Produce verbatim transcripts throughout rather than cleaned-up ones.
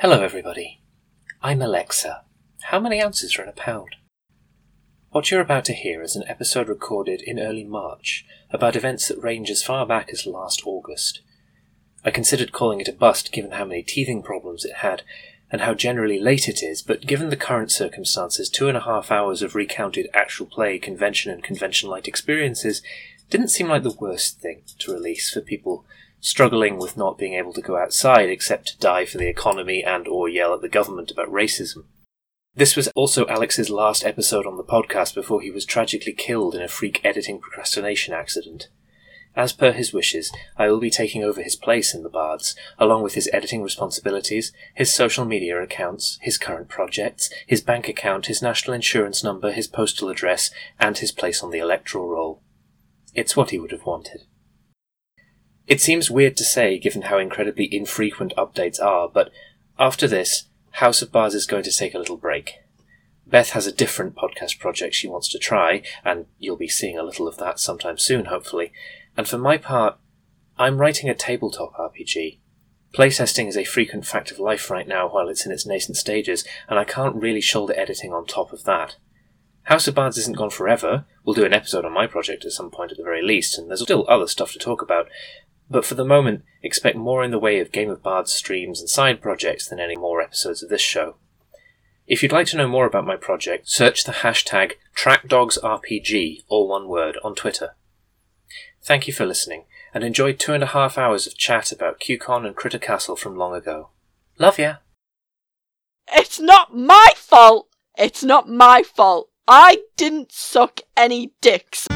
Hello everybody, I'm Alexa. How many ounces are in a pound? What you're about to hear is an episode recorded in early March about events that range as far back as last August. I considered calling it a bust given how many teething problems it had and how generally late it is, but given the current circumstances, two and a half hours of recounted actual play, convention and convention-like experiences didn't seem like the worst thing to release for people struggling with not being able to go outside except to die for the economy and or yell at the government about racism. This was also Alex's last episode on the podcast before he was tragically killed in a freak editing procrastination accident. As per his wishes, I will be taking over his place in the Bards, along with his editing responsibilities, his social media accounts, his current projects, his bank account, his national insurance number, his postal address, and his place on the electoral roll. It's what he would have wanted. It seems weird to say given how incredibly infrequent updates are, but after this, House of Bars is going to take a little break. Beth has a different podcast project she wants to try, and you'll be seeing a little of that sometime soon, hopefully. And for my part, I'm writing a tabletop R P G. Playtesting is a frequent fact of life right now while it's in its nascent stages, and I can't really shoulder editing on top of that. House of Bards isn't gone forever. We'll do an episode on my project at some point at the very least, and there's still other stuff to talk about. But for the moment, expect more in the way of Game of Bards streams and side projects than any more episodes of this show. If you'd like to know more about my project, search the hashtag TrackDogsRPG, all one word, on Twitter. Thank you for listening, and enjoy two and a half hours of chat about QCon and Critter Castle from long ago. Love ya! It's not my fault! It's not my fault! I didn't suck any dicks!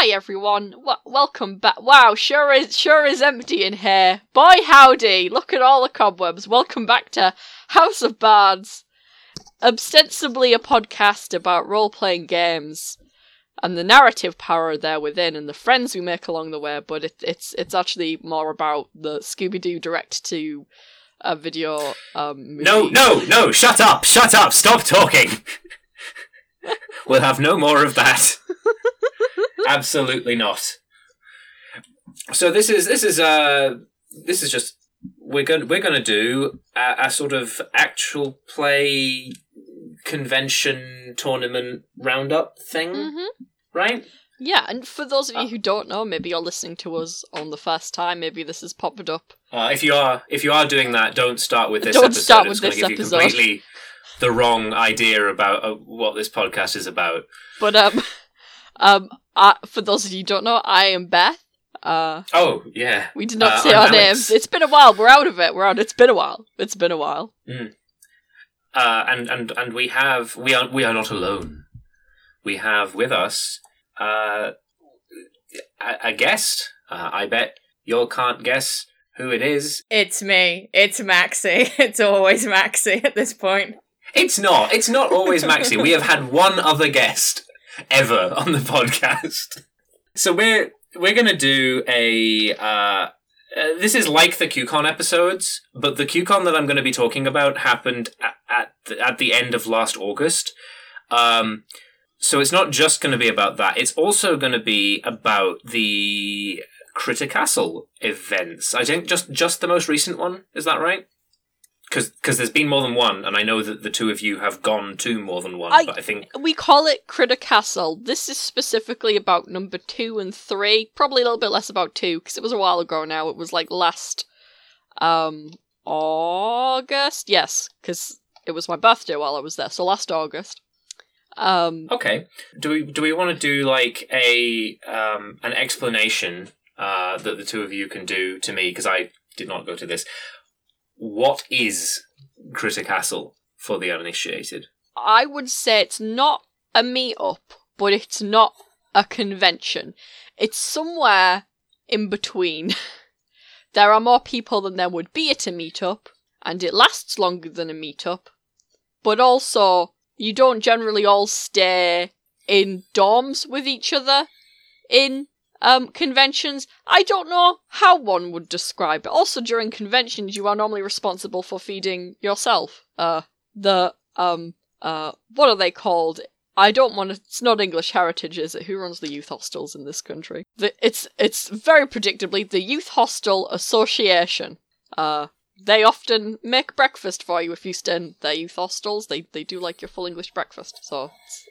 Hi everyone, w- welcome back. Wow, sure is sure is empty in here. Boy howdy, look at all the cobwebs. Welcome back to House of Bards, ostensibly a podcast about role-playing games and the narrative power there within and the friends we make along the way, but it, it's it's actually more about the Scooby-Doo direct-to uh, video um, movie. No, no, no, shut up, shut up, stop talking. We'll have no more of that. Absolutely not. So this is this is uh this is just we're going we're going to do a, a sort of actual play convention tournament roundup thing, mm-hmm. Right? Yeah, and for those of you who don't know, maybe you're listening to us on the first time. Maybe this has popped up. Uh, if you are if you are doing that, don't start with this don't episode. Start with it's going to give episode. You completely the wrong idea about uh, what this podcast is about. But um. Um, uh, for those of you who don't know, I am Beth. Uh, oh, yeah. We did not uh, say I'm our Alex. Names. It's been a while. We're out of it. We're out. It's been a while. It's been a while. Mm. Uh, and, and, and we have, we are, we are not alone. We have with us, uh, a, a guest. Uh, I bet you all can't guess who it is. It's me. It's Maxie. It's always Maxie at this point. It's not. It's not always Maxie. We have had one other guest. Ever on the podcast. So we're we're gonna do a uh, uh this is like the QCon episodes, but the QCon that I'm going to be talking about happened at at the, at the end of last August. Um so it's not just going to be about that. It's also going to be about the Critter Castle events. I think just just the most recent one, is that right? Because there's been more than one, and I know that the two of you have gone to more than one, I, but I think... We call it Critter Castle. This is specifically about number two and three, probably a little bit less about two, because it was a while ago now. It was, like, last um, August? Yes, because it was my birthday while I was there, so last August. Um, okay. Do we do we want to do, like, a um, an explanation uh, that the two of you can do to me, because I did not go to this... What is Critter Castle for the uninitiated? I would say it's not a meet-up, but it's not a convention. It's somewhere in between. There are more people than there would be at a meet-up, and it lasts longer than a meet-up. But also, you don't generally all stay in dorms with each other in Um, conventions, I don't know how one would describe it. Also, during conventions, you are normally responsible for feeding yourself. Uh, the, um, uh, what are they called? I don't want to, it's not English Heritage, is it? Who runs the youth hostels in this country? The, it's, it's very predictably the Youth Hostel Association. Uh, they often make breakfast for you if you stay in their youth hostels. They, they do like your full English breakfast, so it's,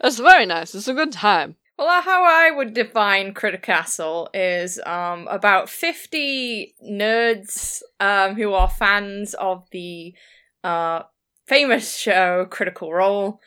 it's very nice. It's a good time. Well, how I would define Critter Castle is um, about fifty nerds um, who are fans of the uh, famous show Critical Role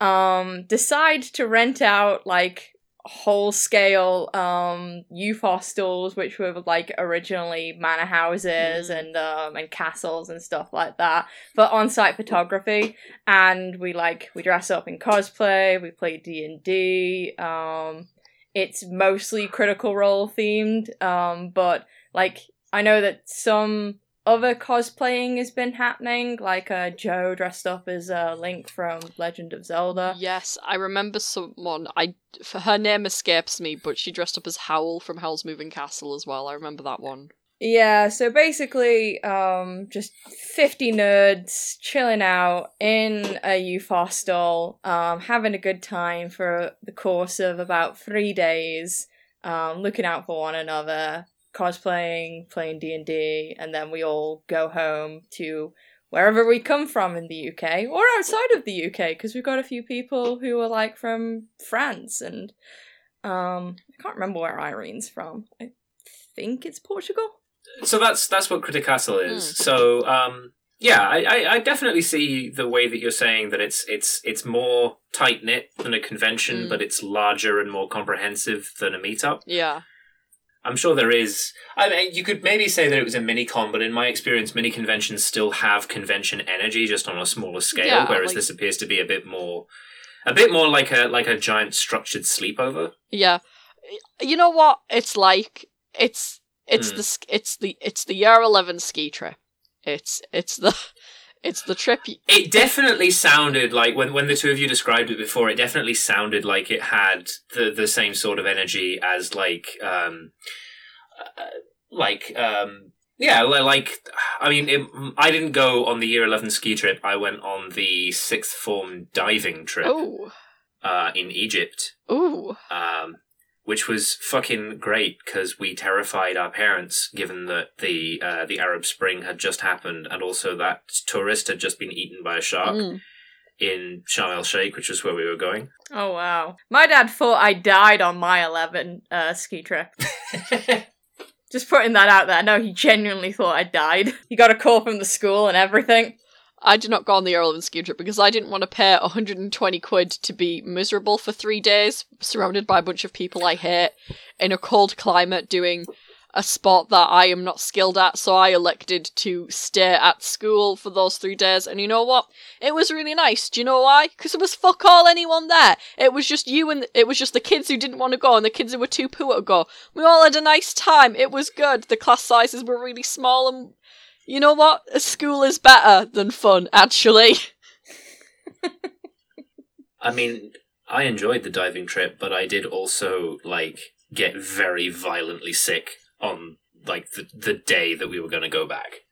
um, decide to rent out like whole-scale um, youth hostels, which were like originally manor houses mm. and um, and castles and stuff like that, for on-site photography. And we like we dress up in cosplay. We play D and D. Um, it's mostly Critical Role themed, um, but like I know that some other cosplaying has been happening, like uh, Joe dressed up as uh, Link from Legend of Zelda. Yes, I remember someone, I, her name escapes me, but she dressed up as Howl from Howl's Moving Castle as well, I remember that one. Yeah, so basically, um, just fifty nerds chilling out in a youth hostel, um, having a good time for the course of about three days, um, looking out for one another, cosplaying, playing D and D, and then we all go home to wherever we come from in the U K, or outside of the U K, because we've got a few people who are, like, from France, and um, I can't remember where Irene's from. I think it's Portugal? So that's that's what Critter Castle is. Mm. So, um, yeah, I, I, I definitely see the way that you're saying that it's it's it's more tight-knit than a convention, mm. but it's larger and more comprehensive than a meetup. Yeah. I'm sure there is. I mean, you could maybe say that it was a mini-con, but in my experience, mini-conventions still have convention energy, just on a smaller scale. Yeah, whereas like, this appears to be a bit more, a bit more like a like a giant structured sleepover. Yeah, you know what it's like. It's it's mm. the it's the it's the year eleven ski trip. It's it's the. It's the trip. You- it definitely sounded like, when, when the two of you described it before, it definitely sounded like it had the, the same sort of energy as, like, um, uh, like, um, yeah, like, I mean, it, I didn't go on the year eleven ski trip. I went on the sixth form diving trip oh. uh, in Egypt. Ooh. Um, which was fucking great because we terrified our parents, given that the uh, the Arab Spring had just happened, and also that tourist had just been eaten by a shark mm. in Sharm El Sheikh, which was where we were going. Oh wow! My dad thought I died on my eleven uh, ski trip. Just putting that out there. No, he genuinely thought I died. He got a call from the school and everything. I did not go on the Earl of the Ski Trip because I didn't want to pay one hundred twenty quid to be miserable for three days, surrounded by a bunch of people I hate, in a cold climate, doing a sport that I am not skilled at, so I elected to stay at school for those three days, and you know what? It was really nice. Do you know why? Because there was fuck all anyone there. It was just you and- it was just the kids who didn't want to go and the kids who were too poor to go. We all had a nice time. It was good. The class sizes were really small and... You know what? School is better than fun, actually. I mean, I enjoyed the diving trip, but I did also, like, get very violently sick on, like, the, the day that we were going to go back.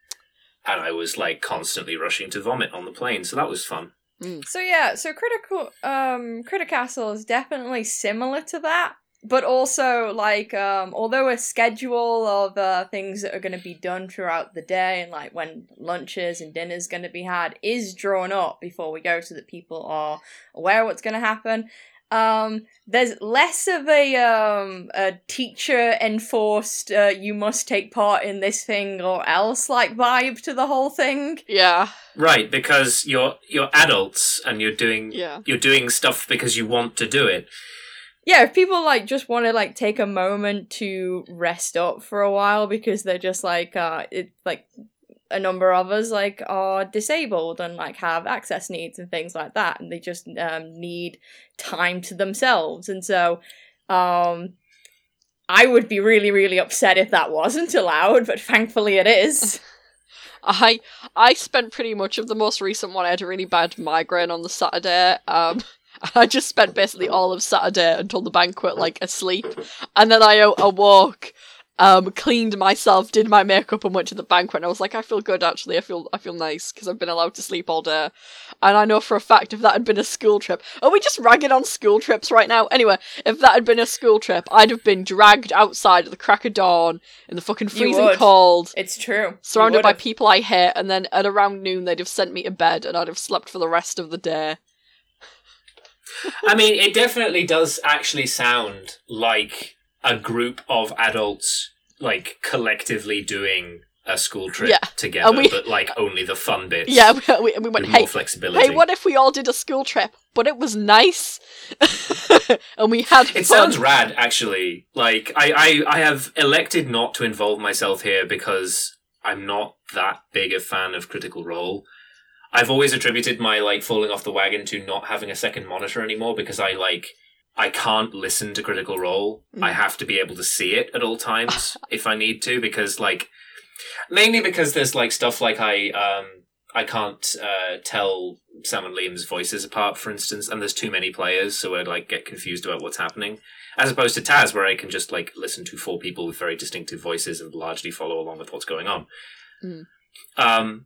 And I was, like, constantly rushing to vomit on the plane, so that was fun. Mm. So, yeah, so Critical, um, Critter Castle is definitely similar to that. But also, like, um, although a schedule of uh, things that are going to be done throughout the day and, like, when lunches and dinner's going to be had is drawn up before we go so that people are aware of what's going to happen, um, there's less of a, um, a teacher-enforced, uh, you must take part in this thing or else, like, vibe to the whole thing. Yeah. Right, because you're you're adults and you're doing yeah. you're doing stuff because you want to do it. Yeah, if people, like, just want to, like, take a moment to rest up for a while because they're just, like, uh, it, like, a number of us, like, are disabled and, like, have access needs and things like that, and they just um, need time to themselves. And so, um, I would be really, really upset if that wasn't allowed, but thankfully it is. I I spent pretty much of the most recent one. I had a really bad migraine on the Saturday, um... I just spent basically all of Saturday until the banquet, like, asleep. And then I out a walk, um, cleaned myself, did my makeup and went to the banquet. And I was like, I feel good, actually. I feel I feel nice because I've been allowed to sleep all day. And I know for a fact if that had been a school trip... Are we just ragging on school trips right now? Anyway, if that had been a school trip, I'd have been dragged outside at the crack of dawn in the fucking freezing cold. It's true. Surrounded by people I hate. And then at around noon, they'd have sent me to bed and I'd have slept for the rest of the day. I mean, it definitely does actually sound like a group of adults, like, collectively doing a school trip yeah. together, we, but, like, only the fun bits. Yeah, we, we, we went, hey, more flexibility. Hey, what if we all did a school trip, but it was nice? And we had fun. It sounds rad, actually. Like, I, I, I have elected not to involve myself here because I'm not that big a fan of Critical Role. I've always attributed my, like, falling off the wagon to not having a second monitor anymore because I, like, I can't listen to Critical Role. Mm. I have to be able to see it at all times if I need to because, like, mainly because there's, like, stuff like I, um, I can't uh, tell Sam and Liam's voices apart, for instance, and there's too many players, so I'd, like, get confused about what's happening. As opposed to Taz, where I can just, like, listen to four people with very distinctive voices and largely follow along with what's going on. Mm. Um...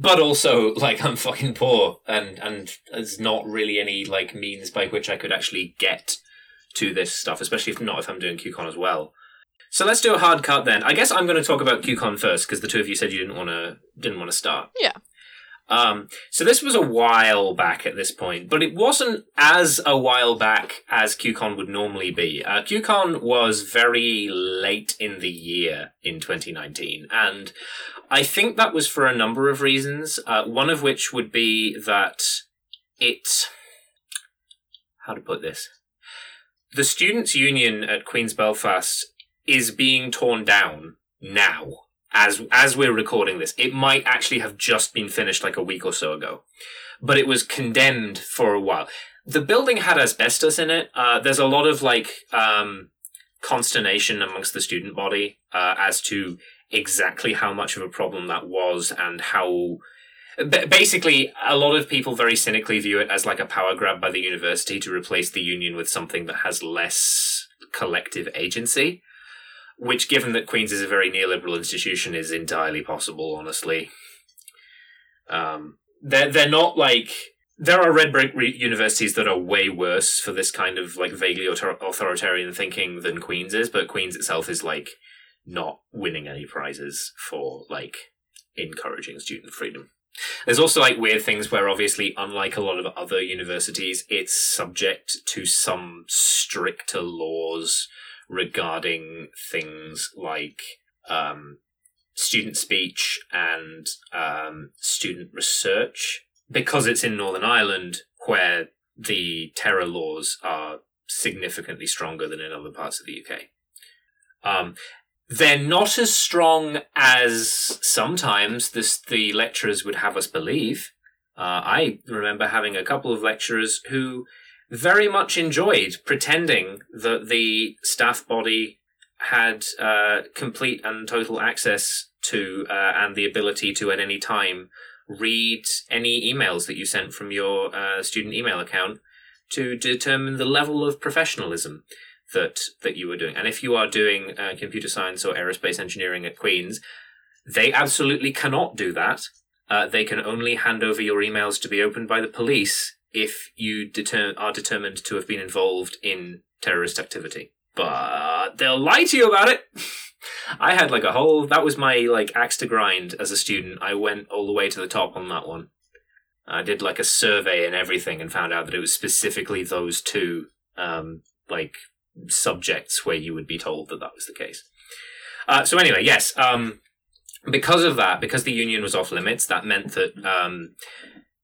But also, like, I'm fucking poor, and, and there's not really any, like, means by which I could actually get to this stuff, especially if not if I'm doing QCon as well. So let's do a hard cut then. I guess I'm going to talk about QCon first, because the two of you said you didn't want to didn't want to start. Yeah. Um. So this was a while back at this point, but it wasn't as a while back as QCon would normally be. Uh, QCon was very late in the year in twenty nineteen, and I think that was for a number of reasons, uh, one of which would be that it... How to put this? The Students' Union at Queen's Belfast is being torn down now, as as we're recording this. It might actually have just been finished like a week or so ago, but it was condemned for a while. The building had asbestos in it. Uh, there's a lot of, like, um, consternation amongst the student body uh, as to... exactly how much of a problem that was, and how basically a lot of people very cynically view it as like a power grab by the university to replace the union with something that has less collective agency, which, given that Queen's is a very neoliberal institution, is entirely possible, honestly. Um, they're, they're not like... There are red brick re- universities that are way worse for this kind of like vaguely author- authoritarian thinking than Queen's is, but Queen's itself is like... not winning any prizes for, like, encouraging student freedom. There's also, like, weird things where, obviously, unlike a lot of other universities, it's subject to some stricter laws regarding things like um, student speech and um, student research, because it's in Northern Ireland, where the terror laws are significantly stronger than in other parts of the U K. Um... They're not as strong as sometimes this, the lecturers would have us believe. Uh, I remember having a couple of lecturers who very much enjoyed pretending that the staff body had uh, complete and total access to uh, and the ability to at any time read any emails that you sent from your uh, student email account to determine the level of professionalism that that you were doing. And if you are doing uh, computer science or aerospace engineering at Queen's, they absolutely cannot do that. Uh, they can only hand over your emails to be opened by the police if you deter- are determined to have been involved in terrorist activity. But they'll lie to you about it. I had like a whole... That was my like axe to grind as a student. I went all the way to the top on that one. I did like a survey and everything and found out that it was specifically those two um, like... subjects where you would be told that that was the case. Uh, so anyway, yes, um, because of that, because the union was off limits, that meant that um,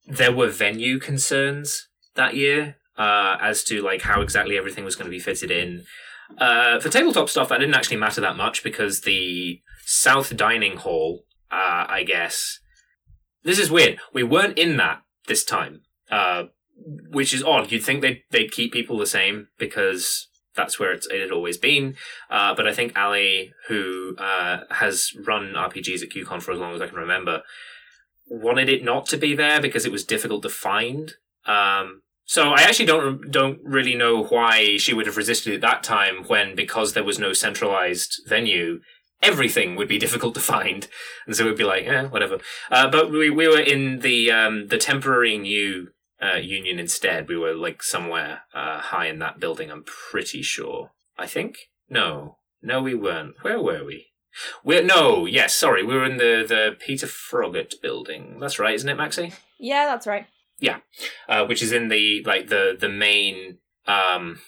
there were venue concerns that year uh, as to like how exactly everything was going to be fitted in. Uh, for tabletop stuff, that didn't actually matter that much because the South Dining Hall, uh, I guess, this is weird. We weren't in that this time, uh, which is odd. You'd think they'd, they'd keep people the same because... that's where it's, it had always been. Uh, but I think Ali, who uh, has run R P Gs at QCon for as long as I can remember, wanted it not to be there because it was difficult to find. Um, So I actually don't don't really know why she would have resisted at that time when, because there was no centralized venue, everything would be difficult to find. And so it would be like, eh, whatever. Uh, but we, we were in the um, the temporary new uh, union instead. We were like somewhere uh, high in that building, I'm pretty sure. I think? No. No, we weren't. Where were we? We're, no, yes, sorry. We were in the, the Peter Froggatt building. That's right, isn't it, Maxie? Yeah, that's right. Yeah, uh, which is in the like the the main. Um,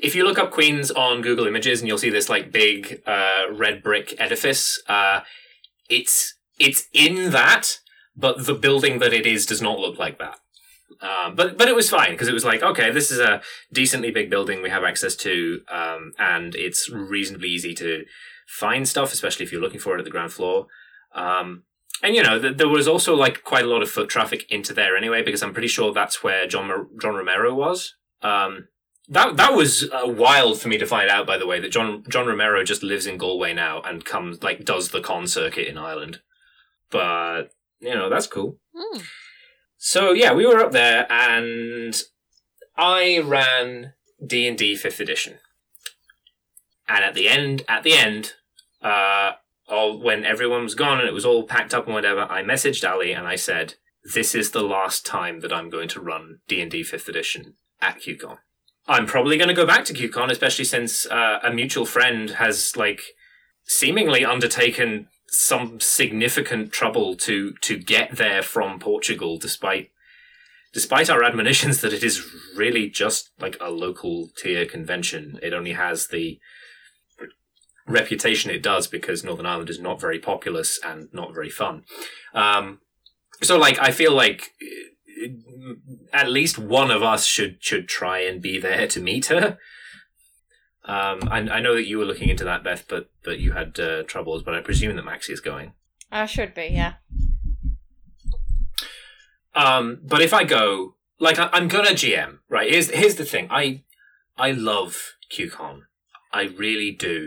if you look up Queens on Google Images, and you'll see this like big uh, red brick edifice. Uh, it's it's in that, but the building that it is does not look like that. Um, but but it was fine because it was like, okay, this is a decently big building we have access to, um, and it's reasonably easy to find stuff, especially if you're looking for it at the ground floor. Um, And, you know, th- there was also, like, quite a lot of foot traffic into there anyway, because I'm pretty sure that's where John Mar- John Romero was. Um, that that was uh, wild for me to find out, by the way, that John John Romero just lives in Galway now and comes, like, does the con circuit in Ireland. But, you know, that's cool. Mm. So, yeah, we were up there, and I ran D and D fifth edition. And at the end, at the end, uh... All, when everyone was gone and it was all packed up and whatever, I messaged Ali and I said, this is the last time that I'm going to run D and D fifth edition at QCon. I'm probably going to go back to QCon, especially since uh, a mutual friend has, like, seemingly undertaken some significant trouble to to get there from Portugal, despite despite our admonitions that it is really just, like, a local tier convention. It only has the reputation it does because Northern Ireland is not very populous and not very fun. Um, so, like, I feel like at least one of us should should try and be there to meet her. Um, I, I know that you were looking into that, Beth, but but you had uh, troubles, but I presume that Maxie is going. I should be, yeah. Um, but if I go, like, I, I'm gonna G M, right? Here's here's the thing. I I love QCon. I really do.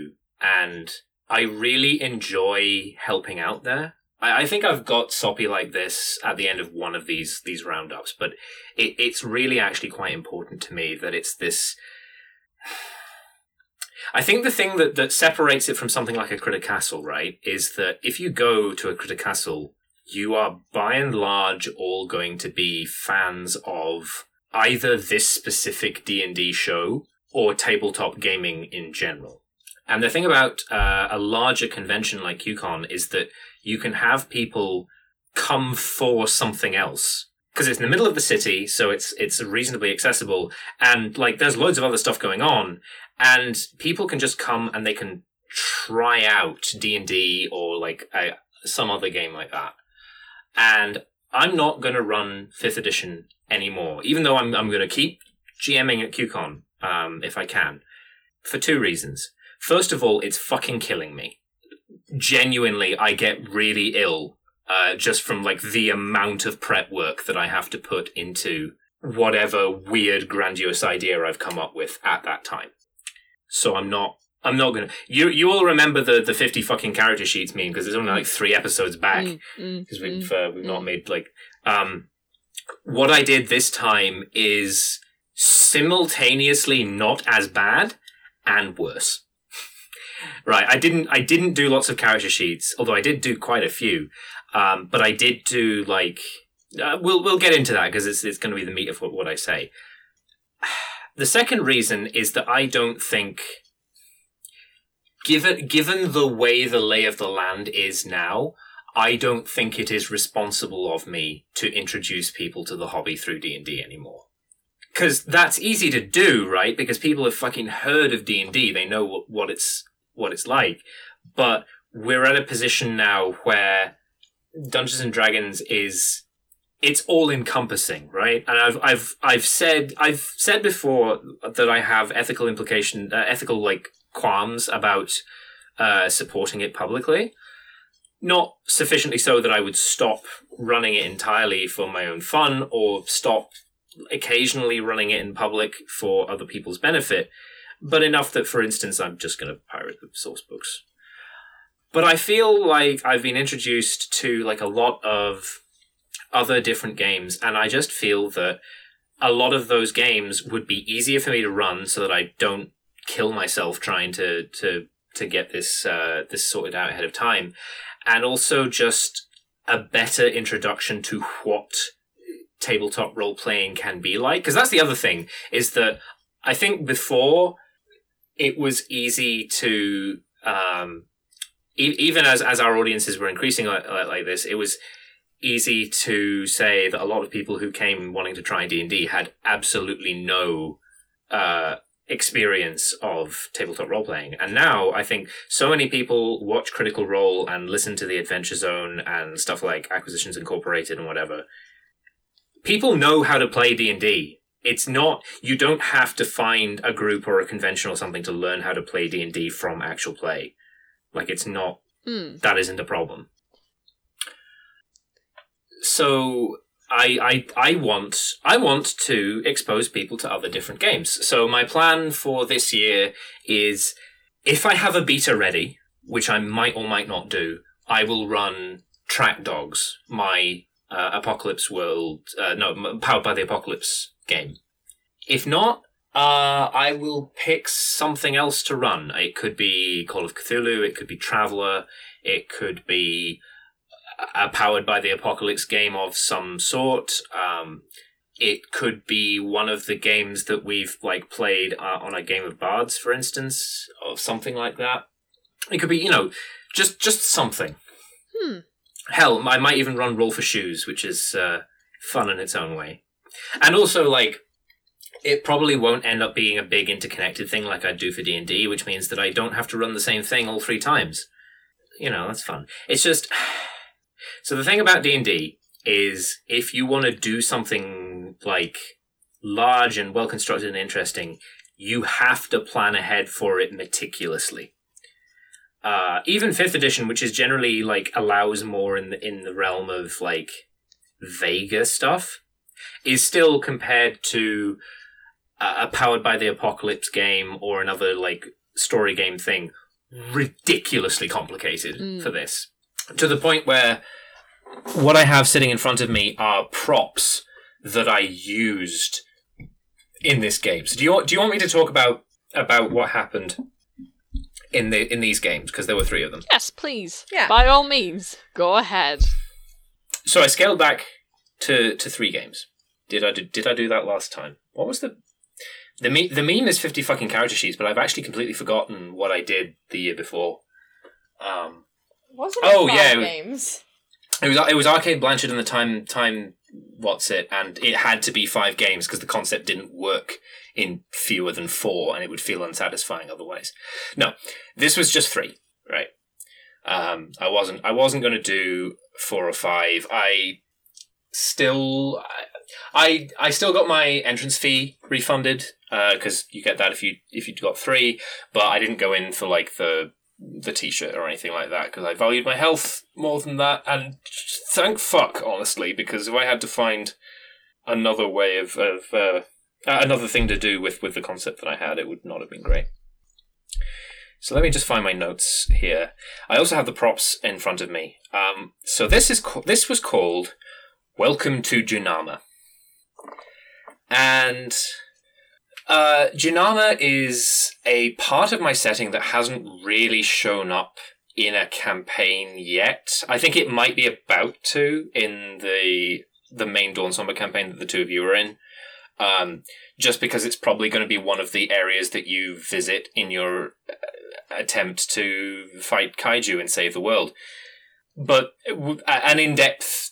And I really enjoy helping out there. I, I think I've got soppy like this at the end of one of these these roundups, but it, it's really actually quite important to me that it's this... I think the thing that, that separates it from something like a Critter Castle, right, is that if you go to a Critter Castle, you are by and large all going to be fans of either this specific D and D show or tabletop gaming in general. And the thing about uh, a larger convention like QCon is that you can have people come for something else because it's in the middle of the city, so it's it's reasonably accessible, and like there's loads of other stuff going on, and people can just come and they can try out D and D or like uh, some other game like that. And I'm not going to run fifth edition anymore, even though I'm I'm going to keep GMing at QCon um, if I can, for two reasons. First of all, it's fucking killing me. Genuinely, I get really ill uh, just from like the amount of prep work that I have to put into whatever weird, grandiose idea I've come up with at that time. So I'm not, I'm not gonna. You, you all remember the the fifty fucking character sheets meme because there's only like three episodes back because mm, mm, we've mm, uh, we've mm. not made like. Um, what I did this time is simultaneously not as bad and worse. Right, I didn't. I didn't do lots of character sheets, although I did do quite a few. Um, but I did do like uh, we'll we'll get into that because it's it's going to be the meat of what, what I say. The second reason is that I don't think, given given the way the lay of the land is now, I don't think it is responsible of me to introduce people to the hobby through D and D anymore. Because that's easy to do, right? Because people have fucking heard of D and D, they know what, what it's. what it's like, but we're at a position now where Dungeons and Dragons is it's all encompassing, right? And I've I've I've said I've said before that I have ethical implication uh, ethical like qualms about uh, supporting it publicly, not sufficiently so that I would stop running it entirely for my own fun or stop occasionally running it in public for other people's benefit. But enough that, for instance, I'm just going to pirate the source books. But I feel like I've been introduced to like a lot of other different games, and I just feel that a lot of those games would be easier for me to run so that I don't kill myself trying to to to get this uh, this sorted out ahead of time, and also just a better introduction to what tabletop role playing can be like. Because that's the other thing, is that I think before it was easy to um, e- even as as our audiences were increasing like, like this, it was easy to say that a lot of people who came wanting to try D and D had absolutely no uh, experience of tabletop role-playing. And now I think so many people watch Critical Role and listen to the Adventure Zone and stuff like Acquisitions Incorporated and whatever. People know how to play D and D. It's not, you don't have to find a group or a convention or something to learn how to play D and D from actual play. Like, it's not, mm. that isn't a problem. So I, I I want I want to expose people to other different games. So my plan for this year is, if I have a beta ready, which I might or might not do, I will run Track Dogs, my uh, Apocalypse World, uh, no, Powered by the Apocalypse game. If not, uh, I will pick something else to run. It could be Call of Cthulhu, it could be Traveler, it could be a Powered by the Apocalypse game of some sort. Um, it could be one of the games that we've like played uh, on a Game of Bards, for instance, or something like that. It could be, you know, just just something. Hmm. Hell, I might even run Roll for Shoes, which is uh, fun in its own way. And also, like, it probably won't end up being a big interconnected thing like I do for D and D, which means that I don't have to run the same thing all three times. You know, that's fun. It's just... So the thing about D and D is, if you want to do something like large and well-constructed and interesting, you have to plan ahead for it meticulously. Uh, even fifth edition, which is generally like allows more in the, in the realm of like vaguer stuff, is still compared to a Powered by the Apocalypse game or another like story game thing ridiculously complicated mm. for this. To the point where what I have sitting in front of me are props that I used in this game. So do you do you want me to talk about about what happened in the in these games? Because there were three of them. Yes, please. Yeah. By all means, go ahead. So I scaled back to, to three games. Did I do, did I do that last time? What was the the meme? The meme is fifty fucking character sheets, but I've actually completely forgotten what I did the year before. Um. Wasn't it oh, five yeah. games? It was it was Arcade Blanchard and the time time what's it, and it had to be five games because the concept didn't work in fewer than four, and it would feel unsatisfying otherwise. No, this was just three, right? Um, I wasn't I wasn't going to do four or five. I still I I still got my entrance fee refunded because uh, you get that if you if you got three, but I didn't go in for like the. the t-shirt or anything like that, because I valued my health more than that, and thank fuck, honestly, because if I had to find another way of, of uh, another thing to do with, with the concept that I had, it would not have been great. So let me just find my notes here. I also have the props in front of me. Um, so this is co- this was called Welcome to Junama. And... Uh, Junama is a part of my setting that hasn't really shown up in a campaign yet. I think it might be about to in the the main Dawn Somber campaign that the two of you are in, um, just because it's probably going to be one of the areas that you visit in your attempt to fight kaiju and save the world. But an in-depth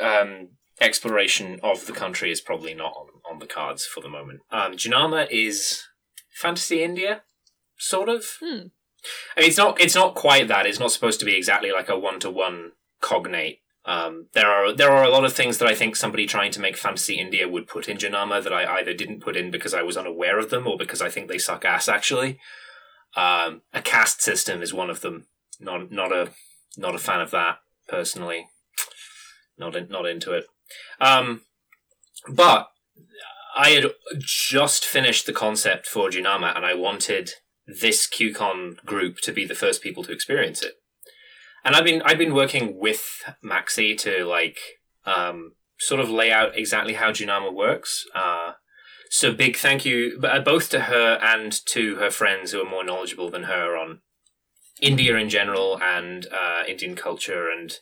um, exploration of the country is probably not on on the cards for the moment. Um, Junama is fantasy India, sort of. Hmm. I mean, it's not it's not quite that. It's not supposed to be exactly like a one-to-one cognate. Um, there are there are a lot of things that I think somebody trying to make fantasy India would put in Junama that I either didn't put in because I was unaware of them or because I think they suck ass, actually. Um, a caste system is one of them. Not not a not a fan of that, personally. Not, in, not into it. Um, but... I had just finished the concept for Junama, and I wanted this QCon group to be the first people to experience it. And I've been I've been working with Maxie to like um, sort of lay out exactly how Junama works. Uh, so big thank you both to her and to her friends who are more knowledgeable than her on India in general and uh, Indian culture and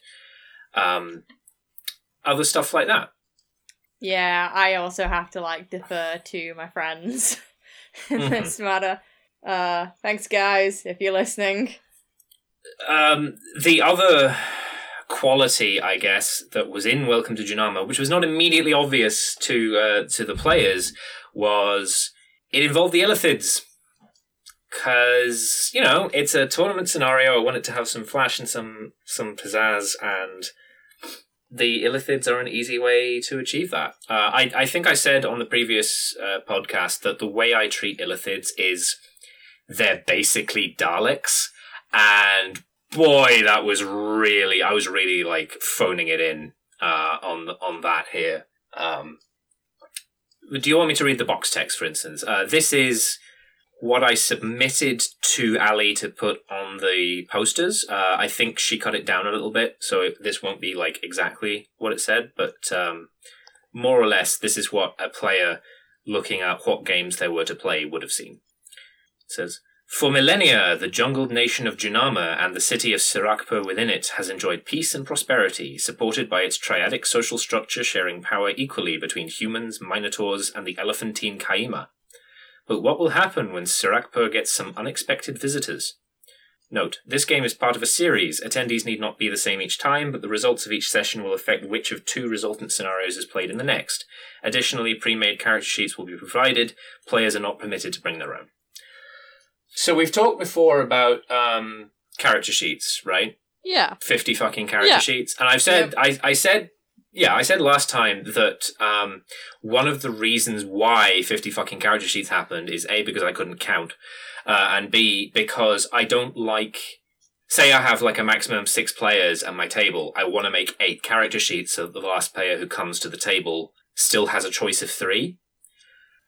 um, other stuff like that. Yeah, I also have to, like, defer to my friends in mm-hmm. this matter. Uh, thanks, guys, if you're listening. Um, the other quality, I guess, that was in Welcome to Junama, which was not immediately obvious to uh, to the players, was it involved the Illithids. Because, you know, it's a tournament scenario. I want it to have some flash and some, some pizzazz, and the Illithids are an easy way to achieve that. Uh, I, I think I said on the previous uh, podcast that the way I treat Illithids is they're basically Daleks. And boy, that was really, I was really like phoning it in uh, on the, on that here. Um, do you want me to read the box text, for instance? Uh, this is what I submitted to Ali to put on the posters. Uh, I think she cut it down a little bit, so it, this won't be like exactly what it said, but um, more or less, this is what a player looking at what games there were to play would have seen. It says, for millennia, the jungled nation of Junama and the city of Sarakpur within it has enjoyed peace and prosperity, supported by its triadic social structure sharing power equally between humans, minotaurs, and the elephantine Kaima. But what will happen when Sarakpur gets some unexpected visitors? Note, this game is part of a series. Attendees need not be the same each time, but the results of each session will affect which of two resultant scenarios is played in the next. Additionally, pre-made character sheets will be provided. Players are not permitted to bring their own. So we've talked before about um, character sheets, right? Yeah. fifty fucking character yeah. sheets. And I've said, yeah. I, I said... Yeah, I said last time that um, one of the reasons why fifty fucking character sheets happened is A, because I couldn't count, uh, and B, because I don't like... Say I have like a maximum six players at my table, I want to make eight character sheets so that the last player who comes to the table still has a choice of three.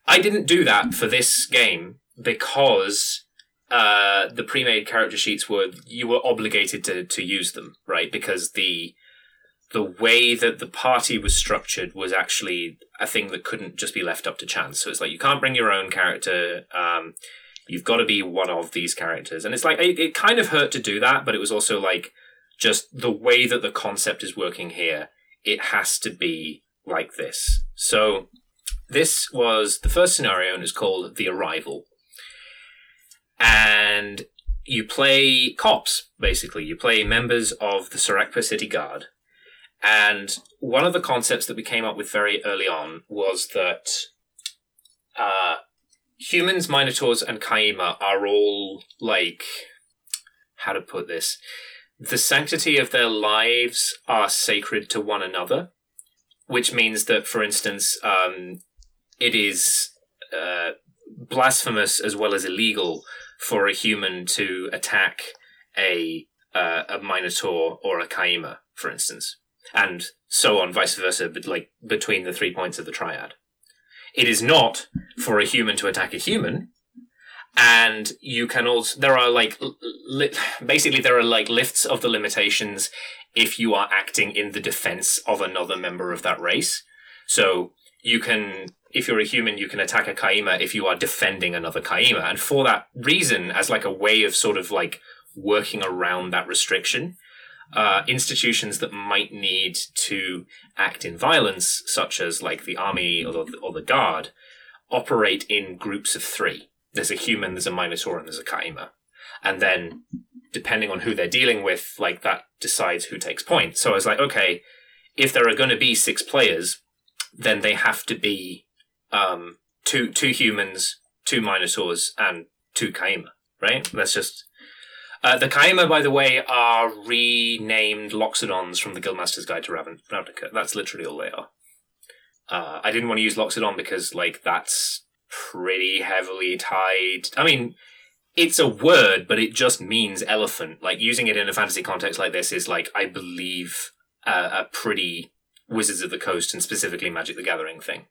I didn't do that for this game because... Uh, the pre-made character sheets were... You were obligated to, to use them, right? Because the... the way that the party was structured was actually a thing that couldn't just be left up to chance. So it's like, you can't bring your own character. Um, you've got to be one of these characters. And it's like, it, it kind of hurt to do that, but it was also like, just the way that the concept is working here, it has to be like this. So this was the first scenario, and it's called The Arrival. And you play cops, basically. You play members of the Sarakpur City Guard. And one of the concepts that we came up with very early on was that uh, humans, minotaurs, and Kaima are all, like, how to put this? The sanctity of their lives are sacred to one another, which means that, for instance, um, it is uh, blasphemous as well as illegal for a human to attack a uh, a minotaur or a Kaima, for instance. And so on, vice versa, but like between the three points of the triad. It is not for a human to attack a human, and you can also, there are like, li- basically there are like lifts of the limitations if you are acting in the defense of another member of that race. So you can, if you're a human, you can attack a Kaima if you are defending another Kaima. And for that reason, as like a way of sort of like working around that restriction, Uh, institutions that might need to act in violence, such as like the army or the, or the guard, operate in groups of three. There's a human, there's a minotaur, and there's a Kaima. And then, depending on who they're dealing with, like that decides who takes points. So I was like, okay, if there are going to be six players, then they have to be um, two two humans, two minotaurs, and two Kaima, right? That's just... Uh, the Kaima, by the way, are renamed Loxodons from the Guildmaster's Guide to Ravnica. Raven- that's literally all they are. Uh, I didn't want to use Loxodon because, like, that's pretty heavily tied. I mean, it's a word, but it just means elephant. Like, using it in a fantasy context like this is, like, I believe, uh, a pretty Wizards of the Coast and specifically Magic the Gathering thing.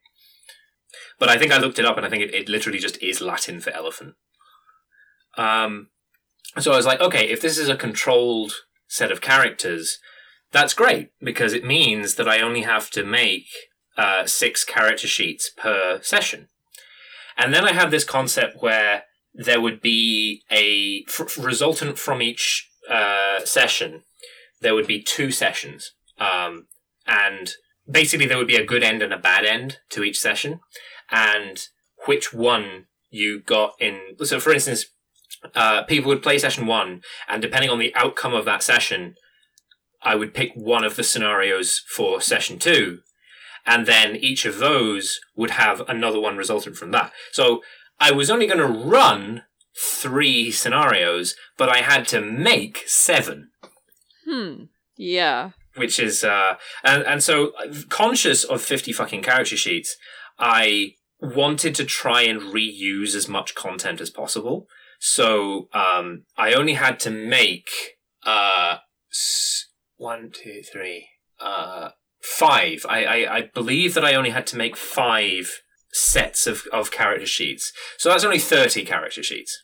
But I think I looked it up, and I think it, it literally just is Latin for elephant. Um... So I was like, okay, if this is a controlled set of characters, That's great, because it means that I only have to make uh, six character sheets per session. And then I have this concept where there would be a f- resultant from each uh, session. There would be two sessions. Um, and basically there would be a good end and a bad end to each session. And which one you got in... So, for instance, uh, people would play session one, and depending on the outcome of that session, I would pick one of the scenarios for session two, and then each of those would have another one resultant from that. So I was only going to run three scenarios, but I had to make seven. Hmm. Yeah. Which is, uh, and, and so conscious of fifty fucking character sheets, I wanted to try and reuse as much content as possible. So, um, I only had to make, uh, s- One, two, three, uh, five. I, I, I believe that I only had to make five sets of, of character sheets. So that's only thirty character sheets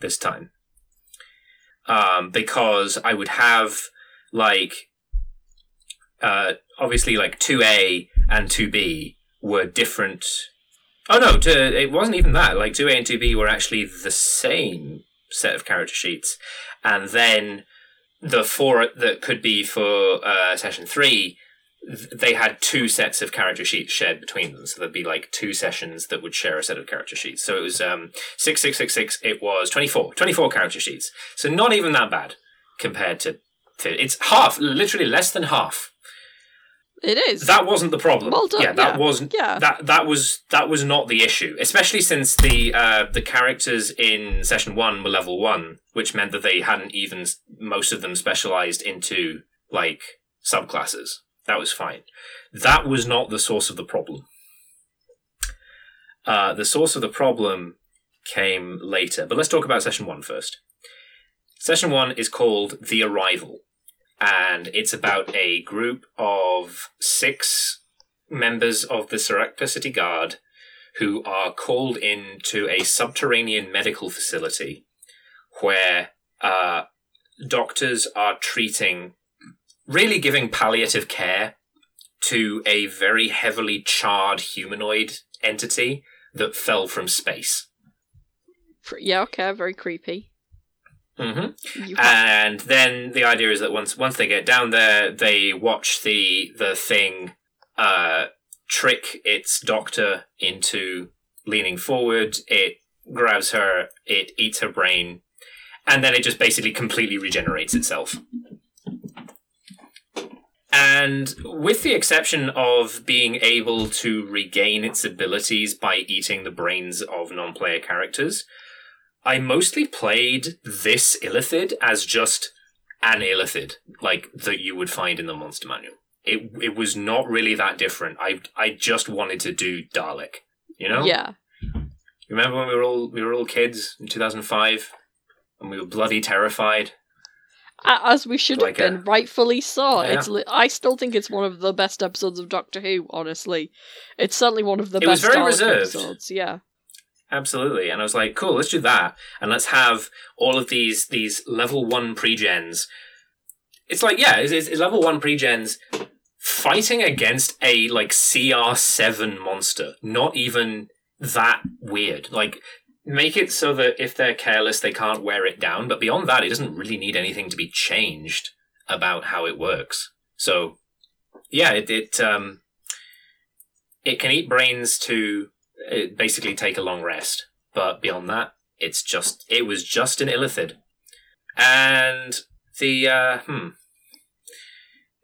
this time. Um, because I would have, like, uh, obviously, like, two A and two B were different. Oh, no, to, it wasn't even that. Like, two A and two B were actually the same set of character sheets. And then... the four that could be for uh, session three, th- they had two sets of character sheets shared between them. So there'd be like two sessions that would share a set of character sheets. So it was um, six, six, six, six. It was twenty-four, twenty-four character sheets. So not even that bad compared to... It's half, literally less than half. It is. That wasn't the problem. Well done, yeah, that yeah. wasn't. Yeah. That that was that was not the issue, especially since the uh, the characters in session one were level one, which meant that they hadn't even most of them specialized into like subclasses. That was fine. That was not the source of the problem. Uh, the source of the problem came later, but let's talk about session one first. Session one is called The Arrival. And it's about a group of six members of the Sarakpur City Guard who are called in to a subterranean medical facility where uh, doctors are treating, really giving palliative care to a very heavily charred humanoid entity that fell from space. Yeah, okay, very creepy. Mm-hmm. And then the idea is that once once they get down there, they watch the the thing uh, trick its doctor into leaning forward. It grabs her, it eats her brain, and then it just basically completely regenerates itself. And with the exception of being able to regain its abilities by eating the brains of non-player characters, I mostly played this Illithid as just an Illithid, like, that you would find in the Monster Manual. It it was not really that different. I I just wanted to do Dalek, you know? Yeah. Remember when we were all we were all kids in two thousand five, and we were bloody terrified? As we should like have been, a... rightfully so. Yeah. It's li- I still think it's one of the best episodes of Doctor Who, honestly. It's certainly one of the it best was very Dalek reserved. episodes. Yeah. Absolutely. And I was like, cool, let's do that. And let's have all of these these level one pre-gens. It's like, yeah, it's, it's level one pre-gens fighting against a, like, C R seven monster. Not even that weird. Like, make it so that if they're careless, they can't wear it down. But beyond that, it doesn't really need anything to be changed about how it works. So, yeah, it it, um, it can eat brains to... It basically take a long rest, but beyond that, it's just it was just an Illithid, and the uh, hmm,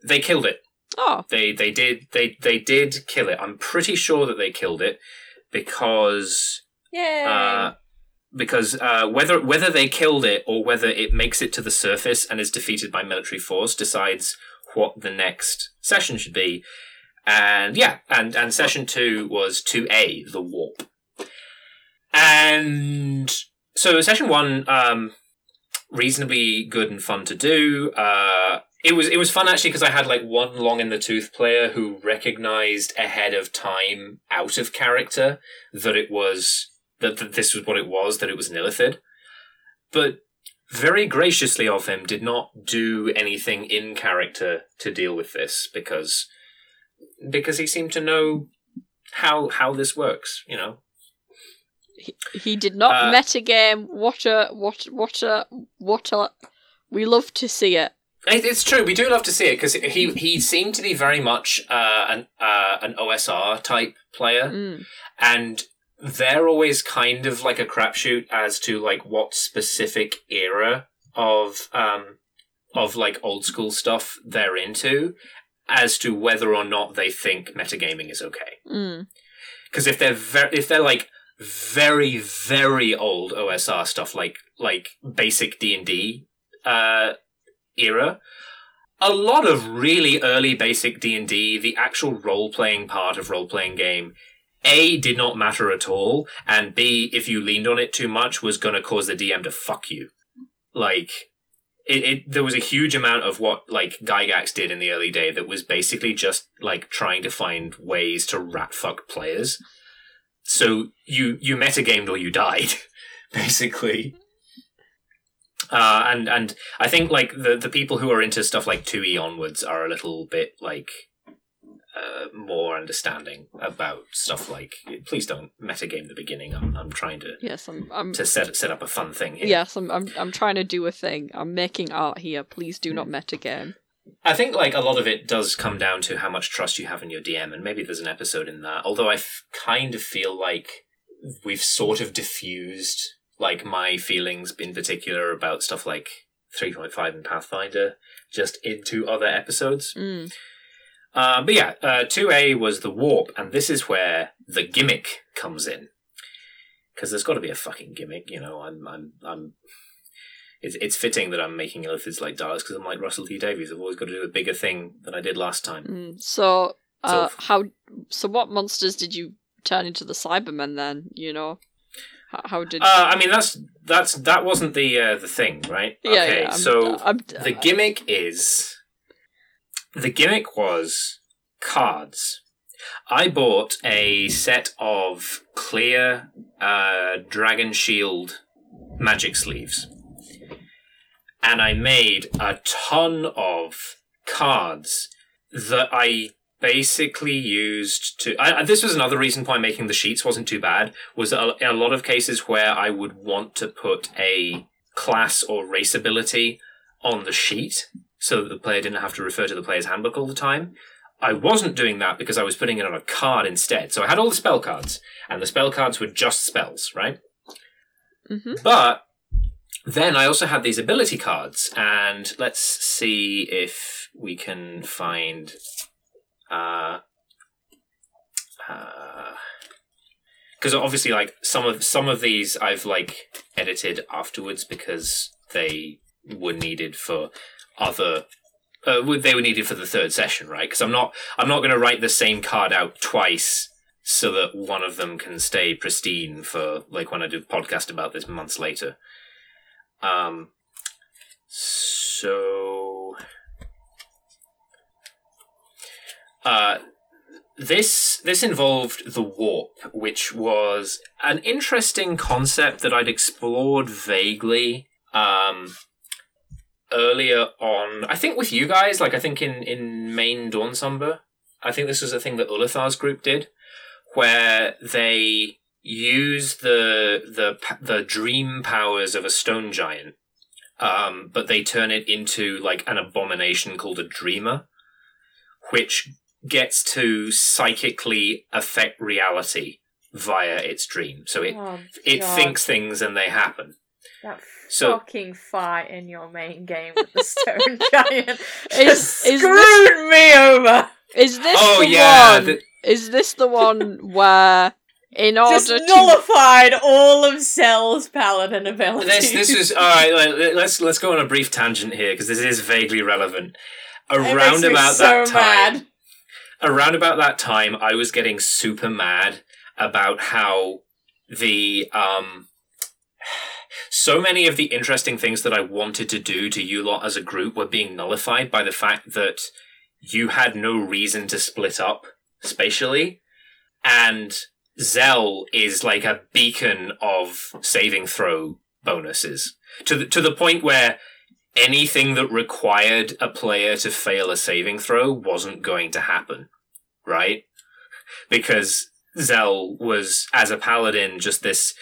they killed it. Oh, they they did they they did kill it. I'm pretty sure that they killed it because yeah, uh, because uh, whether whether they killed it or whether it makes it to the surface and is defeated by military force decides what the next session should be. And yeah, and, and session two was two A, the warp. And so session one, um, reasonably good and fun to do. Uh, it was it was fun actually because I had like one long in the tooth player who recognized ahead of time, out of character, that it was that, that this was what it was, that it was an Illithid. But very graciously of him, did not do anything in character to deal with this because because he seemed to know how how this works, you know. He, he did not uh, metagame. What a, what, what a, what a, we love to see it. It's true, we do love to see it, because he, he seemed to be very much uh, an uh, an O S R-type player, mm. and they're always kind of like a crapshoot as to, like, what specific era of, um, of like, old-school stuff they're into, as to whether or not they think metagaming is okay. Because mm. if they're ver- if they're, like, very, very old O S R stuff, like like basic D and D uh, era, a lot of really early basic D and D, the actual role-playing part of role-playing game, A, did not matter at all, and B, if you leaned on it too much, was going to cause the D M to fuck you. Like, it, it there was a huge amount of what, like, Gygax did in the early day that was basically just, like, trying to find ways to rat-fuck players. So you, you metagamed or you died, basically. Uh, and, and I think, like, the, the people who are into stuff like two E onwards are a little bit, like... Uh, more understanding about stuff like, please don't metagame the beginning. I'm I'm trying to yes, I'm, I'm to set set up a fun thing here. Yes, I'm I'm I'm trying to do a thing. I'm making art here. Please do not metagame. I think like a lot of it does come down to how much trust you have in your D M, and maybe there's an episode in that. Although I f- kind of feel like we've sort of diffused like my feelings in particular about stuff like three point five and Pathfinder just into other episodes. Mm. Uh, but yeah, uh, two A was the warp, and this is where the gimmick comes in, because there's got to be a fucking gimmick, you know. I'm, I'm, I'm. It's, it's fitting that I'm making Illithids like Dallas because I'm like Russell T Davies. I've always got to do a bigger thing than I did last time. Mm, so, uh, so, how? So, what monsters did you turn into the Cybermen then? You know, how, how did? Uh, I mean, that's that's that wasn't the uh, the thing, right? Yeah. Okay, yeah, I'm, so I'm, I'm, the gimmick is. The gimmick was cards. I bought a set of clear uh, Dragon Shield magic sleeves. And I made a ton of cards that I basically used to... I, this was another reason why making the sheets wasn't too bad, was that in a lot of cases where I would want to put a class or race ability on the sheet... so that the player didn't have to refer to the player's handbook all the time. I wasn't doing that because I was putting it on a card instead. So I had all the spell cards, and the spell cards were just spells, right? Mm-hmm. But then I also had these ability cards, and let's see if we can find... Uh, uh, 'cause obviously, like, some of some of these I've, like, edited afterwards because they were needed for... other uh, they were needed for the third session, right? Because I'm not I'm not going to write the same card out twice so that one of them can stay pristine for like when I do a podcast about this months later. Um, so uh, this this involved the warp, which was an interesting concept that I'd explored vaguely. Um, Earlier on, I think with you guys, like I think in, in Main Dawn Somber, I think this was a thing that Ulithar's group did, where they use the the the dream powers of a stone giant, um, but they turn it into like an abomination called a dreamer, which gets to psychically affect reality via its dream. So it oh, it thinks things and they happen. That so, fucking fight in your main game with the stone giant just is, is screwed this, me over. Is this oh, the yeah, one? The... Is this the one where, in order just to nullified all of Zell's paladin abilities? This, this is all right. Like, let's let's go on a brief tangent here because this is vaguely relevant. Around about so that time, mad. around about that time, I was getting super mad about how the um. so many of the interesting things that I wanted to do to you lot as a group were being nullified by the fact that you had no reason to split up spatially, and Zell is like a beacon of saving throw bonuses to the, to the point where anything that required a player to fail a saving throw wasn't going to happen, right? Because Zell was, as a paladin, just this...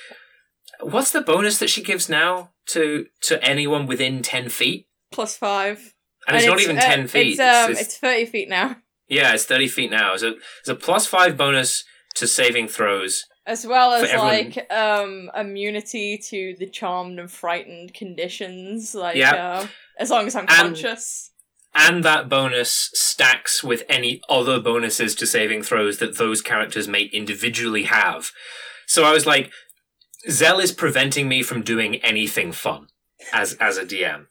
What's the bonus that she gives now to to anyone within ten feet? Plus five. And, and it's, it's not even uh, ten feet. It's, um, it's, it's, it's thirty feet now. Yeah, it's thirty feet now. So it's a plus five bonus to saving throws. As well as, like, um, immunity to the charmed and frightened conditions. Like, yeah. uh, as long as I'm and, conscious. And that bonus stacks with any other bonuses to saving throws that those characters may individually have. So I was like, Zell is preventing me from doing anything fun as as a D M.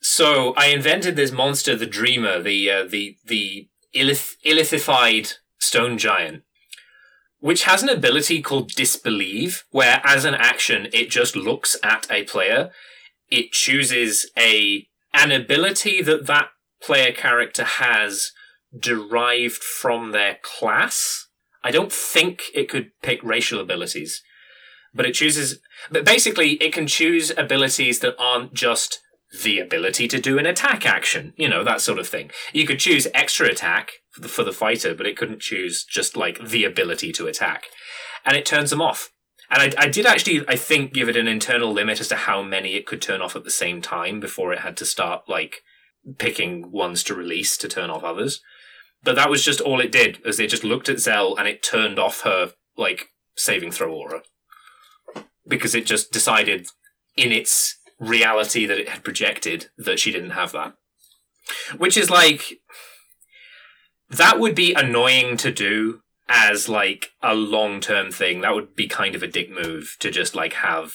So I invented this monster, the Dreamer, the uh, the the Illith- Illithified stone giant, which has an ability called Disbelieve, where as an action it just looks at a player, it chooses a an ability that that player character has derived from their class. I don't think it could pick racial abilities. But it chooses, but basically it can choose abilities that aren't just the ability to do an attack action, you know, that sort of thing. You could choose extra attack for the, for the fighter, but it couldn't choose just like the ability to attack. And it turns them off. And I, I did actually, I think, give it an internal limit as to how many it could turn off at the same time before it had to start like picking ones to release to turn off others. But that was just all it did, is it just looked at Zell and it turned off her like saving throw aura. Because it just decided in its reality that it had projected that she didn't have that. Which is like, that would be annoying to do as like a long-term thing. That would be kind of a dick move to just like have,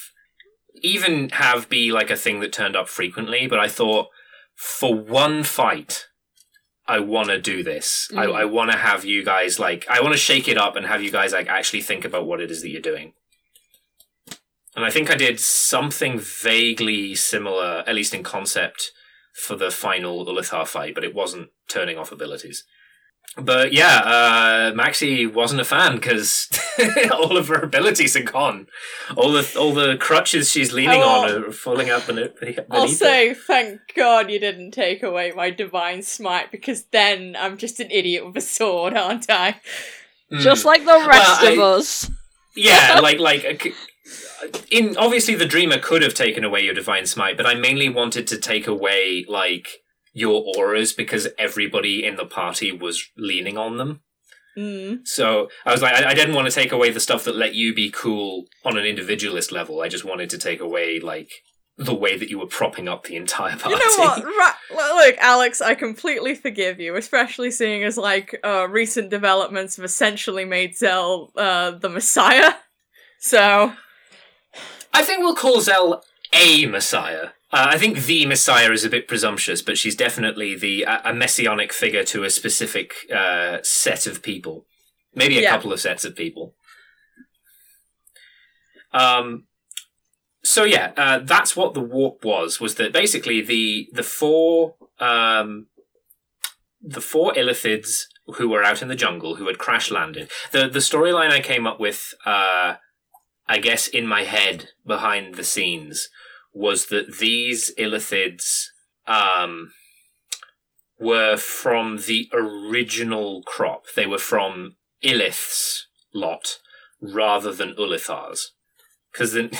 even have be like a thing that turned up frequently. But I thought, for one fight, I want to do this. Mm. I, I want to have you guys like, I want to shake it up and have you guys like actually think about what it is that you're doing. And I think I did something vaguely similar, at least in concept, for the final Ulithar fight, but it wasn't turning off abilities. But yeah, uh, Maxie wasn't a fan because all of her abilities are gone. All the all the crutches she's leaning oh, well, on are falling out beneath her. Also, thank God you didn't take away my divine smite, because then I'm just an idiot with a sword, aren't I? Mm. Just like the rest well, I, of us. Yeah, like like. A, In obviously, the Dreamer could have taken away your divine smite, but I mainly wanted to take away like your auras because everybody in the party was leaning on them. Mm. So I was like, I, I didn't want to take away the stuff that let you be cool on an individualist level. I just wanted to take away like the way that you were propping up the entire party. You know what? Ra- Look, Alex, I completely forgive you, especially seeing as like uh, recent developments have essentially made Zell uh, the Messiah. So. I think we'll call Zell a messiah. Uh, I think the messiah is a bit presumptuous, but she's definitely the uh, a messianic figure to a specific uh, set of people. Maybe a yeah. couple of sets of people. Um. So yeah, uh, that's what the warp was. Was that basically the the four um, the four Illithids who were out in the jungle who had crash landed. The the storyline I came up with. Uh, I guess in my head, behind the scenes, was that these Illithids um, were from the original crop. They were from Illith's lot, rather than Ulithar's. Because then...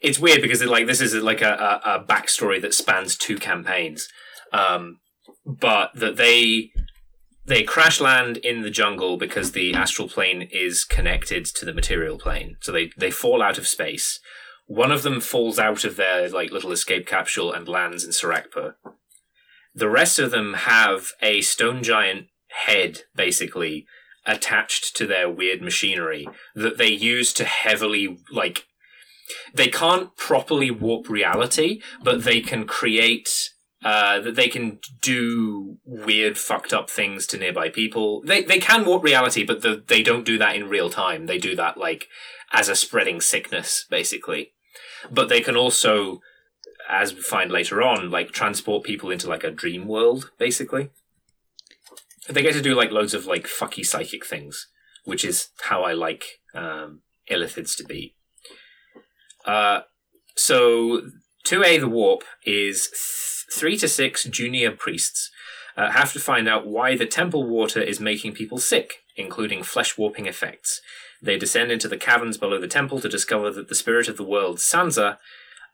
it's weird, because like this is like a, a, a backstory that spans two campaigns. Um, but that they... They crash land in the jungle because the astral plane is connected to the material plane. So they, they fall out of space. One of them falls out of their like little escape capsule and lands in Sarakpur. The rest of them have a stone giant head, basically, attached to their weird machinery that they use to heavily, like... They can't properly warp reality, but they can create... Uh, that they can do weird, fucked up things to nearby people. They they can warp reality, but the, they don't do that in real time. They do that, like, as a spreading sickness, basically. But they can also, as we find later on, like, transport people into, like, a dream world, basically. They get to do, like, loads of, like, fucky psychic things, which is how I like um, Illithids to be. Uh, so two A, the Warp, is th- three to six junior priests uh, have to find out why the temple water is making people sick, including flesh-warping effects. They descend into the caverns below the temple to discover that the spirit of the world, Sansa,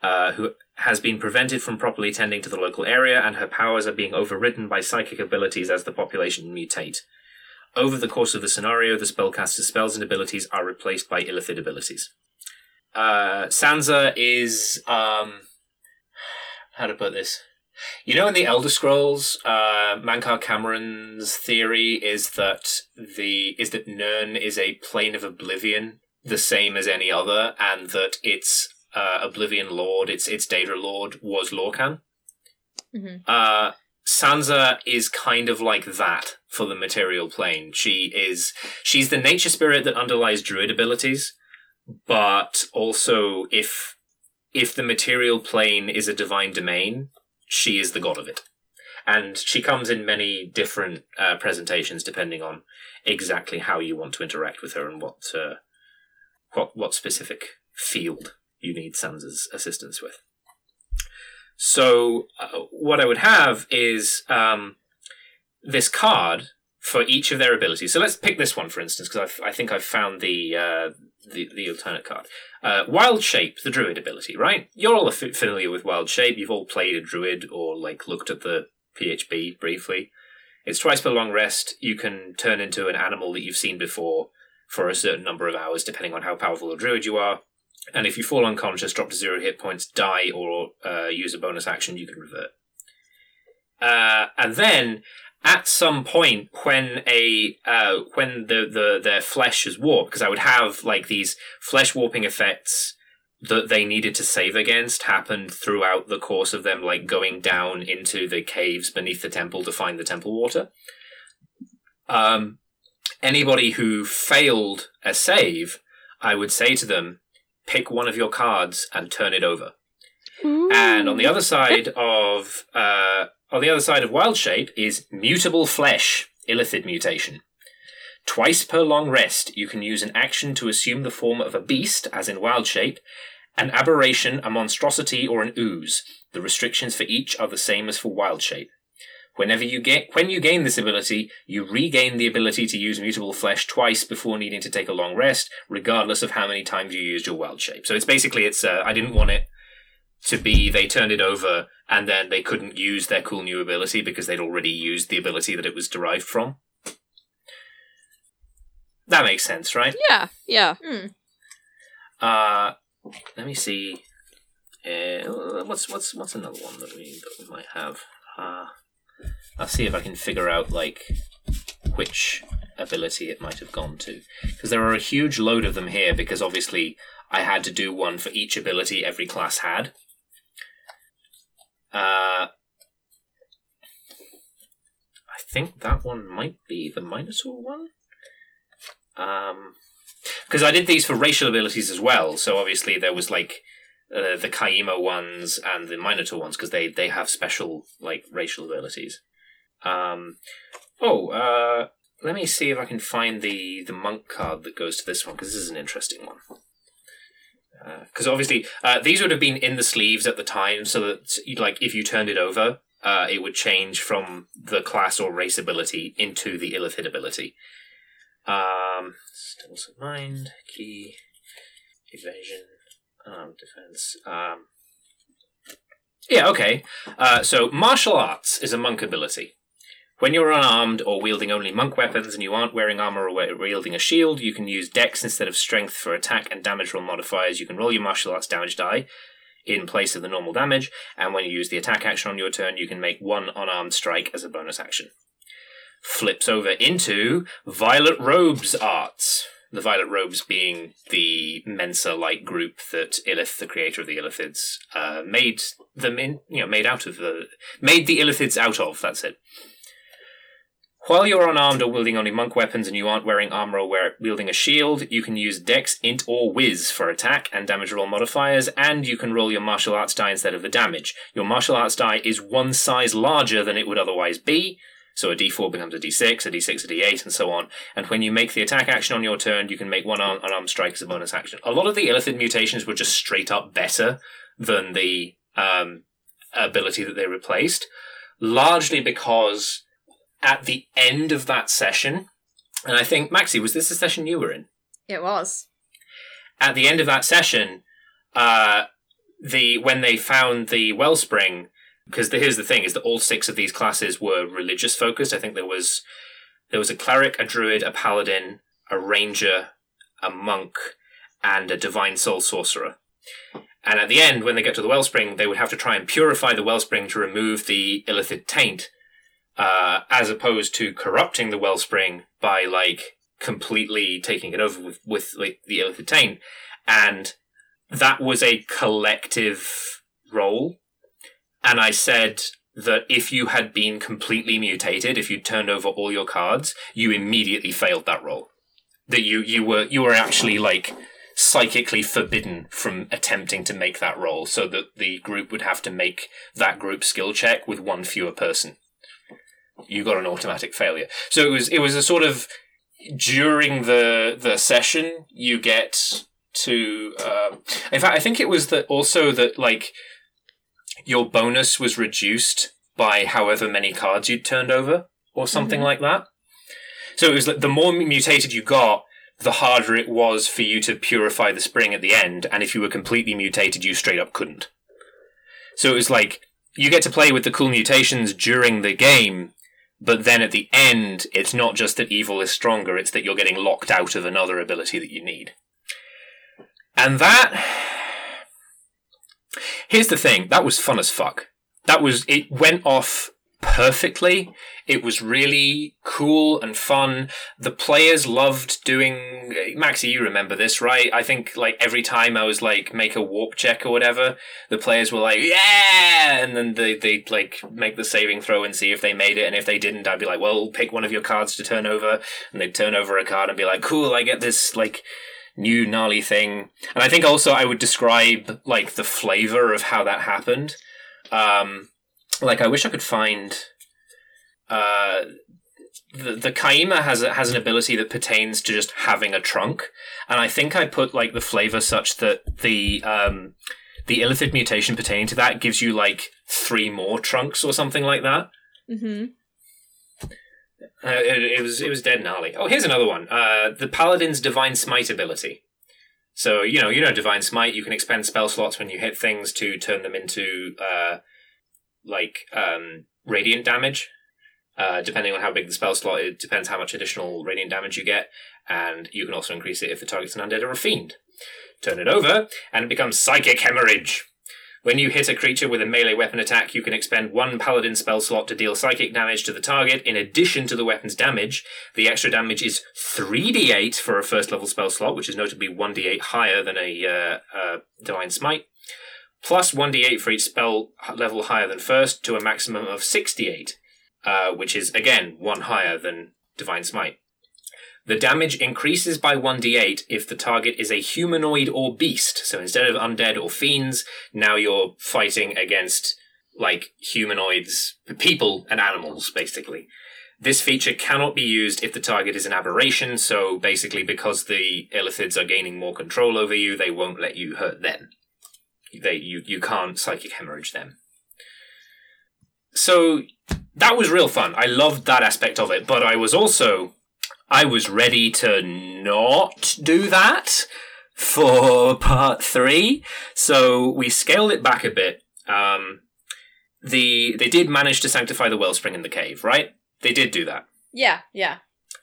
uh, who has been prevented from properly tending to the local area, and her powers are being overridden by psychic abilities as the population mutate. Over the course of the scenario, the spellcaster's spells and abilities are replaced by Illithid abilities. Uh, Sansa is, um, how to put this? You know, in the Elder Scrolls, uh, Mankar Cameron's theory is that the is that Nirn is a plane of oblivion, the same as any other, and that its uh, Oblivion Lord, its its Daedra Lord, was Lorcan. Mm-hmm. Uh, Sansa is kind of like that for the material plane. She is she's the nature spirit that underlies druid abilities, but also if if the material plane is a divine domain, she is the god of it. And she comes in many different uh, presentations depending on exactly how you want to interact with her and what uh, what what specific field you need Sansa's assistance with. So uh, what I would have is um, this card for each of their abilities. So let's pick this one, for instance, because I think I've found the uh, the, the alternate card. Uh, Wild Shape, the druid ability, right? You're all familiar with Wild Shape. You've all played a druid or like looked at the P H B briefly. It's twice per long rest. You can turn into an animal that you've seen before for a certain number of hours, depending on how powerful a druid you are. And if you fall unconscious, drop to zero hit points, die, or uh, use a bonus action, you can revert. Uh, and then, at some point, when a uh, when the, the their flesh is warped, because I would have like these flesh warping effects that they needed to save against happened throughout the course of them, like going down into the caves beneath the temple to find the temple water. Um, anybody who failed a save, I would say to them, pick one of your cards and turn it over. Ooh. And on the other side of uh, on the other side of Wild Shape is Mutable Flesh, Illithid mutation. Twice per long rest, you can use an action to assume the form of a beast, as in Wild Shape, an aberration, a monstrosity, or an ooze. The restrictions for each are the same as for Wild Shape. Whenever you get when you gain this ability, you regain the ability to use Mutable Flesh twice before needing to take a long rest, regardless of how many times you used your Wild Shape. So it's basically it's uh, I didn't want it to be they turned it over and then they couldn't use their cool new ability because they'd already used the ability that it was derived from. That makes sense, right? Yeah, yeah. Mm. Uh, let me see. Uh, what's what's what's another one that we that we might have? Uh I'll see if I can figure out, like, which ability it might have gone to. Because there are a huge load of them here, because obviously I had to do one for each ability every class had. Uh, I think that one might be the Minotaur one. Um, because I did these for racial abilities as well, so obviously there was, like, Uh, the Kaima ones and the Minotaur ones, because they, they have special, like, racial abilities. Um, oh, uh, let me see if I can find the, the monk card that goes to this one, because this is an interesting one. Because uh, obviously, uh, these would have been in the sleeves at the time, so that, like, if you turned it over, uh, it would change from the class or race ability into the Illithid ability. Um, Stillness of Mind, Key, Evasion... Um, defense. Um, yeah, okay. Uh, so, martial arts is a monk ability. When you're unarmed or wielding only monk weapons and you aren't wearing armor or wielding a shield, you can use dex instead of strength for attack and damage roll modifiers. You can roll your martial arts damage die in place of the normal damage, and when you use the attack action on your turn, you can make one unarmed strike as a bonus action. Flips over into Violet Robes arts. The Violet Robes being the Mensa-like group that Illith, the creator of the Illithids, uh, made them in, you know, made out of the, made the Illithids out of. That's it. While you're unarmed or wielding only monk weapons and you aren't wearing armor or wielding a shield, you can use Dex, Int, or Wiz for attack and damage roll modifiers, and you can roll your martial arts die instead of the damage. Your martial arts die is one size larger than it would otherwise be. So a d four becomes a d six, a d six, a d eight, and so on. And when you make the attack action on your turn, you can make one arm, unarmed strike as a bonus action. A lot of the Illithid mutations were just straight up better than the um, ability that they replaced, largely because at the end of that session, and I think, Maxie, was this the session you were in? It was. At the end of that session, uh, the when they found the wellspring, because the, here's the thing, is that all six of these classes were religious focused. I think there was there was a cleric, a druid, a paladin, a ranger, a monk, and a divine soul sorcerer. And at the end, when they get to the wellspring, they would have to try and purify the wellspring to remove the Illithid taint, uh, as opposed to corrupting the wellspring by, like, completely taking it over with, with like, the Illithid taint. And that was a collective role. And I said that if you had been completely mutated, if you turned over all your cards, you immediately failed that role. That you, you were you were actually, like, psychically forbidden from attempting to make that role, so that the group would have to make that group skill check with one fewer person. You got an automatic failure. So it was it was a sort of, during the the session, you get to... Uh, in fact, I think it was that also that, like... your bonus was reduced by however many cards you'd turned over or something mm-hmm. like that. So it was like the more mutated you got, the harder it was for you to purify the spring at the end. And if you were completely mutated, you straight up couldn't. So it was like you get to play with the cool mutations during the game, but then at the end, it's not just that evil is stronger. It's that you're getting locked out of another ability that you need. And that... Here's the thing, that was fun as fuck. That was, it went off perfectly. It was really cool and fun. The players loved doing, Maxie, you remember this, right? I think, like, every time I was like, make a warp check or whatever, the players were like, yeah! And then they, they'd like, make the saving throw and see if they made it, and if they didn't, I'd be like, well, pick one of your cards to turn over, and they'd turn over a card and be like, cool, I get this, like... new gnarly thing. And I think also I would describe, like, the flavor of how that happened. Um, like, I wish I could find... Uh, the the Kaima has, a, has an ability that pertains to just having a trunk. And I think I put, like, the flavor such that the um, the Illithid mutation pertaining to that gives you, like, three more trunks or something like that. Mm-hmm. Uh, it, it was it was dead gnarly. Oh, here's another one. Uh, the Paladin's Divine Smite ability. So, you know, you know Divine Smite. You can expend spell slots when you hit things to turn them into, uh, like, um, radiant damage. Uh, depending on how big the spell slot, it depends how much additional radiant damage you get. And you can also increase it if the target's an undead or a fiend. Turn it over, and it becomes Psychic Hemorrhage. When you hit a creature with a melee weapon attack, you can expend one paladin spell slot to deal psychic damage to the target in addition to the weapon's damage. The extra damage is three d eight for a first level spell slot, which is notably one d eight higher than a uh, uh, Divine Smite, plus one d eight for each spell level higher than first to a maximum of six d eight, uh, which is, again, one higher than Divine Smite. The damage increases by one d eight if the target is a humanoid or beast. So instead of undead or fiends, now you're fighting against, like, humanoids, people, and animals, basically. This feature cannot be used if the target is an aberration, so basically because the Illithids are gaining more control over you, they won't let you hurt them. They, you, you can't psychic hemorrhage them. So that was real fun. I loved that aspect of it, but I was also... I was ready to not do that for part three, so we scaled it back a bit. Um, the they did manage to sanctify the wellspring in the cave, right? They did do that. Yeah, yeah.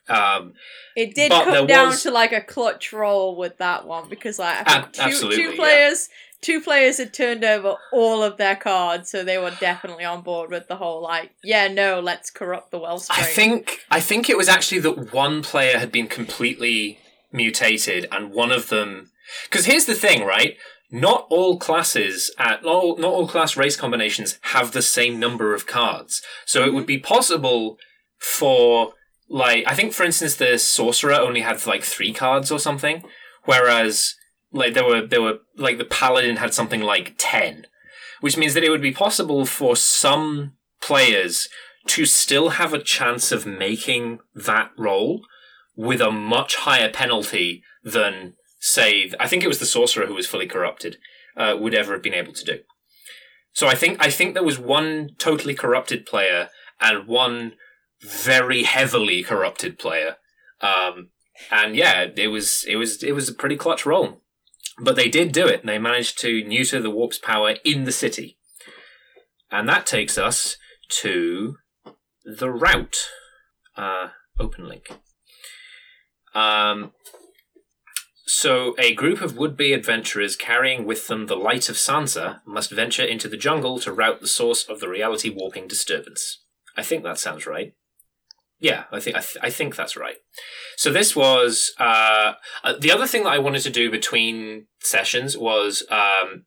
Um, it did come down was... to like a clutch roll with that one because like I think a- two, two players, yeah. two players had turned over all of their cards, so they were definitely on board with the whole like, yeah, no, let's corrupt the wellspring. I think I think it was actually that one player had been completely mutated, and one of them. Because here's the thing, right? Not all classes, at, not all, not all class race combinations have the same number of cards, so it would be possible for. Like, I think, for instance, the sorcerer only had, like, three cards or something, whereas, like, there were, there were, like, the paladin had something like ten, which means that it would be possible for some players to still have a chance of making that roll with a much higher penalty than, say, I think it was the sorcerer who was fully corrupted, uh, would ever have been able to do. So I think I think there was one totally corrupted player and one very heavily corrupted player, um, and yeah, it was it was it was a pretty clutch roll. But they did do it, and they managed to neuter the warp's power in the city, and that takes us to the route. Uh, open link. Um. So, a group of would-be adventurers carrying with them the light of Sansa must venture into the jungle to rout the source of the reality-warping disturbance. I think that sounds right. Yeah, I think I, th- I think that's right. So this was... Uh, uh, the other thing that I wanted to do between sessions was um,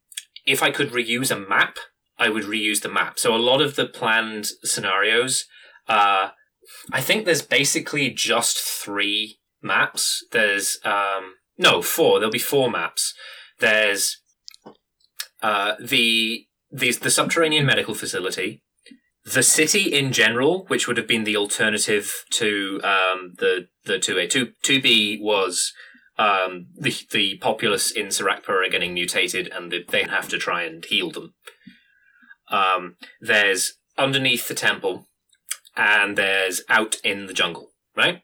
if I could reuse a map, I would reuse the map. So a lot of the planned scenarios, uh, I think there's basically just three maps. There's... Um, No, four. There'll be four maps. There's uh, the, the the subterranean medical facility, the city in general, which would have been the alternative to um, the the two A. two B was um, the the populace in Sarakpur are getting mutated, and the, they have to try and heal them. Um, there's underneath the temple, and there's out in the jungle, right?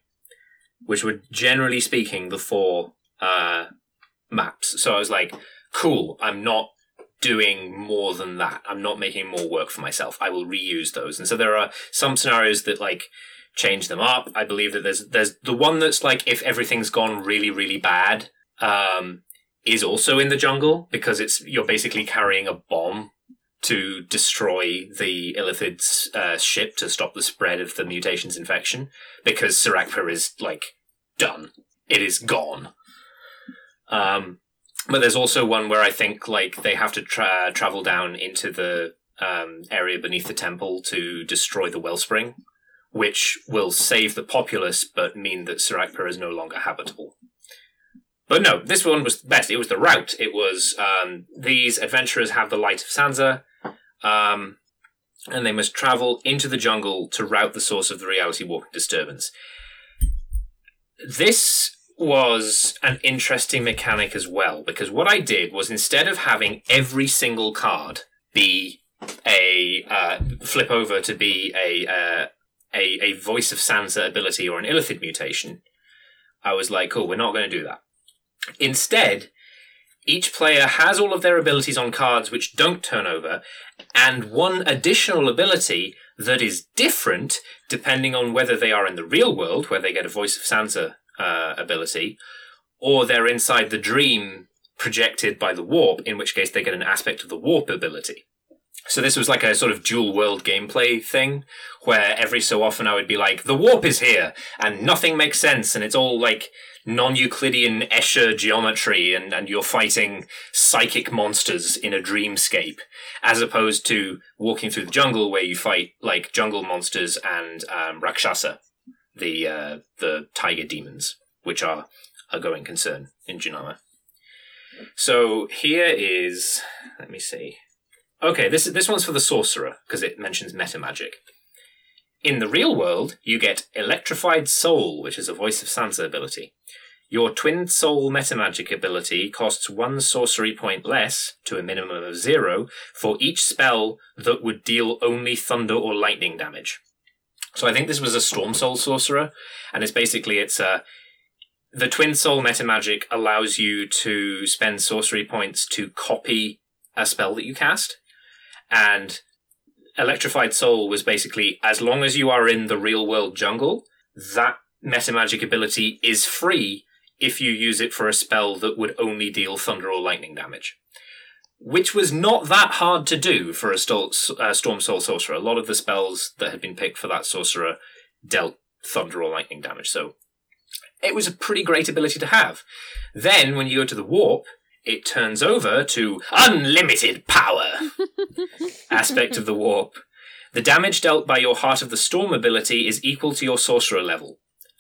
Which were, generally speaking, the four Uh, maps. So I was like, cool, I'm not doing more than that. I'm not making more work for myself. I will reuse those. And so there are some scenarios that like change them up. I believe that there's there's the one that's like if everything's gone really, really bad um, is also in the jungle because it's you're basically carrying a bomb to destroy the Illithids uh, ship to stop the spread of the mutation's infection because Sarakpur is like done. It is gone. Um, but there's also one where I think like they have to tra- travel down into the um, area beneath the temple to destroy the wellspring, which will save the populace but mean that Sarakpur is no longer habitable. But no, this one was the best. It was the route. It was um, these adventurers have the light of Sansa, um, and they must travel into the jungle to rout the source of the reality warping disturbance. This was an interesting mechanic as well, because what I did was instead of having every single card be a uh, flip over to be a, uh, a a voice of Sansa ability or an Illithid mutation, I was like, cool, we're not going to do that. Instead, each player has all of their abilities on cards which don't turn over, and one additional ability that is different depending on whether they are in the real world, where they get a voice of Sansa Uh, ability, or they're inside the dream projected by the warp, in which case they get an aspect of the warp ability. So this was like a sort of dual world gameplay thing, where every so often I would be like, the warp is here, and nothing makes sense, and it's all like non-Euclidean Escher geometry, and, and you're fighting psychic monsters in a dreamscape, as opposed to walking through the jungle where you fight like jungle monsters and um, Rakshasa. The uh, the tiger demons, which are a going concern in Junama. So here is, let me see. Okay, this this one's for the sorcerer because it mentions meta magic. In the real world, you get Electrified Soul, which is a voice of Sansa ability. Your Twin Soul meta magic ability costs one sorcery point less, to a minimum of zero, for each spell that would deal only thunder or lightning damage. So I think this was a Storm Soul sorcerer, and it's basically it's uh, the Twin Soul metamagic allows you to spend sorcery points to copy a spell that you cast, and Electrified Soul was basically as long as you are in the real world jungle, that metamagic ability is free if you use it for a spell that would only deal thunder or lightning damage. Which was not that hard to do for a Storm Soul sorcerer. A lot of the spells that had been picked for that sorcerer dealt thunder or lightning damage, so it was a pretty great ability to have. Then, when you go to the warp, it turns over to unlimited power aspect of the warp. The damage dealt by your Heart of the Storm ability is equal to your sorcerer level.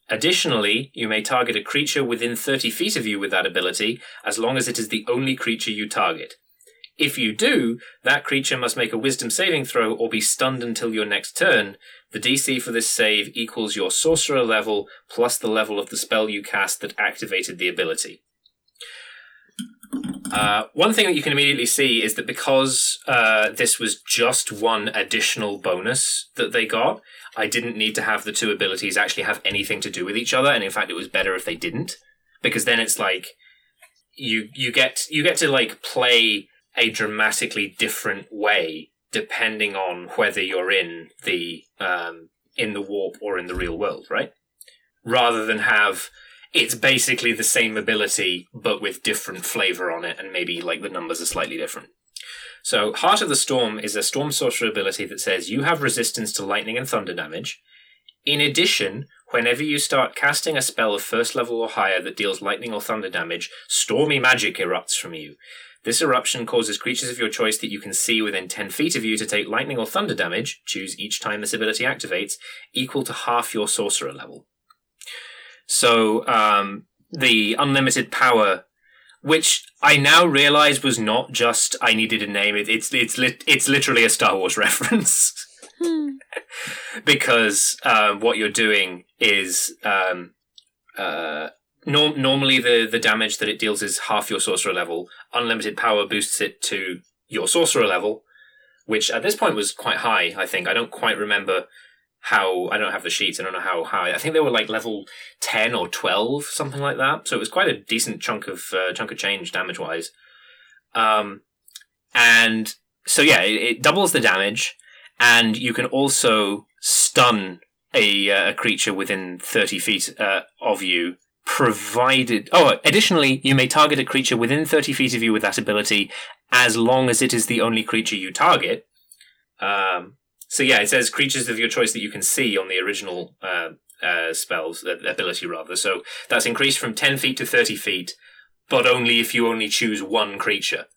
Additionally, you may target a creature within thirty feet of you with that ability, as long as it is the only creature you target. If you do, that creature must make a wisdom saving throw or be stunned until your next turn. The D C for this save equals your sorcerer level plus the level of the spell you cast that activated the ability. Uh, one thing that you can immediately see is that because uh, this was just one additional bonus that they got, I didn't need to have the two abilities actually have anything to do with each other, and in fact it was better if they didn't, because then it's like you you get you get to like play a dramatically different way depending on whether you're in the um, in the warp or in the real world, right? Rather than have it's basically the same ability, but with different flavor on it, and maybe like the numbers are slightly different. So Heart of the Storm is a Storm Sorcerer ability that says you have resistance to lightning and thunder damage. In addition, whenever you start casting a spell of first level or higher that deals lightning or thunder damage, stormy magic erupts from you. This eruption causes creatures of your choice that you can see within ten feet of you to take lightning or thunder damage, choose each time this ability activates, equal to half your sorcerer level. So um, the unlimited power, which I now realize was not just I needed a name. It, it's it's lit, it's literally a Star Wars reference hmm. because um, what you're doing is um, uh, no, normally the, the damage that it deals is half your sorcerer level. Unlimited power boosts it to your sorcerer level, which at this point was quite high. I think I don't quite remember. How I don't have the sheets. I don't know how high. I think they were like level ten or twelve, something like that. So it was quite a decent chunk of uh, chunk of change damage wise. Um, and so yeah, it, it doubles the damage, and you can also stun a, uh, a creature within thirty feet uh, of you. Provided, oh, additionally, you may target a creature within thirty feet of you with that ability, as long as it is the only creature you target. Um. So yeah, it says creatures of your choice that you can see on the original uh, uh, spells, uh, ability rather. So that's increased from ten feet to thirty feet, but only if you only choose one creature.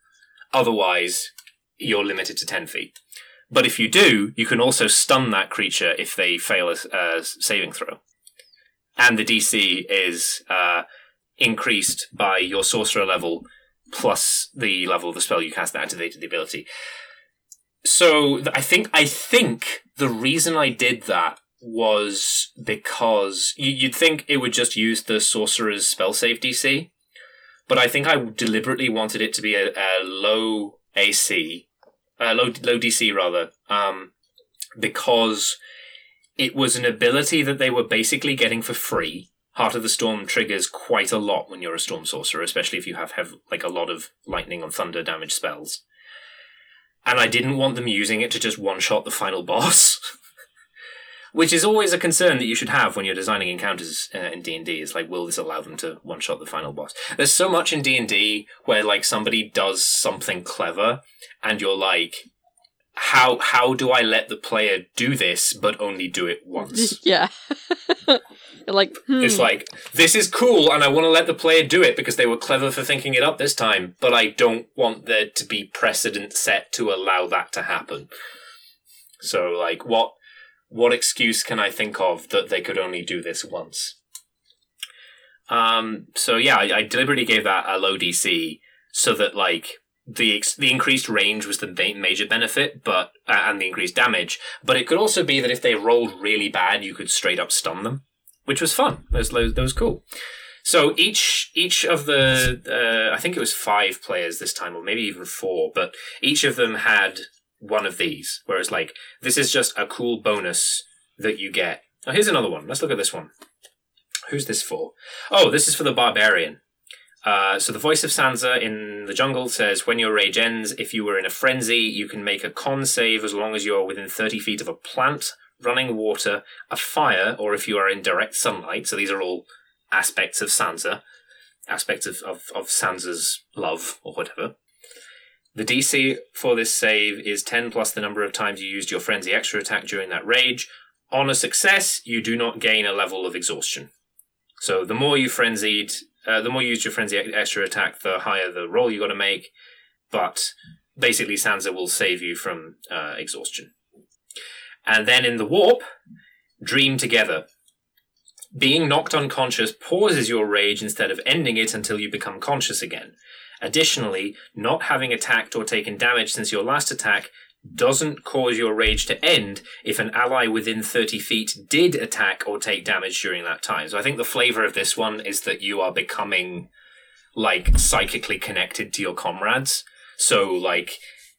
Otherwise, you're limited to ten feet. But if you do, you can also stun that creature if they fail a uh, saving throw. And the D C is uh, increased by your sorcerer level plus the level of the spell you cast that activated the ability. So I think I think the reason I did that was because you'd think it would just use the sorcerer's spell save D C, but I think I deliberately wanted it to be a, a low A C, a low low D C rather, um, because it was an ability that they were basically getting for free. Heart of the Storm triggers quite a lot when you're a Storm Sorcerer, especially if you have, have like a lot of lightning and thunder damage spells. And I didn't want them using it to just one-shot the final boss, which is always a concern that you should have when you're designing encounters uh, in D and D. It's like, will this allow them to one-shot the final boss? There's so much in D and D where like somebody does something clever, and you're like, how how do I let the player do this but only do it once? Yeah. Like hmm. It's like, this is cool and I want to let the player do it because they were clever for thinking it up this time, but I don't want there to be precedent set to allow that to happen. So like what what excuse can I think of that they could only do this once? Um so yeah, I, I deliberately gave that a low D C so that like the ex- the increased range was the ma- major benefit, but uh, and the increased damage, but it could also be that if they rolled really bad, you could straight up stun them. Which was fun. That was, that was cool. So each each of the, uh, I think it was five players this time, or maybe even four, but each of them had one of these, where it's like, this is just a cool bonus that you get. Oh, here's another one. Let's look at this one. Who's this for? Oh, this is for the Barbarian. Uh, so the voice of Sansa in the jungle says, when your rage ends, if you were in a frenzy, you can make a con save as long as you're within thirty feet of a plant, running water, a fire, or if you are in direct sunlight. So these are all aspects of Sansa, aspects of, of, of Sansa's love, or whatever. The D C for this save is ten plus the number of times you used your frenzy extra attack during that rage. On a success, you do not gain a level of exhaustion. So the more you frenzied, uh, the more you used your frenzy extra attack, the higher the roll you got to make, but basically Sansa will save you from uh, exhaustion. And then in the warp, dream together. Being knocked unconscious pauses your rage instead of ending it until you become conscious again. Additionally, not having attacked or taken damage since your last attack doesn't cause your rage to end if an ally within thirty feet did attack or take damage during that time. So I think the flavor of this one is that you are becoming, like, psychically connected to your comrades. So, like,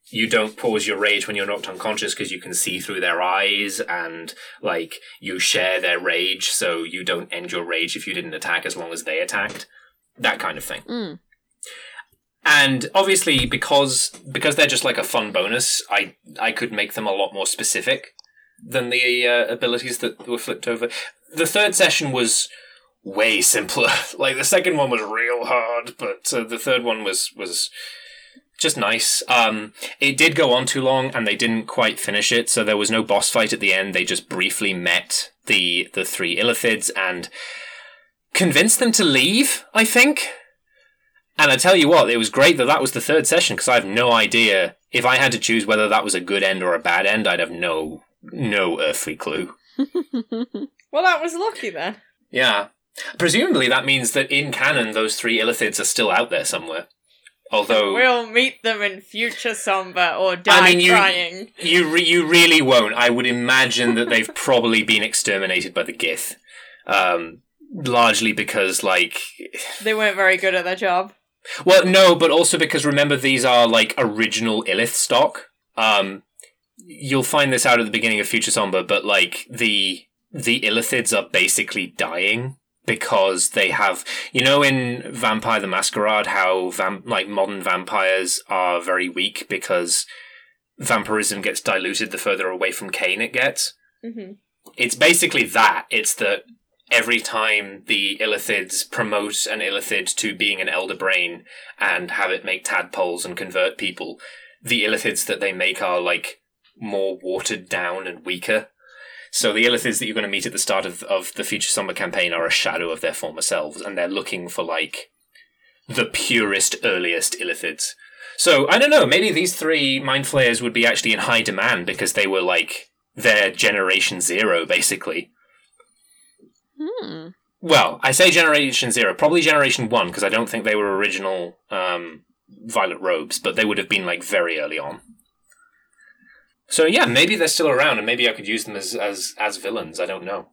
you don't pause your rage when you're knocked unconscious because you can see through their eyes, and, like, you share their rage, so you don't end your rage if you didn't attack as long as they attacked. That kind of thing. Mm. And obviously, because because they're just like a fun bonus, I I could make them a lot more specific than the uh, abilities that were flipped over. The third session was way simpler. Like, the second one was real hard, but uh, the third one was was just nice. Um, it did go on too long, and they didn't quite finish it, so there was no boss fight at the end. They just briefly met the the three Illithids and convinced them to leave, I think. And I tell you what, it was great that that was the third session, because I have no idea. If I had to choose whether that was a good end or a bad end, I'd have no no earthly clue. Well, that was lucky then. Yeah. Presumably that means that in canon, those three Illithids are still out there somewhere. Although we'll meet them in future Somber or die I mean, you, trying. You, re- you really won't. I would imagine that they've probably been exterminated by the Gith. Um, largely because, like... they weren't very good at their job. Well, no, but also because, remember, these are, like, original Illith stock. Um, you'll find this out at the beginning of Future Somber, but, like, the the Illithids are basically dying because they have... You know in Vampire the Masquerade how, vamp- like, modern vampires are very weak because vampirism gets diluted the further away from Cain it gets? Mm-hmm. It's basically that. It's that every time the Illithids promote an Illithid to being an Elder Brain and have it make tadpoles and convert people, the Illithids that they make are, like, more watered down and weaker. So the Illithids that you're going to meet at the start of, of the Future Summer campaign are a shadow of their former selves, and they're looking for, like, the purest, earliest Illithids. So, I don't know, maybe these three Mind Flayers would be actually in high demand because they were, like, their Generation Zero, basically. Hmm. Well, I say Generation Zero, probably Generation One, because I don't think they were original um, Violet Robes, but they would have been, like, very early on. So yeah, maybe they're still around, and maybe I could use them as as, as villains. I don't know,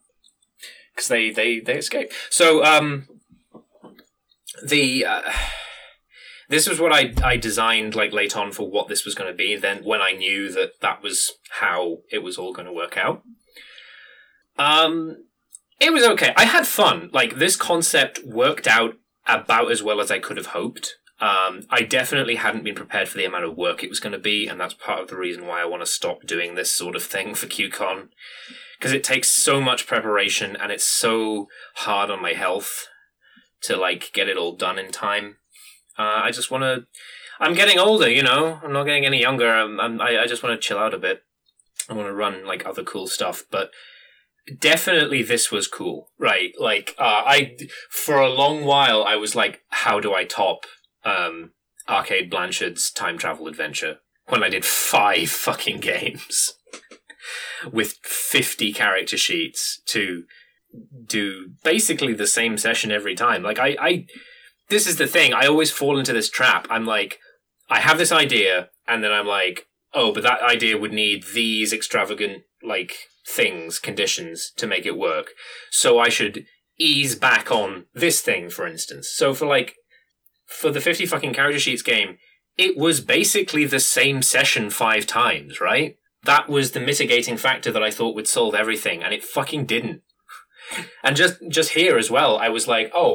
because they, they they escape. So um, the uh, this was what I I designed, like, late on for what this was going to be. Then when I knew that that was how it was all going to work out. Um. It was okay. I had fun. Like, this concept worked out about as well as I could have hoped. Um, I definitely hadn't been prepared for the amount of work it was going to be, and that's part of the reason why I want to stop doing this sort of thing for QCon. Because it takes so much preparation, and it's so hard on my health to, like, get it all done in time. Uh, I just want to... I'm getting older, you know? I'm not getting any younger. I'm, I'm, I, I just want to chill out a bit. I want to run, like, other cool stuff, but... definitely this was cool, right? Like, uh, I, for a long while, I was like, how do I top um, Arcade Blanchard's time travel adventure? When I did five fucking games with fifty character sheets to do basically the same session every time. Like, I, I, this is the thing. I always fall into this trap. I'm like, I have this idea, and then I'm like, oh, but that idea would need these extravagant, like... things, conditions to make it work. So I should ease back on this thing, for instance. So for like, for the fifty fucking character sheets game, it was basically the same session five times, right? That was the mitigating factor that I thought would solve everything, and it fucking didn't. And just, just here as well, I was like, oh,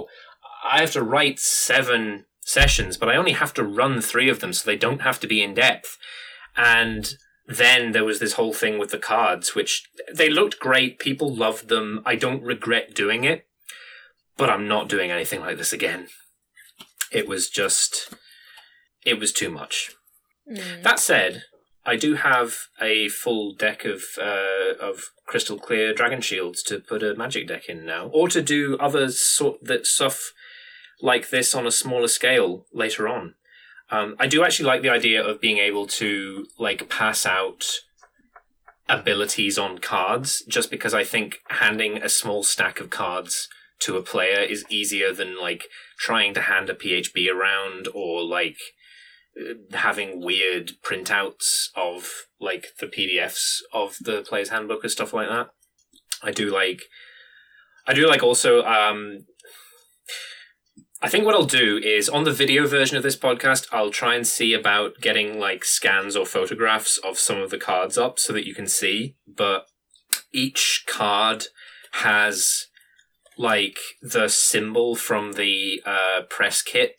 I have to write seven sessions, but I only have to run three of them, so they don't have to be in depth. And then there was this whole thing with the cards, which they looked great. People loved them. I don't regret doing it, but I'm not doing anything like this again. It was just, it was too much. Mm. That said, I do have a full deck of uh, of crystal clear dragon shields to put a magic deck in now, or to do other sort that stuff like this on a smaller scale later on. Um, I do actually like the idea of being able to, like, pass out abilities on cards, just because I think handing a small stack of cards to a player is easier than, like, trying to hand a P H B around or, like, having weird printouts of, like, the P D Fs of the player's handbook and stuff like that. I do like... I do like also... Um, I think what I'll do is, on the video version of this podcast, I'll try and see about getting, like, scans or photographs of some of the cards up so that you can see. But each card has, like, the symbol from the uh, press kit,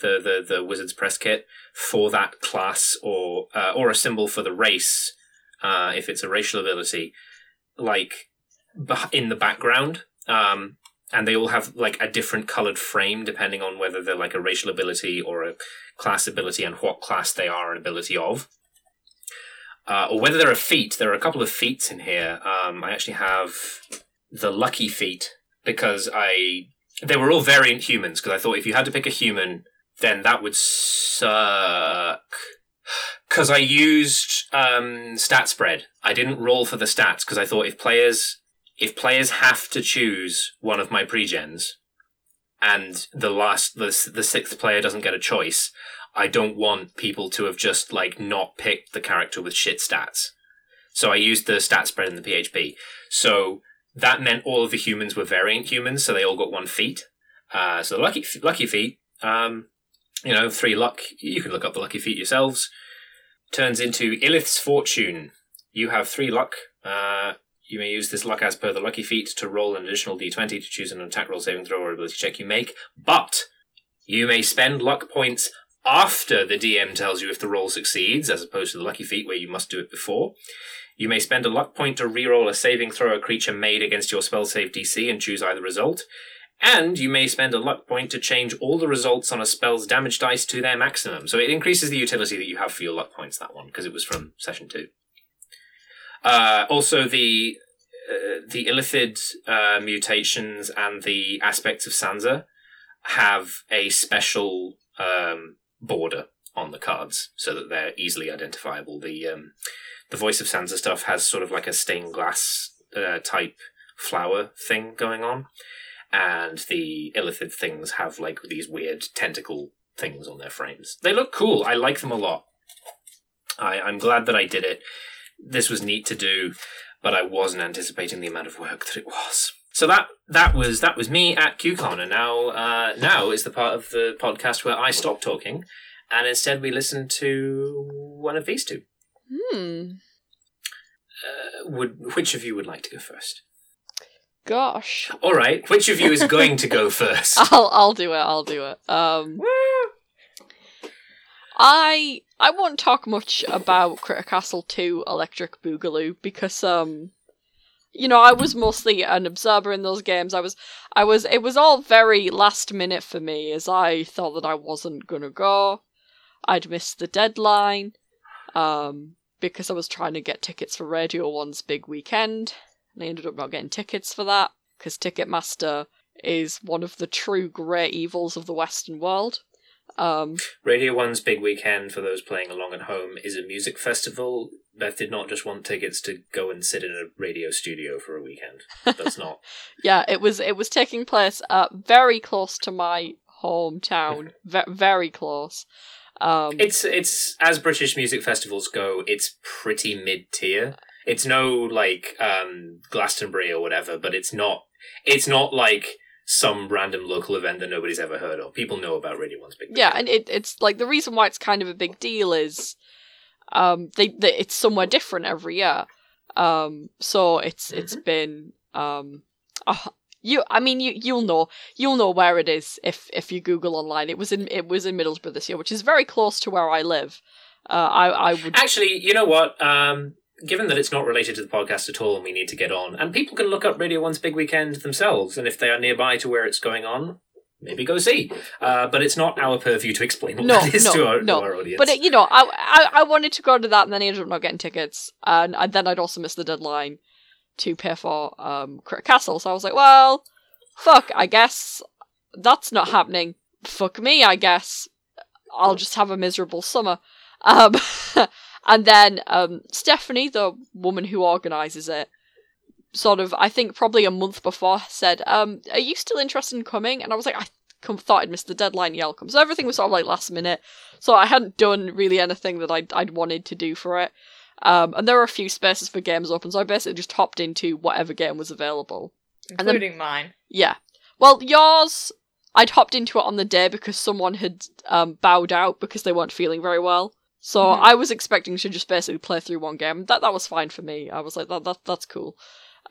the, the, the Wizard's press kit, for that class, or uh, or a symbol for the race, uh, if it's a racial ability, like, in the background. Um, and they all have, like, a different coloured frame depending on whether they're, like, a racial ability or a class ability and what class they are an ability of. Uh, or whether they're a feat. There are a couple of feats in here. Um, I actually have the Lucky Feat, because I... They were all variant humans, because I thought if you had to pick a human, then that would suck. Because I used um, stat spread. I didn't roll for the stats, because I thought if players... If players have to choose one of my pregens, and the last the, the sixth player doesn't get a choice, I don't want people to have just, like, not picked the character with shit stats. So I used the stat spread in the P H P. So that meant all of the humans were variant humans, so they all got one feat. Uh, so the lucky lucky feat, um, you know, three luck. You can look up the lucky feat yourselves. Turns into Illith's Fortune. You have three luck. Uh, You may use this luck as per the lucky feat to roll an additional d twenty to choose an attack roll, saving throw, or ability check you make, but you may spend luck points after the D M tells you if the roll succeeds, as opposed to the lucky feat where you must do it before. You may spend a luck point to reroll a saving throw a creature made against your spell save D C and choose either result, and you may spend a luck point to change all the results on a spell's damage dice to their maximum. So it increases the utility that you have for your luck points, that one, because it was from session two. Uh, also, the uh, the Illithid uh, mutations and the aspects of Sansa have a special um, border on the cards so that they're easily identifiable. The um, the Voice of Sansa stuff has sort of like a stained glass uh, type flower thing going on, and the Illithid things have like these weird tentacle things on their frames. They look cool. I like them a lot. I, I'm glad that I did it. This was neat to do, but I wasn't anticipating the amount of work that it was. So that that was that was me at QCon, and now uh, now is the part of the podcast where I stop talking, and instead we listen to one of these two. Hmm. Uh, would which of you would like to go first? Gosh. All right. Which of you is going to go first? I'll I'll do it. I'll do it. Um. I I won't talk much about Critter Castle two Electric Boogaloo because um you know, I was mostly an observer in those games. I was I was it was all very last minute for me, as I thought that I wasn't gonna go. I'd missed the deadline, um, because I was trying to get tickets for Radio One's big weekend, and I ended up not getting tickets for that, because Ticketmaster is one of the true great evils of the Western world. Um, Radio One's big weekend, for those playing along at home, is a music festival. Beth did not just want tickets to go and sit in a radio studio for a weekend. That's not. Yeah, it was it was taking place uh, very close to my hometown, v- very close. Um, it's it's as British music festivals go, it's pretty mid tier. It's no like um, Glastonbury or whatever, but it's not. It's not like some random local event that nobody's ever heard of. People know about Radio One's big deal. Yeah, and it, it's like the reason why it's kind of a big deal is um, they, they it's somewhere different every year. Um, so it's mm-hmm. it's been um, oh, you. I mean, you you'll know you'll know where it is if if you Google online. It was in it was in Middlesbrough this year, which is very close to where I live. Uh, I I would actually, you know what? Um... Given that it's not related to the podcast at all and we need to get on, and people can look up Radio One's Big Weekend themselves, and if they are nearby to where it's going on, maybe go see. Uh, but it's not our purview to explain what no, that is no, to, our, no. to our audience. But, it, you know, I, I I wanted to go to that, and then I ended up not getting tickets. And, and then I'd also missed the deadline to pay for um, Critter Castle. So I was like, well, fuck, I guess that's not happening. Fuck me, I guess. I'll just have a miserable summer. Um... And then um, Stephanie, the woman who organises it, sort of, I think probably a month before, said, um, are you still interested in coming? And I was like, I come, thought I'd missed the deadline, yeah, I'll come. So everything was sort of like last minute. So I hadn't done really anything that I'd, I'd wanted to do for it. Um, and there were a few spaces for games open, so I basically just hopped into whatever game was available. Including and then, mine. Yeah. Well, yours, I'd hopped into it on the day because someone had um, bowed out because they weren't feeling very well. So mm-hmm. I was expecting to just basically play through one game. That that was fine for me. I was like, that, that that's cool.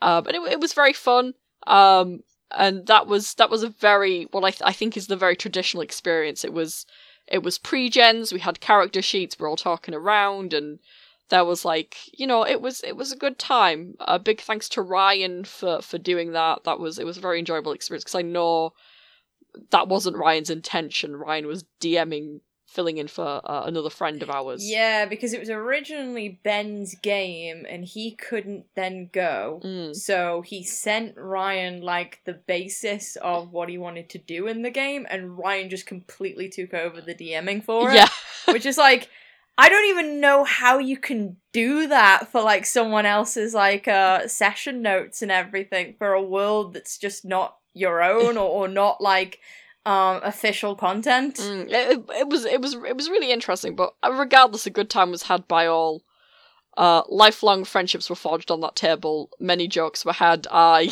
Um, and it it was very fun. Um, and that was that was a very, what I th- I think is the very traditional experience. It was it was pre-gens. We had character sheets. We're all talking around, and there was like, you know, it was it was a good time. A uh, big thanks to Ryan for for doing that. That was it was a very enjoyable experience because I know that wasn't Ryan's intention. Ryan was DMing. filling in for uh, another friend of ours. Yeah, because it was originally Ben's game and he couldn't then go. Mm. So he sent Ryan like the basis of what he wanted to do in the game, and Ryan just completely took over the DMing for it. Yeah. Which is like, I don't even know how you can do that for like someone else's like uh, session notes and everything for a world that's just not your own or, or not like Um, official content. Mm, it, it was it was it was really interesting, but regardless, a good time was had by all. Uh, lifelong friendships were forged on that table. Many jokes were had. I,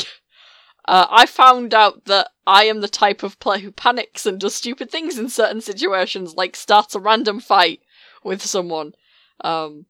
uh, I found out that I am the type of player who panics and does stupid things in certain situations, like starts a random fight with someone. Um,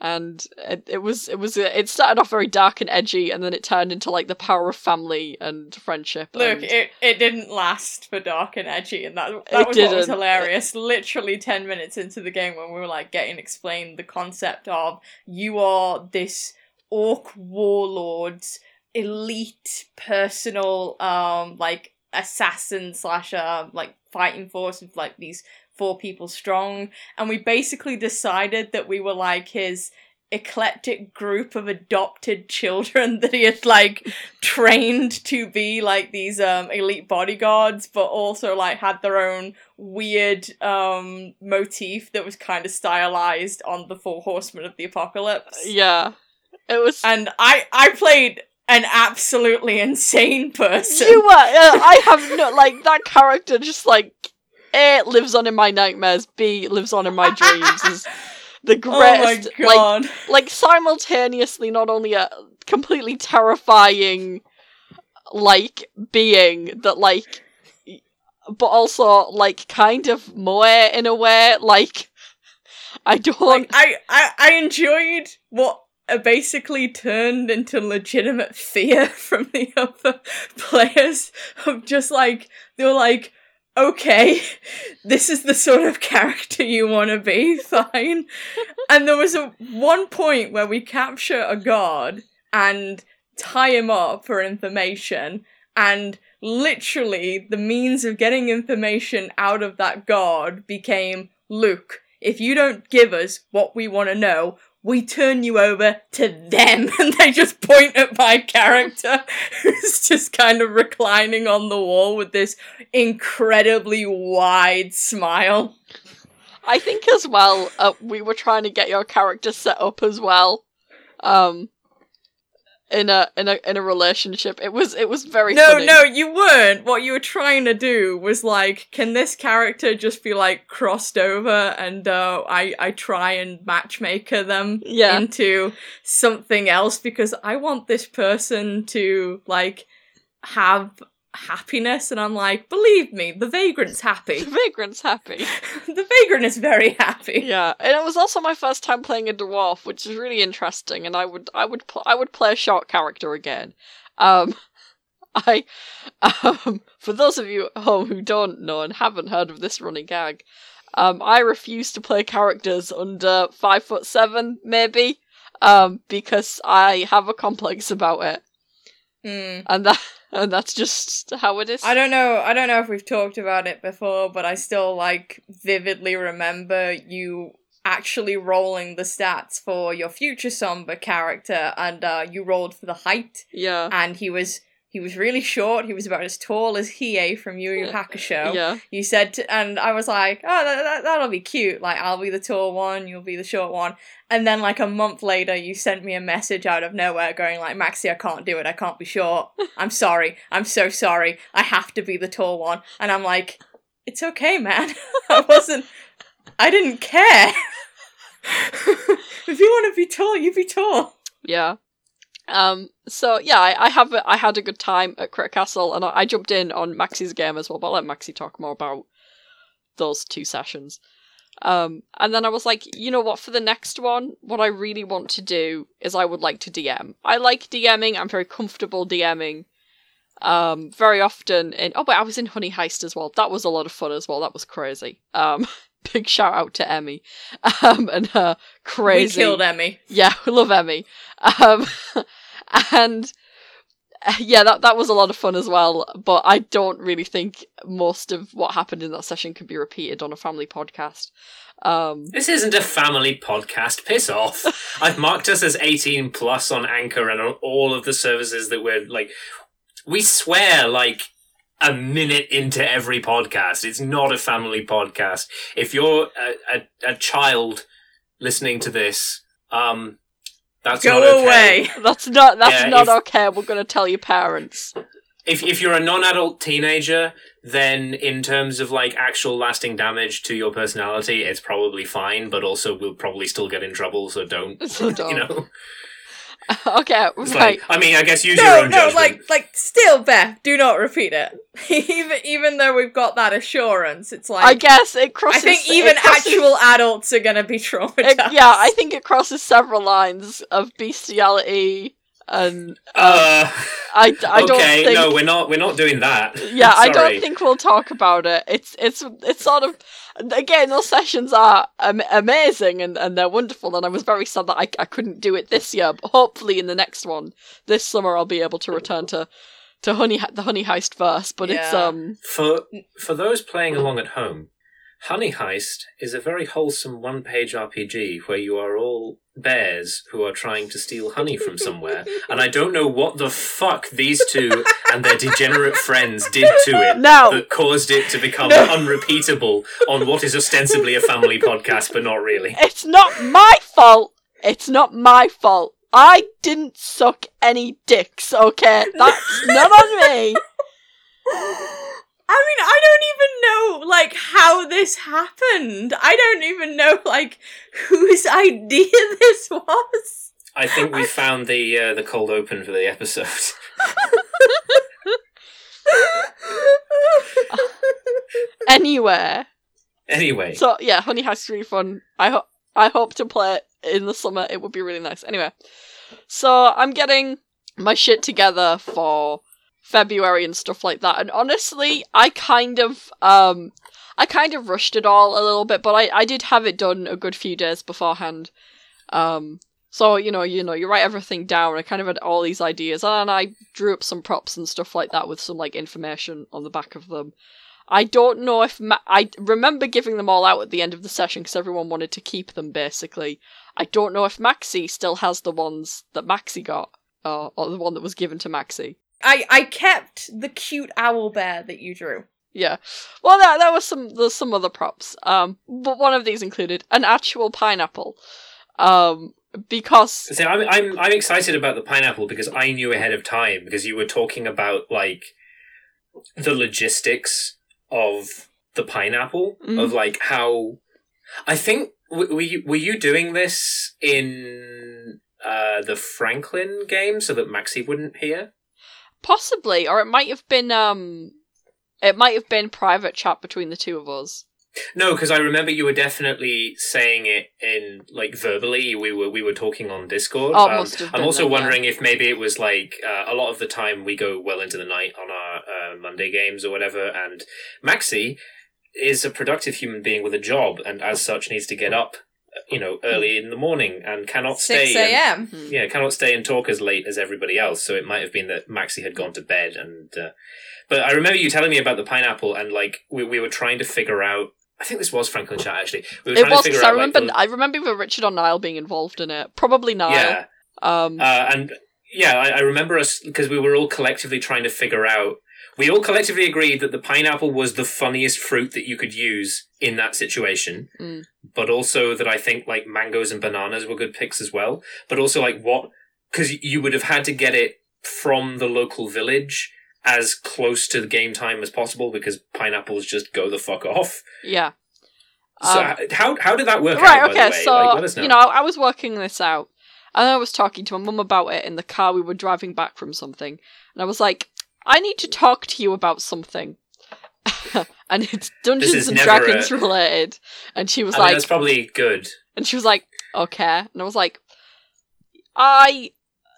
and it, it was it was it started off very dark and edgy, and then it turned into like the power of family and friendship. Look, and it, it didn't last for dark and edgy, and that that was what was hilarious. It, Literally ten minutes into the game, when we were like getting explained the concept of you are this orc warlord's elite personal um like assassin slash uh, like fighting force of like these four people strong, and we basically decided that we were like his eclectic group of adopted children that he had like trained to be like these um elite bodyguards, but also like had their own weird um motif that was kind of stylized on the Four Horsemen of the Apocalypse. Yeah, it was, and I I played an absolutely insane person. You were. Uh, I have no like that character just like. A, lives on in my nightmares, B, lives on in my dreams, is the greatest, oh my God. like, like, simultaneously not only a completely terrifying, like, being that, like, but also, like, kind of moe in a way, like, I don't... Like, I, I, I enjoyed what basically turned into legitimate fear from the other players of just, like, they were like, okay, this is the sort of character you want to be, fine. And there was a one point where we capture a guard and tie him up for information, and literally the means of getting information out of that guard became, look, if you don't give us what we want to know, we turn you over to them. And they just point at my character, who's just kind of reclining on the wall with this incredibly wide smile. I think as well, uh, we were trying to get your character set up as well, um, in a in a in a relationship. It was it was very no funny. No, you weren't. What you were trying to do was like, can this character just be like crossed over, and uh, I I try and matchmaker them yeah. into something else, because I want this person to like have happiness, and I'm like, believe me, the vagrant's happy. The vagrant's happy. The vagrant is very happy. Yeah, and it was also my first time playing a dwarf, which is really interesting. And I would, I would, pl- I would play a short character again. Um, I, um, for those of you at home who don't know and haven't heard of this running gag, um, I refuse to play characters under five foot seven, maybe, um, because I have a complex about it. Mm. And that, and that's just how it is. I don't know. I don't know if we've talked about it before, but I still like vividly remember you actually rolling the stats for your future Somber character, and uh, you rolled for the height. Yeah. And he was He was really short. He was about as tall as Hiei from Yu Yu Hakusho. Yeah. You said, to, and I was like, oh, that, that, that'll be cute. Like, I'll be the tall one, you'll be the short one. And then, like, a month later, you sent me a message out of nowhere going, like, Maxie, I can't do it. I can't be short. I'm sorry. I'm so sorry. I have to be the tall one. And I'm like, it's okay, man. I wasn't... I didn't care. If you want to be tall, you be tall. Yeah. Um, so yeah, I, I have a, I had a good time at Critter Castle, and I, I jumped in on Maxie's game as well, but I'll let Maxie talk more about those two sessions. Um, and then I was like, you know what, for the next one, what I really want to do is I would like to D M. I like DMing, I'm very comfortable DMing. Um, very often in, oh, but I was in Honey Heist as well. That was a lot of fun as well, that was crazy. Um, big shout out to Emmy, um, and her crazy. We killed Emmy. Yeah, we love Emmy. Um, and uh, yeah, that that was a lot of fun as well. But I don't really think most of what happened in that session can be repeated on a family podcast. Um, this isn't a family podcast. Piss off! I've marked us as eighteen plus on Anchor and on all of the services that we're like. We swear like. A minute into every podcast. It's not a family podcast. If you're a, a, a child listening to this, um, that's Go not okay. Go away. That's not that's yeah, not if, okay. We're going to tell your parents. If if you're a non-adult teenager, then in terms of like actual lasting damage to your personality, it's probably fine. But also, we'll probably still get in trouble. So don't. So don't. You know. Okay, right. Like, I mean, I guess use no, your own no, judgment. No, like, like, still, Beth, do not repeat it. even, even though we've got that assurance, it's like... I guess it crosses... I think even crosses, actual adults are going to be traumatized. It, yeah, I think it crosses several lines of bestiality and... Um, uh, I, I okay, don't think... no, we're not, we're not doing that. Yeah, I don't think we'll talk about it. It's it's it's sort of... Again, those sessions are um, amazing and, and they're wonderful, and I was very sad that I, I couldn't do it this year, but hopefully in the next one, this summer, I'll be able to return to, to Honey the Honey Heist verse, but yeah. it's... um For for those playing along at home, Honey Heist is a very wholesome one-page R P G where you are all bears who are trying to steal honey from somewhere, and I don't know what the fuck these two and their degenerate friends did to it no. that caused it to become no. unrepeatable on what is ostensibly a family podcast, but not really. It's not my fault! It's not my fault. I didn't suck any dicks, okay? That's not on me! I mean, I don't even know, like, how this happened. I don't even know, like, whose idea this was. I think we I... found the uh, the cold open for the episode. Anywhere. Anyway. So, yeah, Honey Heist is really fun. I, ho- I hope to play it in the summer. It would be really nice. Anyway. So, I'm getting my shit together for... February and stuff like that, and honestly I kind of um I kind of rushed it all a little bit, but I, I did have it done a good few days beforehand, um so you know you know you write everything down. I kind of had all these ideas and I drew up some props and stuff like that with some like information on the back of them. I don't know if Ma- I remember giving them all out at the end of the session because everyone wanted to keep them basically. I don't know if Maxie still has the ones that Maxie got uh, or the one that was given to Maxie. I, I kept the cute owl bear that you drew. Yeah. Well, there, there was some there's some other props. Um, but one of these included an actual pineapple. Um, because... See, I'm, I'm, I'm excited about the pineapple because I knew ahead of time because you were talking about, like, the logistics of the pineapple, mm. of, like, how... I think... Were you, were you doing this in uh, the Franklin game so that Maxie wouldn't hear? Possibly, or it might have been um, it might have been private chat between the two of us. No, because I remember you were definitely saying it in like verbally. We were we were talking on Discord. Oh, um, must have been I'm also then, wondering yeah. if maybe it was like uh, a lot of the time we go well into the night on our uh, Monday games or whatever, and Maxie is a productive human being with a job, and as such needs to get up, you know, early in the morning and cannot stay six a.m. yeah cannot stay and talk as late as everybody else, so it might have been that Maxie had gone to bed and uh, but I remember you telling me about the pineapple and like we we were trying to figure out I think this was Franklin Chat actually we were it trying was to figure out, I remember like, the... I remember Richard or Niall being involved in it, probably Niall. yeah um uh, and yeah, I, I remember us, because we were all collectively trying to figure out, we all collectively agreed that the pineapple was the funniest fruit that you could use in that situation, mm. but also that I think like mangoes and bananas were good picks as well. But also like what, because you would have had to get it from the local village as close to the game time as possible because pineapples just go the fuck off. Yeah. So um, how how did that work right, out, okay, by the way? So, like, let us know. You know, I was working this out, and I was talking to my mum about it in the car. We were driving back from something, and I was like, I need to talk to you about something. And it's Dungeons and Dragons a... related. And she was I like... mean, that's probably good. And she was like, okay. And I was like, I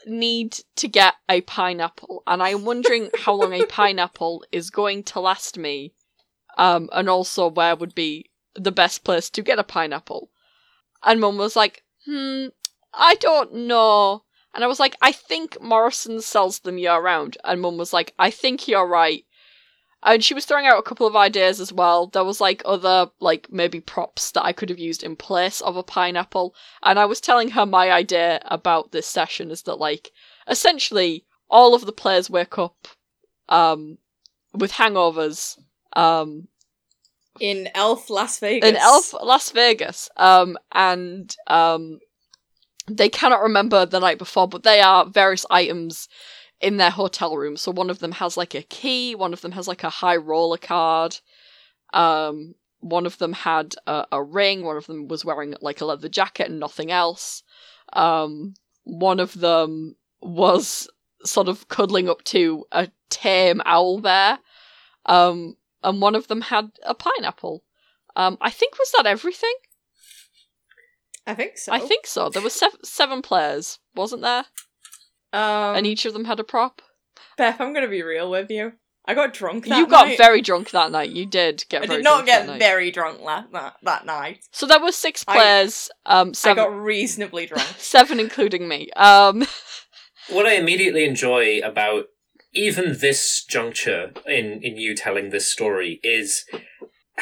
need to get a pineapple. And I'm wondering how long a pineapple is going to last me. Um, and also where would be the best place to get a pineapple. And Mum was like, hmm, I don't know. And I was like, I think Morrison sells them year-round. And Mum was like, I think you're right. And she was throwing out a couple of ideas as well. There was, like, other, like, maybe props that I could have used in place of a pineapple. And I was telling her my idea about this session is that, like, essentially, all of the players wake up um, with hangovers. Um, in Elf Las Vegas. In Elf Las Vegas. Um, and... Um, They cannot remember the night before, but they are various items in their hotel room. So one of them has, like, a key. One of them has, like, a high roller card. Um, one of them had a, a ring. One of them was wearing, like, a leather jacket and nothing else. Um, one of them was sort of cuddling up to a tame owl bear. Um, and one of them had a pineapple. Um, I think, was that everything? I think so. I think so. There were sev- seven players, wasn't there? Um, and each of them had a prop. Beth, I'm going to be real with you. I got drunk that night. You got night. very drunk that night. You did get I very drunk I did not get very drunk la- that, that night. So there were six players. I, um, seven, I got reasonably drunk. Seven including me. Um, what I immediately enjoy about even this juncture in, in you telling this story is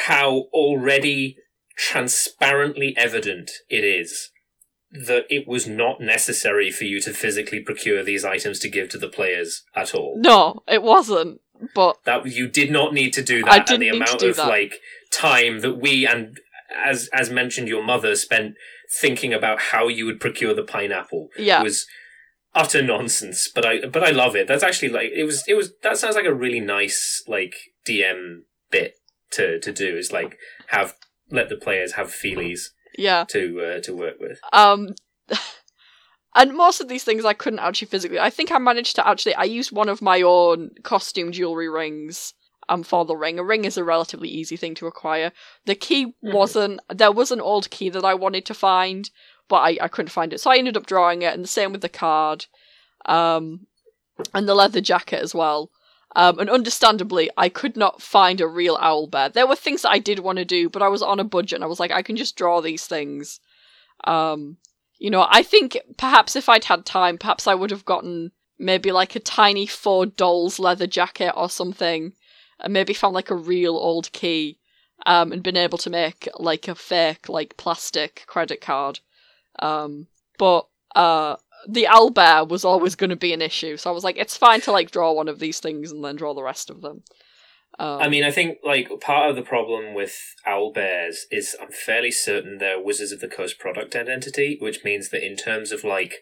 how already... transparently evident it is that it was not necessary for you to physically procure these items to give to the players at all. No, it wasn't, but... that you did not need to do that. I didn't and the need amount to do of that. Like time that we, and as as mentioned, your mother spent thinking about how you would procure the pineapple yeah. was utter nonsense, but I but I love it. That's actually like it was it was that sounds like a really nice like D M bit to to do is like have let the players have feelies yeah. to uh, to work with. Um, and most of these things I couldn't actually physically... I think I managed to actually... I used one of my own costume jewellery rings um, for the ring. A ring is a relatively easy thing to acquire. The key wasn't... Mm-hmm. There was an old key that I wanted to find, but I, I couldn't find it. So I ended up drawing it, and the same with the card. Um, and the leather jacket as well. Um, and understandably, I could not find a real owl bear. There were things that I did want to do, but I was on a budget, and I was like, I can just draw these things. Um, you know, I think perhaps if I'd had time, perhaps I would have gotten maybe like a tiny four dolls leather jacket or something, and maybe found like a real old key, um, and been able to make like a fake, like plastic credit card. Um, but, uh... the owl bear was always going to be an issue, so I was like, it's fine to like draw one of these things and then draw the rest of them. Um, I mean, I think like part of the problem with owl bears is I'm fairly certain they're Wizards of the Coast product identity, which means that in terms of like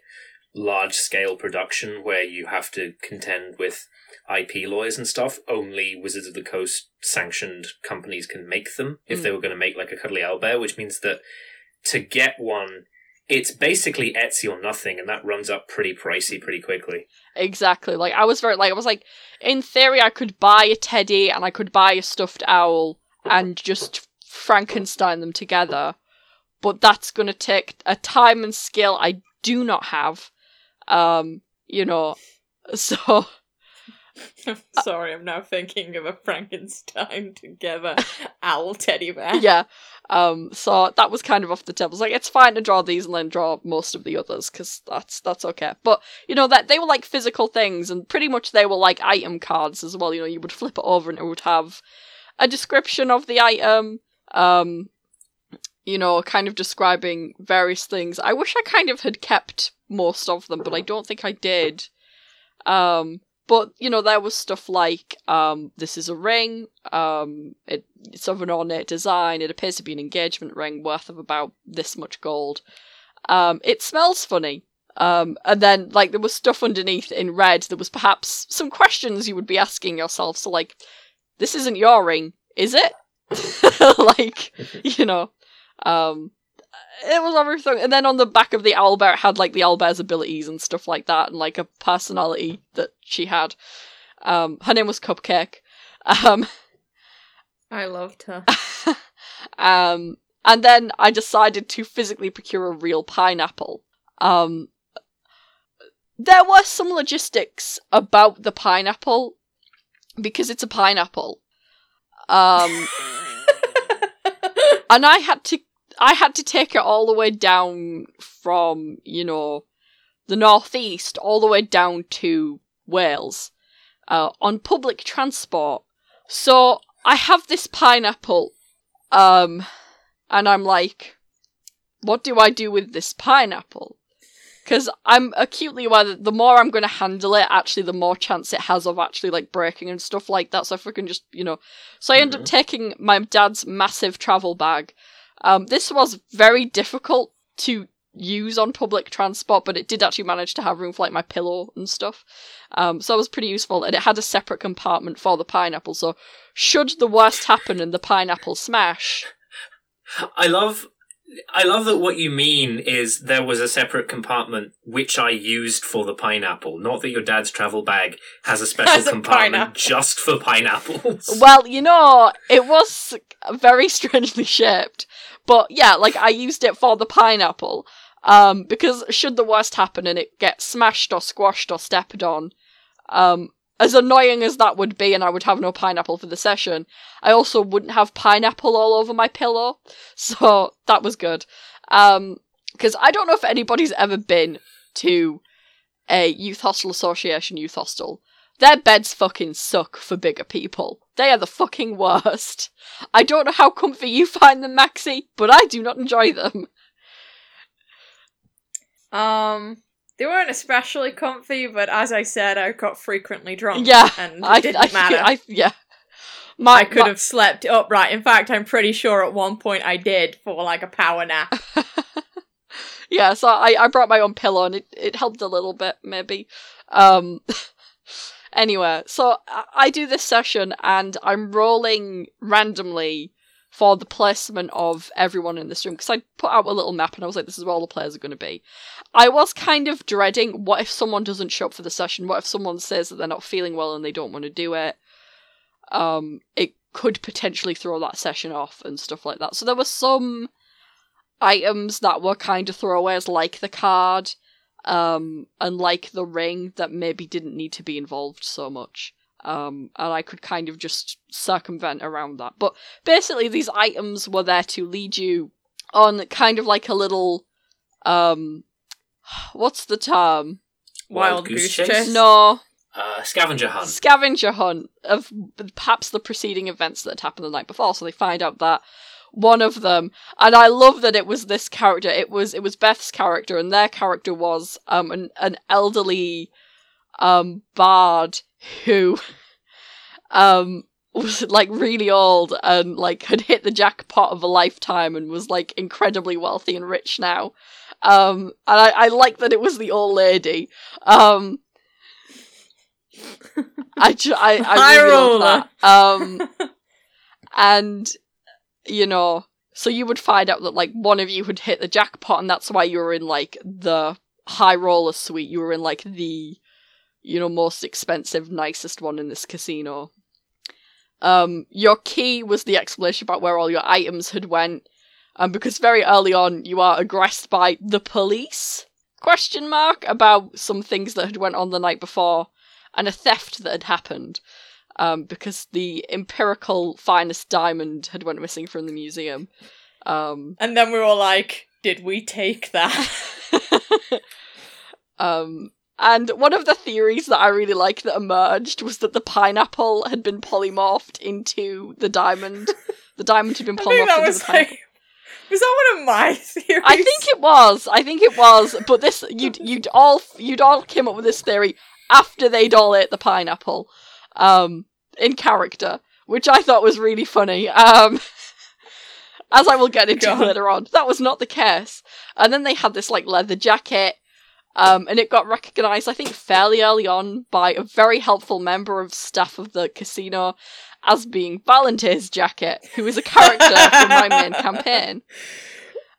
large scale production where you have to contend with I P lawyers and stuff, only Wizards of the Coast sanctioned companies can make them if mm. they were going to make like a cuddly owl bear, which means that to get one, it's basically Etsy or nothing, and that runs up pretty pricey pretty quickly. Exactly. Like, I was very, like, I was like, in theory, I could buy a teddy and I could buy a stuffed owl and just Frankenstein them together, but that's going to take a time and skill I do not have. Um, you know, so... I'm sorry, I'm now thinking of a Frankenstein together owl teddy bear. Yeah, um, so that was kind of off the table. It's like, it's fine to draw these and then draw most of the others, because that's that's okay. But, you know, that they were like physical things, and pretty much they were like item cards as well. You know, you would flip it over and it would have a description of the item, um, you know, kind of describing various things. I wish I kind of had kept most of them, but I don't think I did. Um, but, you know, there was stuff like, um, this is a ring, um, it, it's of an ornate design, it appears to be an engagement ring worth of about this much gold. Um, it smells funny. Um, and then, like, there was stuff underneath in red. There was perhaps some questions you would be asking yourself. So, like, this isn't your ring, is it? Like, you know, um, it was everything. And then on the back of the owlbear, it had, like, the owlbear's abilities and stuff like that, and, like, a personality that she had. Um, her name was Cupcake. Um, I loved her. um, and then I decided to physically procure a real pineapple. Um, there were some logistics about the pineapple, because it's a pineapple. Um, and I had to, I had to take it all the way down from, you know, the northeast all the way down to Wales, uh, on public transport. So I have this pineapple, um, and I'm like, what do I do with this pineapple? Because I'm acutely aware that the more I'm going to handle it, actually, the more chance it has of actually, like, breaking and stuff like that. So if we can just, you know... So I end mm-hmm. up taking my dad's massive travel bag. Um, this was very difficult to use on public transport, but it did actually manage to have room for, like, my pillow and stuff. Um, so it was pretty useful. And it had a separate compartment for the pineapple. So should the worst happen and the pineapple smash... I love... I love that what you mean is there was a separate compartment which I used for the pineapple. Not that your dad's travel bag has a special has a compartment pineapple. Just for pineapples. Well, you know, it was very strangely shaped. But yeah, like, I used it for the pineapple. Um, because should the worst happen and it gets smashed or squashed or stepped on, um, as annoying as that would be, and I would have no pineapple for the session, I also wouldn't have pineapple all over my pillow. So that was good. Um, because I don't know if anybody's ever been to a Youth Hostel Association youth hostel. Their beds fucking suck for bigger people. They are the fucking worst. I don't know how comfy you find them, Maxie, but I do not enjoy them. Um... They weren't especially comfy, but as I said, I got frequently drunk. Yeah, and it didn't I, I, matter. I, yeah, my, I could my... have slept upright. In fact, I'm pretty sure at one point I did for like a power nap. Yeah, so I, I brought my own pillow, and it, it helped a little bit, maybe. Um, anyway, so I, I do this session, and I'm rolling randomly for the placement of everyone in this room, because I put out a little map and I was like, this is where all the players are going to be. I was kind of dreading, what if someone doesn't show up for the session? What if someone says that they're not feeling well and they don't want to do it? Um, it could potentially throw that session off and stuff like that. So there were some items that were kind of throwaways, like the card, um, and like the ring, that maybe didn't need to be involved so much. Um, and I could kind of just circumvent around that. But basically these items were there to lead you on kind of like a little, um, what's the term? Wild, Wild goose chase? chase? No. Uh, scavenger hunt. Scavenger hunt of perhaps the preceding events that had happened the night before. So they find out that one of them, and I love that it was this character, it was, it was Beth's character, and their character was, um, an, an elderly, um, bard who um was like really old and like had hit the jackpot of a lifetime and was like incredibly wealthy and rich now. Um and I, I like that it was the old lady. Um I ju- I, I really love that. Um and you know, so you would find out that like one of you had hit the jackpot, and that's why you were in like the high roller suite. You were in like the, you know, most expensive, nicest one in this casino. Um, your key was the explanation about where all your items had went, and um, because very early on you are aggressed by the police, question mark, about some things that had went on the night before, and a theft that had happened, um, because the empirical finest diamond had went missing from the museum. Um, and then we were all like, did we take that? um... And one of the theories that I really like that emerged was that the pineapple had been polymorphed into the diamond. The diamond had been polymorphed into the pineapple. Like, was that one of my theories? I think it was. I think it was. But this, you'd you'd all you'd all came up with this theory after they'd all ate the pineapple, um, in character, which I thought was really funny, um, as I will get into God. later on. That was not the case. And then they had this, like, leather jacket, um, and it got recognised, I think, fairly early on by a very helpful member of staff of the casino as being Valandir's jacket, who is a character from my main campaign.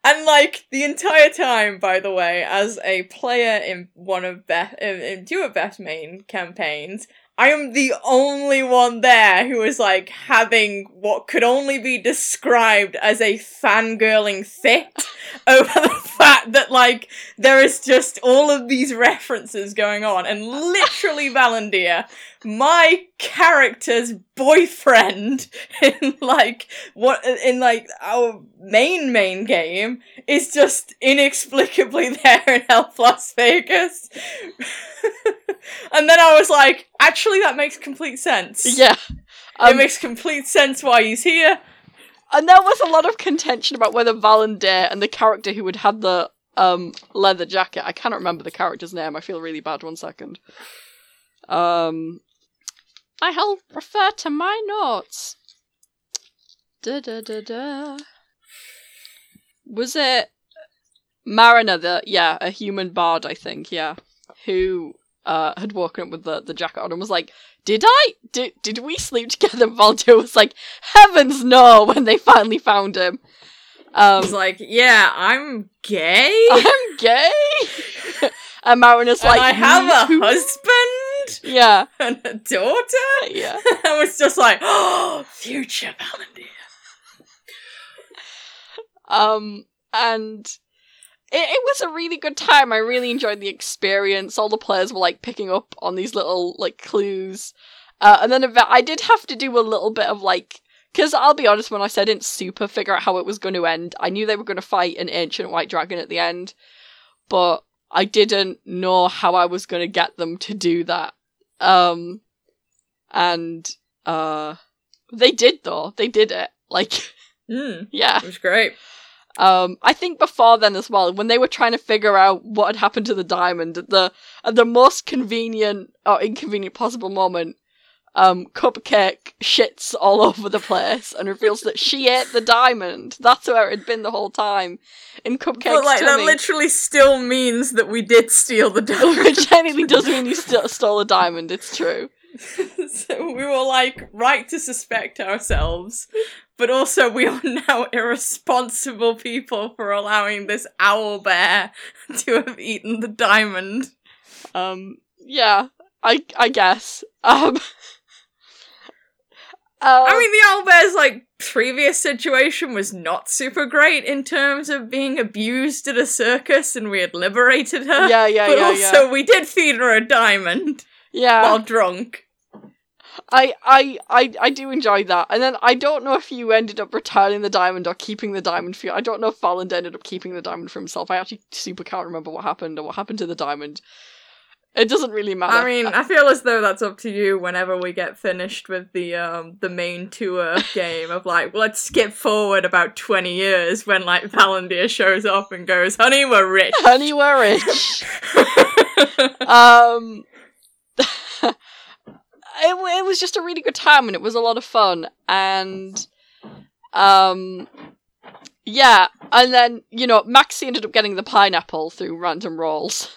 And, like, the entire time, by the way, as a player in one of Beth, in, in two of Beth's main campaigns, I am the only one there who is, like, having what could only be described as a fangirling fit over the fact that, like, there is just all of these references going on. And literally, Valandir, my character's boyfriend in, like, what in, like, our main, main game is just inexplicably there in Elf Las Vegas. And then I was like, actually, that makes complete sense. Yeah. Um, it makes complete sense why he's here. And there was a lot of contention about whether Valandir and the character who had had the um, leather jacket, I cannot remember the character's name, I feel really bad, one second. Um, I'll refer to my notes. Da da da da. Was it Mariner, the, yeah, a human bard, I think, yeah, who... Uh, had woken up with the, the jacket on and was like, did I? Did, did we sleep together? And Valandir was like, heavens no, when they finally found him. Um, He's like, yeah, I'm gay? I'm gay? And Mariner's like, and I have a husband? Yeah. And a daughter? Yeah. I was just like, oh, future Valandir. Um, and... It, it was a really good time. I really enjoyed the experience. All the players were, like, picking up on these little, like, clues. Uh, and then I did have to do a little bit of, like... Because, I'll be honest, when I said I didn't super figure out how it was going to end, I knew they were going to fight an ancient white dragon at the end. But I didn't know how I was going to get them to do that. Um, and uh, they did, though. They did it. Like, mm, yeah. It was great. Um, I think before then as well, when they were trying to figure out what had happened to the diamond, at the at the most convenient or inconvenient possible moment, um, Cupcake shits all over the place and reveals that she ate the diamond. That's where it had been the whole time. In Cupcake's But like tummy. That literally still means that we did steal the diamond. Which technically does mean you st- stole a diamond. It's true. So we were, like, right to suspect ourselves, but also we are now irresponsible people for allowing this owl bear to have eaten the diamond. Um, yeah, I I guess. Um, uh, I mean, the owl bear's, like, previous situation was not super great in terms of being abused at a circus, and we had liberated her. Yeah, yeah, but yeah. But also, yeah. We did feed her a diamond. Yeah. While drunk. I, I I I do enjoy that. And then I don't know if you ended up returning the diamond or keeping the diamond for you. I don't know if Valand ended up keeping the diamond for himself. I actually super can't remember what happened or what happened to the diamond. It doesn't really matter. I mean, I feel as though that's up to you whenever we get finished with the um the main tour game of, like, well, let's skip forward about twenty years when, like, Valandir shows up and goes, honey, we're rich. Honey, we're rich. um... it, it was just a really good time and it was a lot of fun, and um yeah and then, you know, Maxie ended up getting the pineapple through random rolls,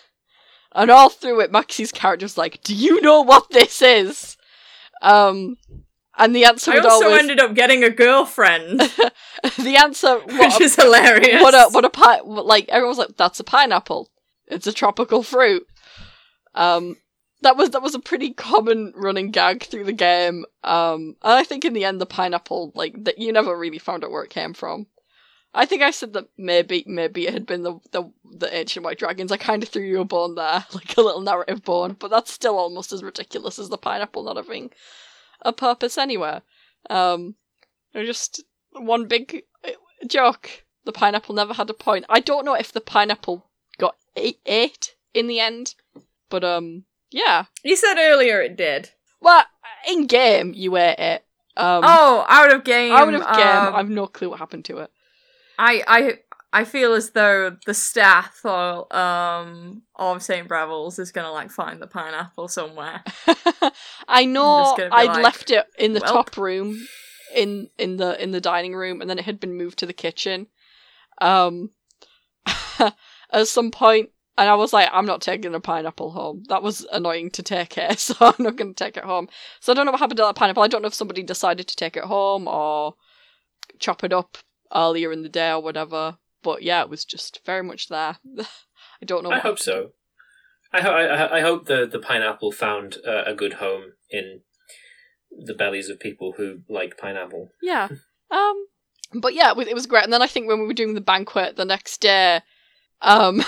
and all through it Maxie's character was like, do you know what this is? Um and the answer I would also always... ended up getting a girlfriend. The answer, which a, is hilarious, what a what a pi- like everyone's like, that's a pineapple, it's a tropical fruit. um That was that was a pretty common running gag through the game, um, and I think in the end the pineapple, like, that you never really found out where it came from. I think I said that maybe maybe it had been the the, the ancient white dragons. I kind of threw you a bone there, like a little narrative bone, but that's still almost as ridiculous as the pineapple not having a purpose anywhere. Um, just one big joke. The pineapple never had a point. I don't know if the pineapple got eight, eight in the end, but um. Yeah. You said earlier it did. Well, in game, you ate it. Um, oh, out of game. Out of game. Um, I've no clue what happened to it. I, I I feel as though the staff or, um, of Saint Bravel's is going to, like, find the pineapple somewhere. I know I'd like, left it in the welp. top room, in in the in the dining room, and then it had been moved to the kitchen. Um, at some point, and I was like, I'm not taking a pineapple home. That was annoying to take here, so I'm not going to take it home. So I don't know what happened to that pineapple. I don't know if somebody decided to take it home or chop it up earlier in the day or whatever. But yeah, it was just very much there. I don't know. I what hope happened. so. I, ho- I, I hope the, the pineapple found uh, a good home in the bellies of people who like pineapple. Yeah. Um. But yeah, it was great. And then I think when we were doing the banquet the next day, um,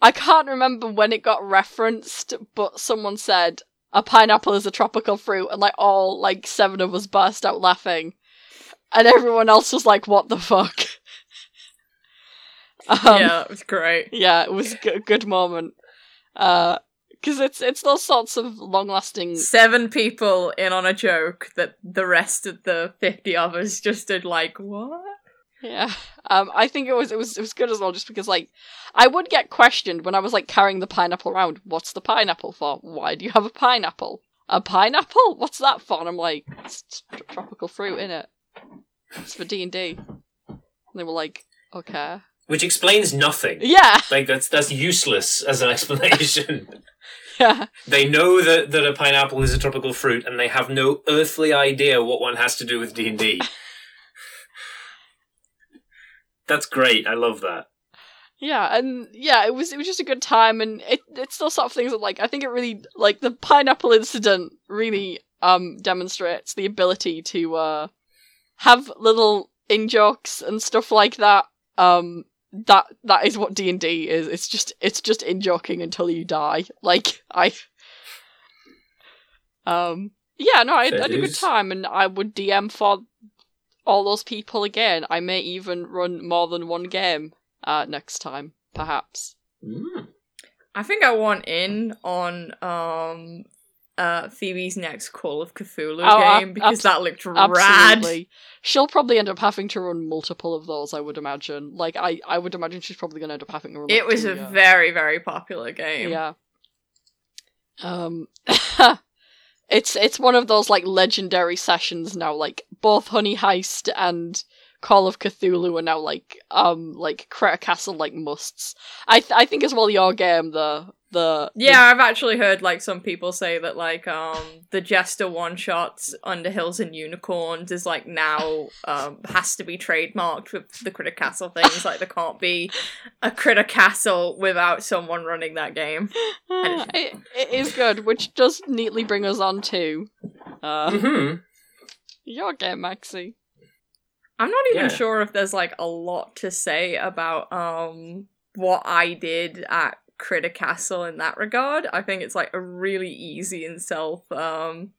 I can't remember when it got referenced, but someone said, a pineapple is a tropical fruit. And like all like seven of us burst out laughing. And everyone else was like, what the fuck? Um, yeah, it was great. Yeah, it was a good moment. Because uh, it's it's those sorts of long-lasting... Seven people in on a joke that the rest of the fifty of us just did like, what? Yeah, um, I think it was it was it was good as well, just because like I would get questioned when I was like carrying the pineapple around. What's the pineapple for? Why do you have a pineapple? A pineapple? What's that for? And I'm like, it's t- tropical fruit, innit? It's for D and D. And they were like, okay. Which explains nothing. Yeah. Like, that's that's useless as an explanation. Yeah. They know that, that a pineapple is a tropical fruit, and they have no earthly idea what one has to do with D and D. That's great. I love that. Yeah, and yeah, it was it was just a good time, and it it's those sort of things that, like, I think it really, like, the pineapple incident really um demonstrates the ability to uh, have little in-jokes and stuff like that. Um... That that is what D and D is. It's just it's just in joking until you die. Like I, um, yeah, no, I, I had a good time, and I would D M for all those people again. I may even run more than one game uh, next time, perhaps. Mm. I think I want in on um, uh, Phoebe's next Call of Cthulhu oh, game ab- because ab- that looked absolutely rad. She'll probably end up having to run multiple of those, I would imagine. Like, I, I would imagine she's probably going to end up having to run. It was a years. very, very popular game. Yeah. Um, it's it's one of those, like, legendary sessions now. Like, both Honey Heist and Call of Cthulhu are now, like, um, like Critter Castle, like, musts. I th- I think as well your game, the... The, yeah, the... I've actually heard, like, some people say that, like, um, the Jester one-shots, Underhills and Unicorns, is, like, now, um, has to be trademarked with the Critter Castle things. Like, there can't be a Critter Castle without someone running that game. Uh, it, it is good, which does neatly bring us on to, uh, mm-hmm. your game, Maxie. I'm not even yeah. sure if there's, like, a lot to say about, um, what I did at Critter Castle in that regard. I think it's like a really easy and self um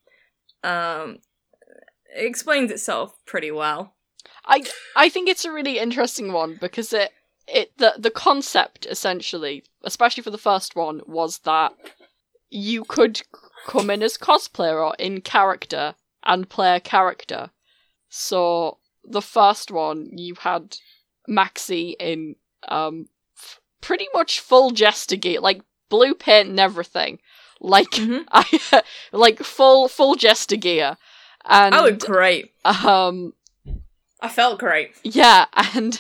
um it explains itself pretty well. I I think it's a really interesting one because it it the the concept essentially, especially for the first one, was that you could come in as cosplayer or in character and play a character. So the first one you had Maxie in um pretty much full Jester gear, like blue paint and everything, like mm-hmm. I, like full full Jester gear. And I looked great. Um, I felt great. Yeah, and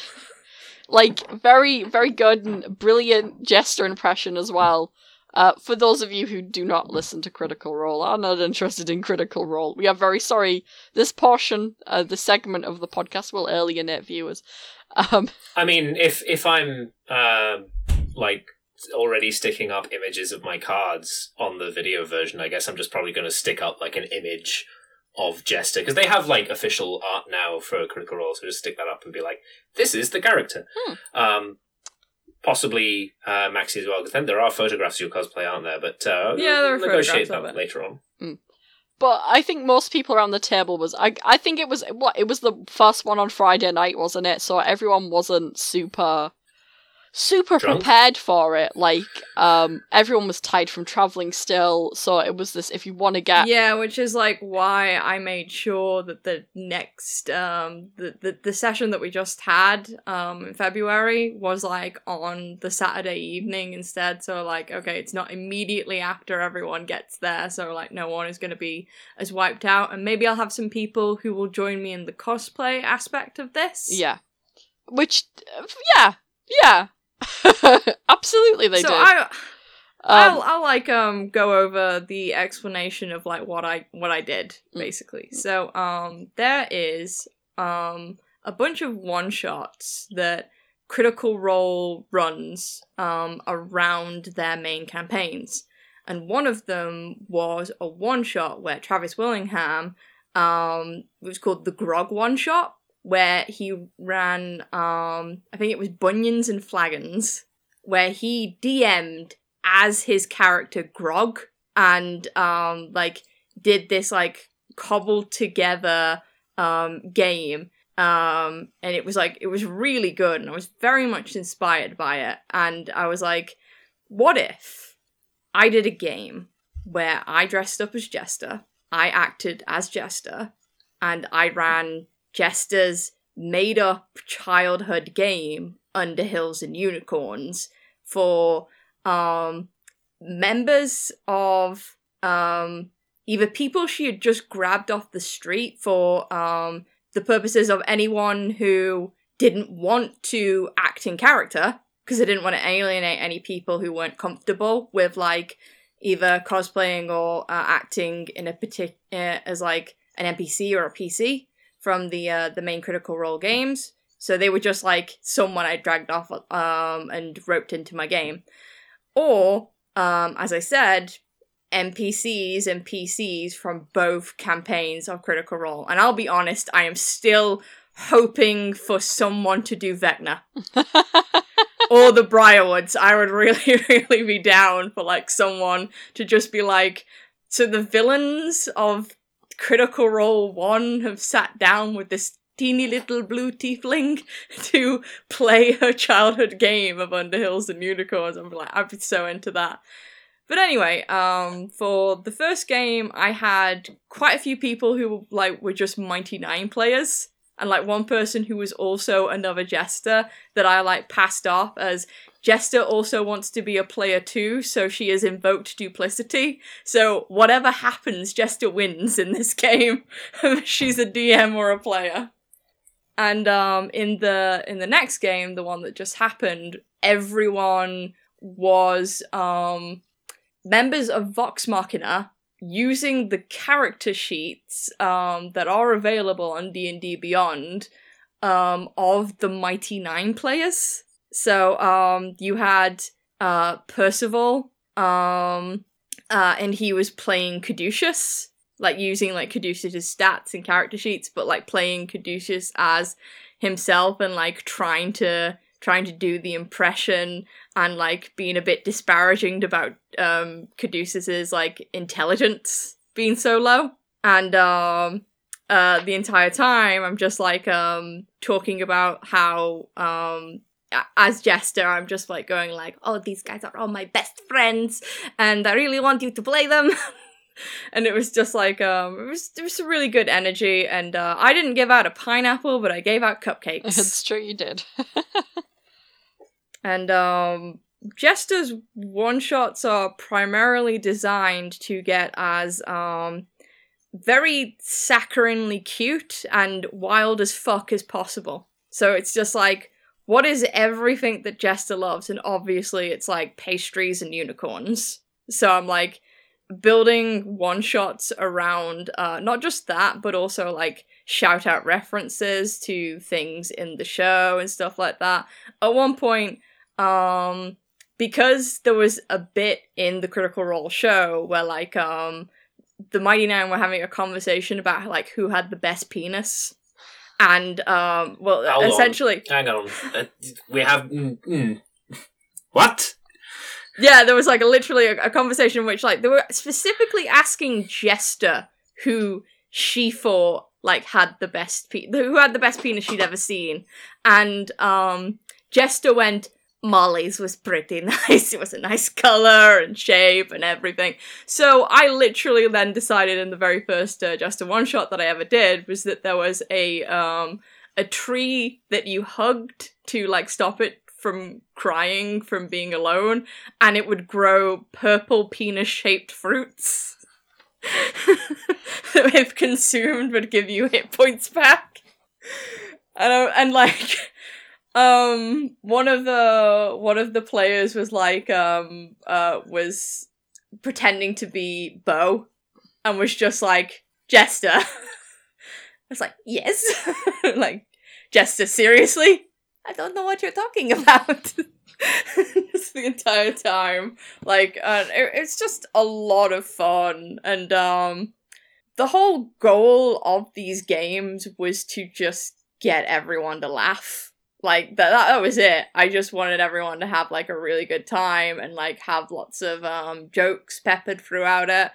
like very very good and brilliant Jester impression as well. Uh, for those of you who do not listen to Critical Role, are not interested in Critical Role, we are very sorry. This portion, uh, the segment of the podcast, will alienate viewers. Um, I mean, if if I'm uh, like already sticking up images of my cards on the video version, I guess I'm just probably going to stick up like an image of Jester because they have like official art now for Critical Role, so just stick that up and be like, "This is the character." Hmm. Um, Possibly uh, Maxie as well, because then there are photographs of your cosplay, aren't there? But uh, yeah, there are negotiate that later on. Mm. But I think most people around the table was I. I think it was what it was the first one on Friday night, wasn't it? So everyone wasn't super super drunk? Prepared for it. Like, um, everyone was tired from traveling still, so it was this, if you want to get... Yeah, which is, like, why I made sure that the next, um, the, the, the session that we just had, um, in February was, like, on the Saturday evening instead, so, like, okay, it's not immediately after everyone gets there, so, like, no one is going to be as wiped out, and maybe I'll have some people who will join me in the cosplay aspect of this. Yeah. Which, yeah, yeah. Absolutely they so do. So I, um, I'll, I'll like um go over the explanation of like what I what I did basically. Mm. So um there is um a bunch of one shots that Critical Role runs um around their main campaigns, and one of them was a one shot where Travis Willingham um it was called the Grog one shot. Where he ran, um, I think it was Bunions and Flagons, where he D M'd as his character Grog, and, um, like, did this, like, cobbled together, um, game, um, and it was, like, it was really good, and I was very much inspired by it, and I was like, what if I did a game where I dressed up as Jester, I acted as Jester, and I ran Jester's made-up childhood game, Underhills and Unicorns, for um, members of um, either people she had just grabbed off the street for um, the purposes of anyone who didn't want to act in character, because they didn't want to alienate any people who weren't comfortable with, like, either cosplaying or uh, acting in a partic- uh, as, like, an N P C or a P C. From the uh, the main Critical Role games, so they were just like someone I dragged off um, and roped into my game, or um, as I said, N P Cs and P Cs from both campaigns of Critical Role. And I'll be honest, I am still hoping for someone to do Vecna or the Briarwoods. I would really, really be down for like someone to just be like, so the villains of Critical Role one have sat down with this teeny little blue tiefling to play her childhood game of Underhills and Unicorns. I'm like, I'd be so into that. But anyway, um, for the first game, I had quite a few people who like were just Mighty Nein players, and like one person who was also another Jester that I like passed off as Jester also wants to be a player too, so she is invoked duplicity. So whatever happens, Jester wins in this game. She's a D M or a player. And um, in the in the next game, the one that just happened, everyone was um, members of Vox Machina using the character sheets um, that are available on D and D Beyond um, of the Mighty Nein players. So, um, you had, uh, Percival, um, uh, and he was playing Caduceus, like, using, like, Caduceus' stats and character sheets, but, like, playing Caduceus as himself and, like, trying to, trying to do the impression and, like, being a bit disparaging about, um, Caduceus' like, intelligence being so low. And, um, uh, the entire time, I'm just, like, um, talking about how, um... as Jester, I'm just like going like, oh, these guys are all my best friends and I really want you to play them. And it was just like, um, it was, it was a really good energy. And uh, I didn't give out a pineapple, but I gave out cupcakes. That's true, you did. And um, Jester's one-shots are primarily designed to get as um, very saccharinely cute and wild as fuck as possible. So it's just like, what is everything that Jester loves? And obviously it's, like, pastries and unicorns. So I'm, like, building one-shots around uh, not just that, but also, like, shout-out references to things in the show and stuff like that. At one point, um, because there was a bit in the Critical Role show where, like, um, the Mighty Nein were having a conversation about, like, who had the best penis. And, um, well, How essentially... Long? Hang on. Uh, we have... Mm, mm. What? Yeah, there was, like, a, literally a, a conversation in which, like, they were specifically asking Jester who she thought, like, had the best... Pe- who had the best penis she'd ever seen. And, um, Jester went, Molly's was pretty nice. It was a nice colour and shape and everything. So I literally then decided in the very first uh, Jester one-shot that I ever did was that there was a um a tree that you hugged to like stop it from crying, from being alone, and it would grow purple penis-shaped fruits that if consumed would give you hit points back. And, uh, and like... Um, one of the, one of the players was like, um, uh, was pretending to be Bo and was just like, Jester. I was like, yes. Like, Jester, seriously? I don't know what you're talking about. Just the entire time. Like, uh, it, it's just a lot of fun. And, um, the whole goal of these games was to just get everyone to laugh. Like, that, that was it. I just wanted everyone to have, like, a really good time and, like, have lots of um, jokes peppered throughout it.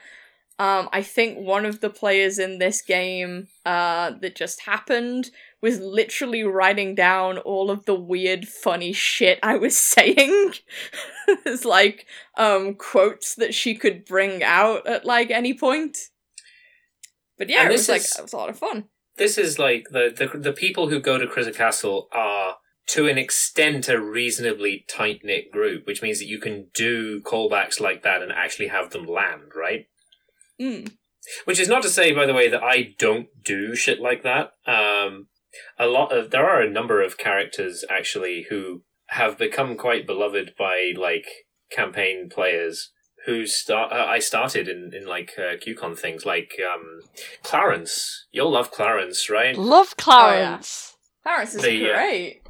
Um, I think one of the players in this game uh, that just happened was literally writing down all of the weird, funny shit I was saying. It's like, um, quotes that she could bring out at, like, any point. But yeah, and it was, is- like, it was a lot of fun. This is like, the, the the people who go to Critter Castle are, to an extent, a reasonably tight-knit group, which means that you can do callbacks like that and actually have them land, right? Mm. Which is not to say, by the way, that I don't do shit like that. Um, a lot of there are a number of characters, actually, who have become quite beloved by, like, campaign players who start, uh, I started in, in like, uh, QCon things, like, um, Clarence. You'll love Clarence, right? Love Clarence! Oh, yeah. Clarence is the, great!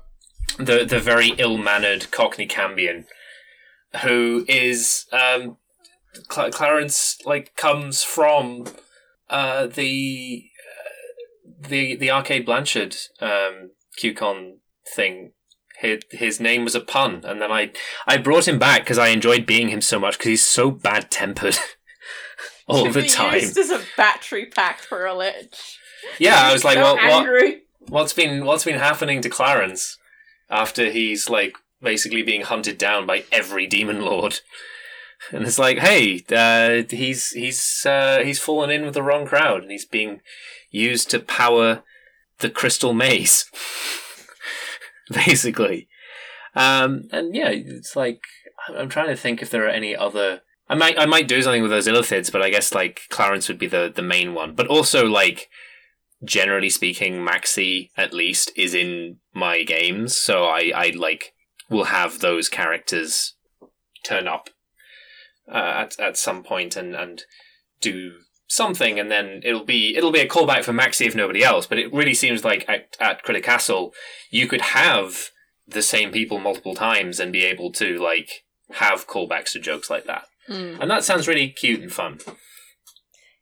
Uh, the, the very ill-mannered Cockney Cambion, who is, um, Cl- Clarence, like, comes from, uh, the, uh, the, the Arcade Blanchard, um, QCon thing. His name was a pun, and then I, I brought him back because I enjoyed being him so much because he's so bad-tempered all the time. Used as a battery pack for a lich. Yeah, I was like, so well, what, what's been what's been happening to Clarence after he's like basically being hunted down by every demon lord, and it's like, hey, uh, he's he's uh, he's fallen in with the wrong crowd, and he's being used to power the crystal maze. Basically. Um, and yeah, it's like, I'm trying to think if there are any other... I might I might do something with those Illithids, but I guess, like, Clarence would be the, the main one. But also, like, generally speaking, Maxie, at least, is in my games, so I, I like, will have those characters turn up uh, at at some point and, and do something, and then it'll be it'll be a callback for Maxie if nobody else. But it really seems like at, at Critter Castle you could have the same people multiple times and be able to like have callbacks to jokes like that. Mm. And that sounds really cute and fun.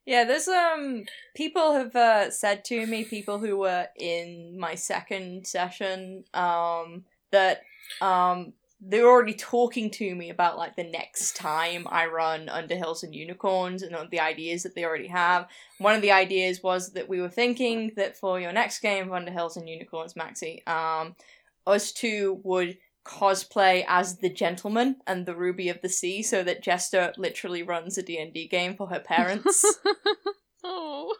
Yeah, there's um people have uh, said to me, people who were in my second session, um that um they're already talking to me about, like, the next time I run Underhills and Unicorns and the ideas that they already have. One of the ideas was that we were thinking that for your next game of Underhills and Unicorns, Maxie, um, us two would cosplay as the Gentleman and the Ruby of the Sea so that Jester literally runs a D and D game for her parents. Oh.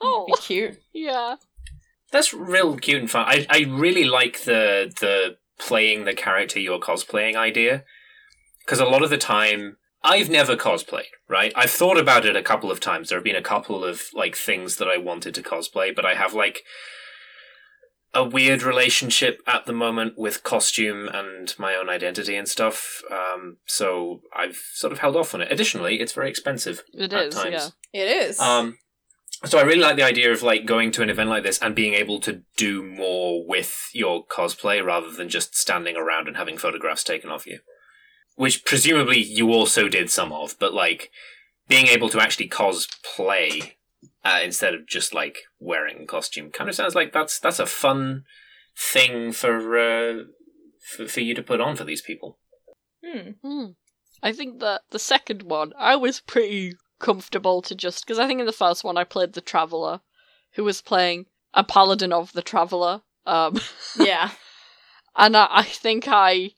Oh. That'd be cute. Yeah. That's real cute and fun. I, I really like the the... playing the character you're cosplaying idea, because a lot of the time I've never cosplayed, right? I've thought about it a couple of times. There have been a couple of like things that I wanted to cosplay, but I have like a weird relationship at the moment with costume and my own identity and stuff, um so I've sort of held off on it. Additionally, it's very expensive it at is times. Yeah, it is. um So I really like the idea of, like, going to an event like this and being able to do more with your cosplay rather than just standing around and having photographs taken of you. Which, presumably, you also did some of, but, like, being able to actually cosplay uh, instead of just, like, wearing a costume kind of sounds like that's that's a fun thing for, uh, for, for you to put on for these people. Hmm. I think that the second one, I was pretty... comfortable to just because I think in the first one I played the Traveler, who was playing a paladin of the Traveler. Um, yeah, And I, I think I,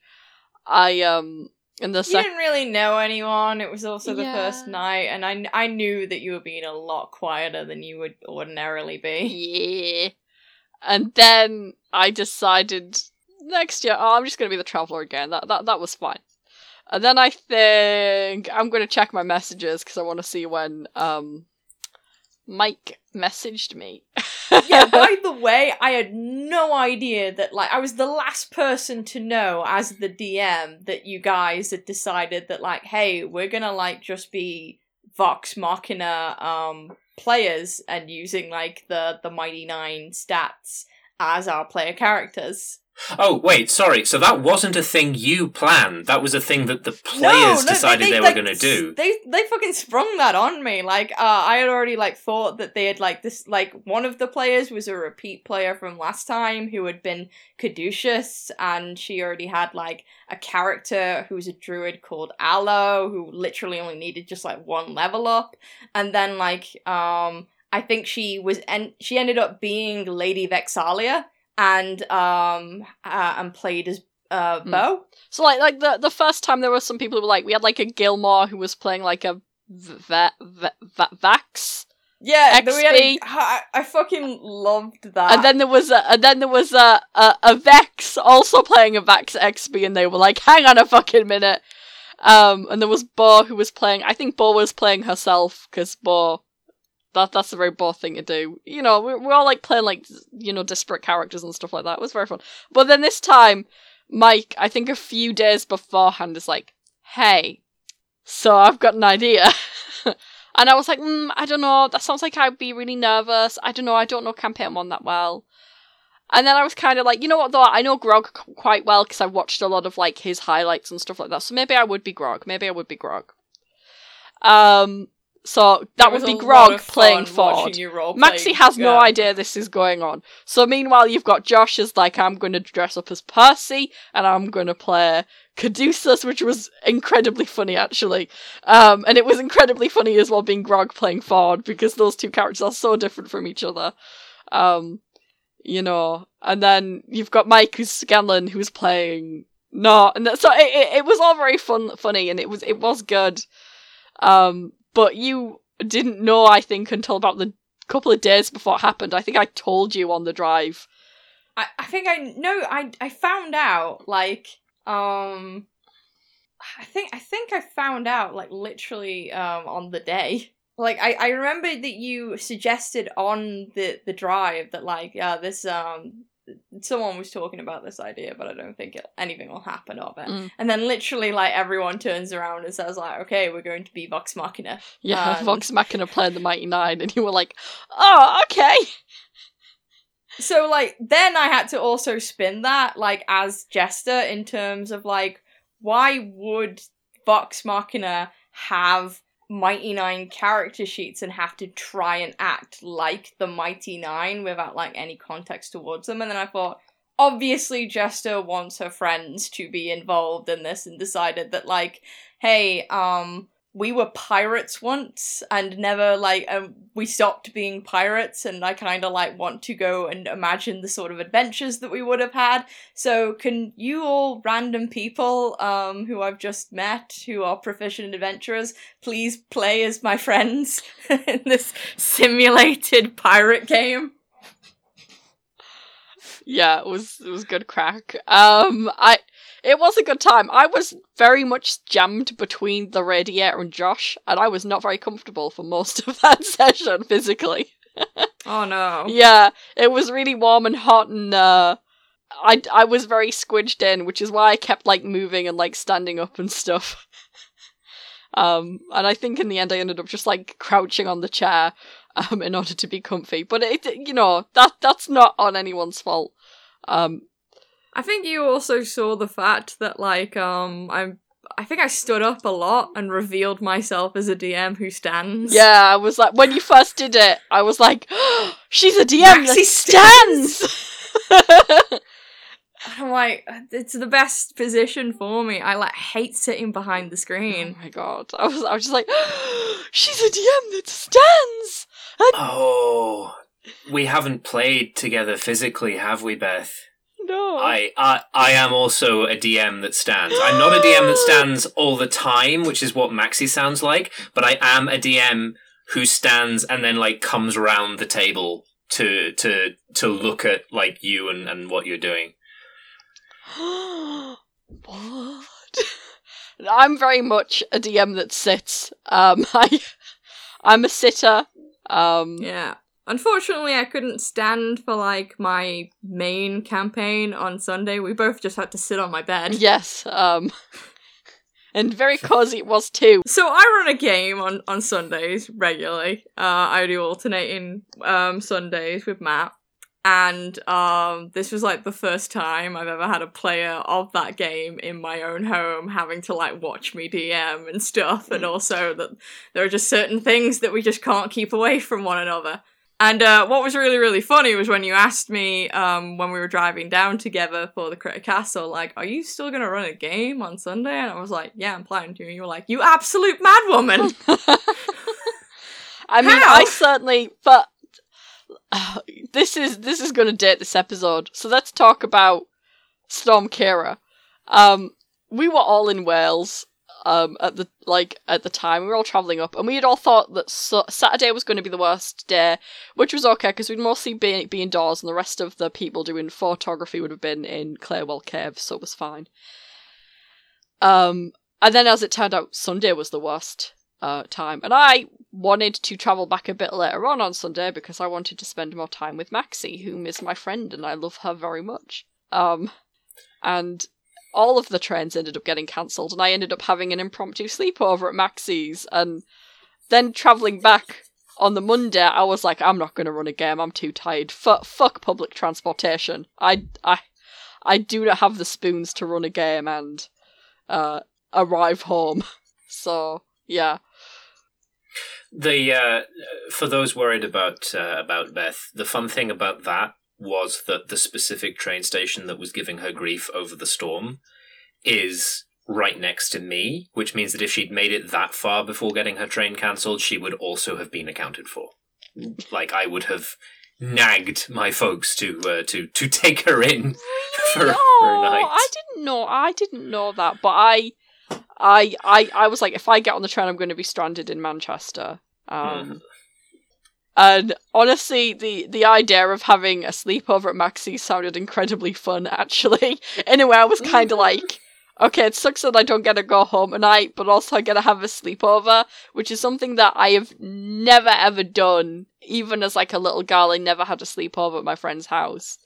I, um, in the sec- You didn't really know anyone. It was also the yeah. first night, and I, I knew that you were being a lot quieter than you would ordinarily be. Yeah. And then I decided next year, oh, I'm just going to be the Traveler again. That, that, that was fine. And then I think I'm going to check my messages because I want to see when um, Mike messaged me. Yeah, by the way, I had no idea that, like, I was the last person to know as the D M that you guys had decided that, like, hey, we're going to, like, just be Vox Machina um, players and using, like, the, the Mighty Nein stats as our player characters. Oh, wait, sorry. So that wasn't a thing you planned. That was a thing that the players no, no, decided they, they, they were like, going to do. They they fucking sprung that on me. Like, uh, I had already, like, thought that they had, like, this, like, one of the players was a repeat player from last time who had been Caduceus, and she already had, like, a character who was a druid called Aloe, who literally only needed just, like, one level up. And then, like, um, I think she was, en- she ended up being Lady Vexalia, and um uh, and played as uh Bo. So like like the the first time there were some people who were like, we had like a Gilmore who was playing like a v- v- v- Vax. Yeah, we had a, I, I fucking loved that. And then there was a and then there was a, a a Vex also playing a Vax X P, and they were like, hang on a fucking minute. Um and there was Bo who was playing, I think Bo was playing herself, cuz Bo That that's a very Bo thing to do. You know, we're, we're all, like, playing, like, you know, disparate characters and stuff like that. It was very fun. But then this time, Mike, I think a few days beforehand, is like, hey, so I've got an idea. And I was like, mm, I don't know, that sounds like I'd be really nervous. I don't know, I don't know Campaign one that well. And then I was kind of like, you know what, though, I know Grog quite well because I watched a lot of, like, his highlights and stuff like that. So maybe I would be Grog. Maybe I would be Grog. Um... So that would be Grog playing Ford. Maxie has yeah. no idea this is going on. So meanwhile, you've got Josh as like, I'm going to dress up as Percy, and I'm going to play Caduceus, which was incredibly funny, actually. Um, and it was incredibly funny as well being Grog playing Ford, because those two characters are so different from each other. Um, you know, and then you've got Mike, who's Scanlan, who's playing... No, and that, so it, it, it was all very fun, funny, and it was it was good. Um... But you didn't know, I think, until about the couple of days before it happened. I think I told you on the drive. I, I think I... No, I I found out, like, um... I think I think I found out, like, literally um, on the day. Like, I, I remember that you suggested on the, the drive that, like, yeah, this, um... someone was talking about this idea, but I don't think it, anything will happen of it. Mm. And then literally, like, everyone turns around and says, like, okay, we're going to be Vox Machina. Yeah, and... Vox Machina played the Mighty Nein, and you were like, oh, okay. So, like, then I had to also spin that, like, as Jester in terms of, like, why would Vox Machina have Mighty Nein character sheets and have to try and act like the Mighty Nein without, like, any context towards them? And then I thought, obviously Jester wants her friends to be involved in this, and decided that, like, hey, um, we were pirates once and never, like, um, we stopped being pirates, and I kind of, like, want to go and imagine the sort of adventures that we would have had. So can you all random people um, who I've just met, who are proficient adventurers, please play as my friends in this simulated pirate game? Yeah, it was it was good crack. Um, I... It was a good time. I was very much jammed between the radiator and Josh, and I was not very comfortable for most of that session physically. Oh no. Yeah, it was really warm and hot, and uh, I, I was very squidged in, which is why I kept, like, moving and, like, standing up and stuff. um, and I think in the end I ended up just, like, crouching on the chair um, in order to be comfy. But, it, you know, that that's not on anyone's fault. Um, I think you also saw the fact that, like, um, I I think I stood up a lot and revealed myself as a D M who stands. Yeah, I was like, when you first did it, I was like, oh, she's a D M Maxie that stands! stands! I'm like, it's the best position for me. I, like, hate sitting behind the screen. Oh my god. I was I was just like, oh, she's a D M that stands! And- oh, we haven't played together physically, have we, Beth? No. I, I I am also a D M that stands. I'm not a D M that stands all the time, which is what Maxie sounds like, but I am a D M who stands and then like comes around the table to to to look at like you and, and what you're doing. What? I'm very much a D M that sits. Um, I I'm a sitter. Um, yeah. Unfortunately, I couldn't stand for, like, my main campaign on Sunday. We both just had to sit on my bed. Yes, um... and very cozy it was, too. So I run a game on, on Sundays, regularly. Uh, I do alternating um, Sundays with Matt. And um, this was, like, the first time I've ever had a player of that game in my own home having to, like, watch me D M and stuff. Mm. And also that there are just certain things that we just can't keep away from one another. And uh, what was really, really funny was when you asked me um, when we were driving down together for the Critter Castle, like, are you still going to run a game on Sunday? And I was like, yeah, I'm planning to. And you were like, you absolute mad woman. I mean, How? I certainly, but uh, this is this is going to date this episode. So let's talk about Storm Kira. Um, we were all in Wales. Um, at the like at the time, we were all travelling up, and we had all thought that so- Saturday was going to be the worst day, which was okay because we'd mostly be, be indoors, and the rest of the people doing photography would have been in Clarewell Cave, so it was fine. Um, and then, as it turned out, Sunday was the worst uh, time, and I wanted to travel back a bit later on on Sunday because I wanted to spend more time with Maxie, whom is my friend, and I love her very much. Um, and. All of the trains ended up getting cancelled, and I ended up having an impromptu sleepover at Maxie's, and then travelling back on the Monday, I was like, I'm not going to run a game, I'm too tired. F- fuck public transportation. I, I, I do not have the spoons to run a game and uh, arrive home. So, yeah. The uh, for those worried about uh, about Beth, the fun thing about that was that the specific train station that was giving her grief over the storm is right next to me, which means that if she'd made it that far before getting her train cancelled, she would also have been accounted for. Like, I would have nagged my folks to uh, to to take her in for, no, for a night. I didn't know. I didn't know that, but I, I, I, I was like, if I get on the train, I'm going to be stranded in Manchester. Um, mm. And honestly, the, the idea of having a sleepover at Maxie's sounded incredibly fun, actually. Anyway, I was kind of like, okay, it sucks that I don't get to go home tonight, but also I get to have a sleepover, which is something that I have never, ever done. Even as, like, a little girl, I never had a sleepover at my friend's house.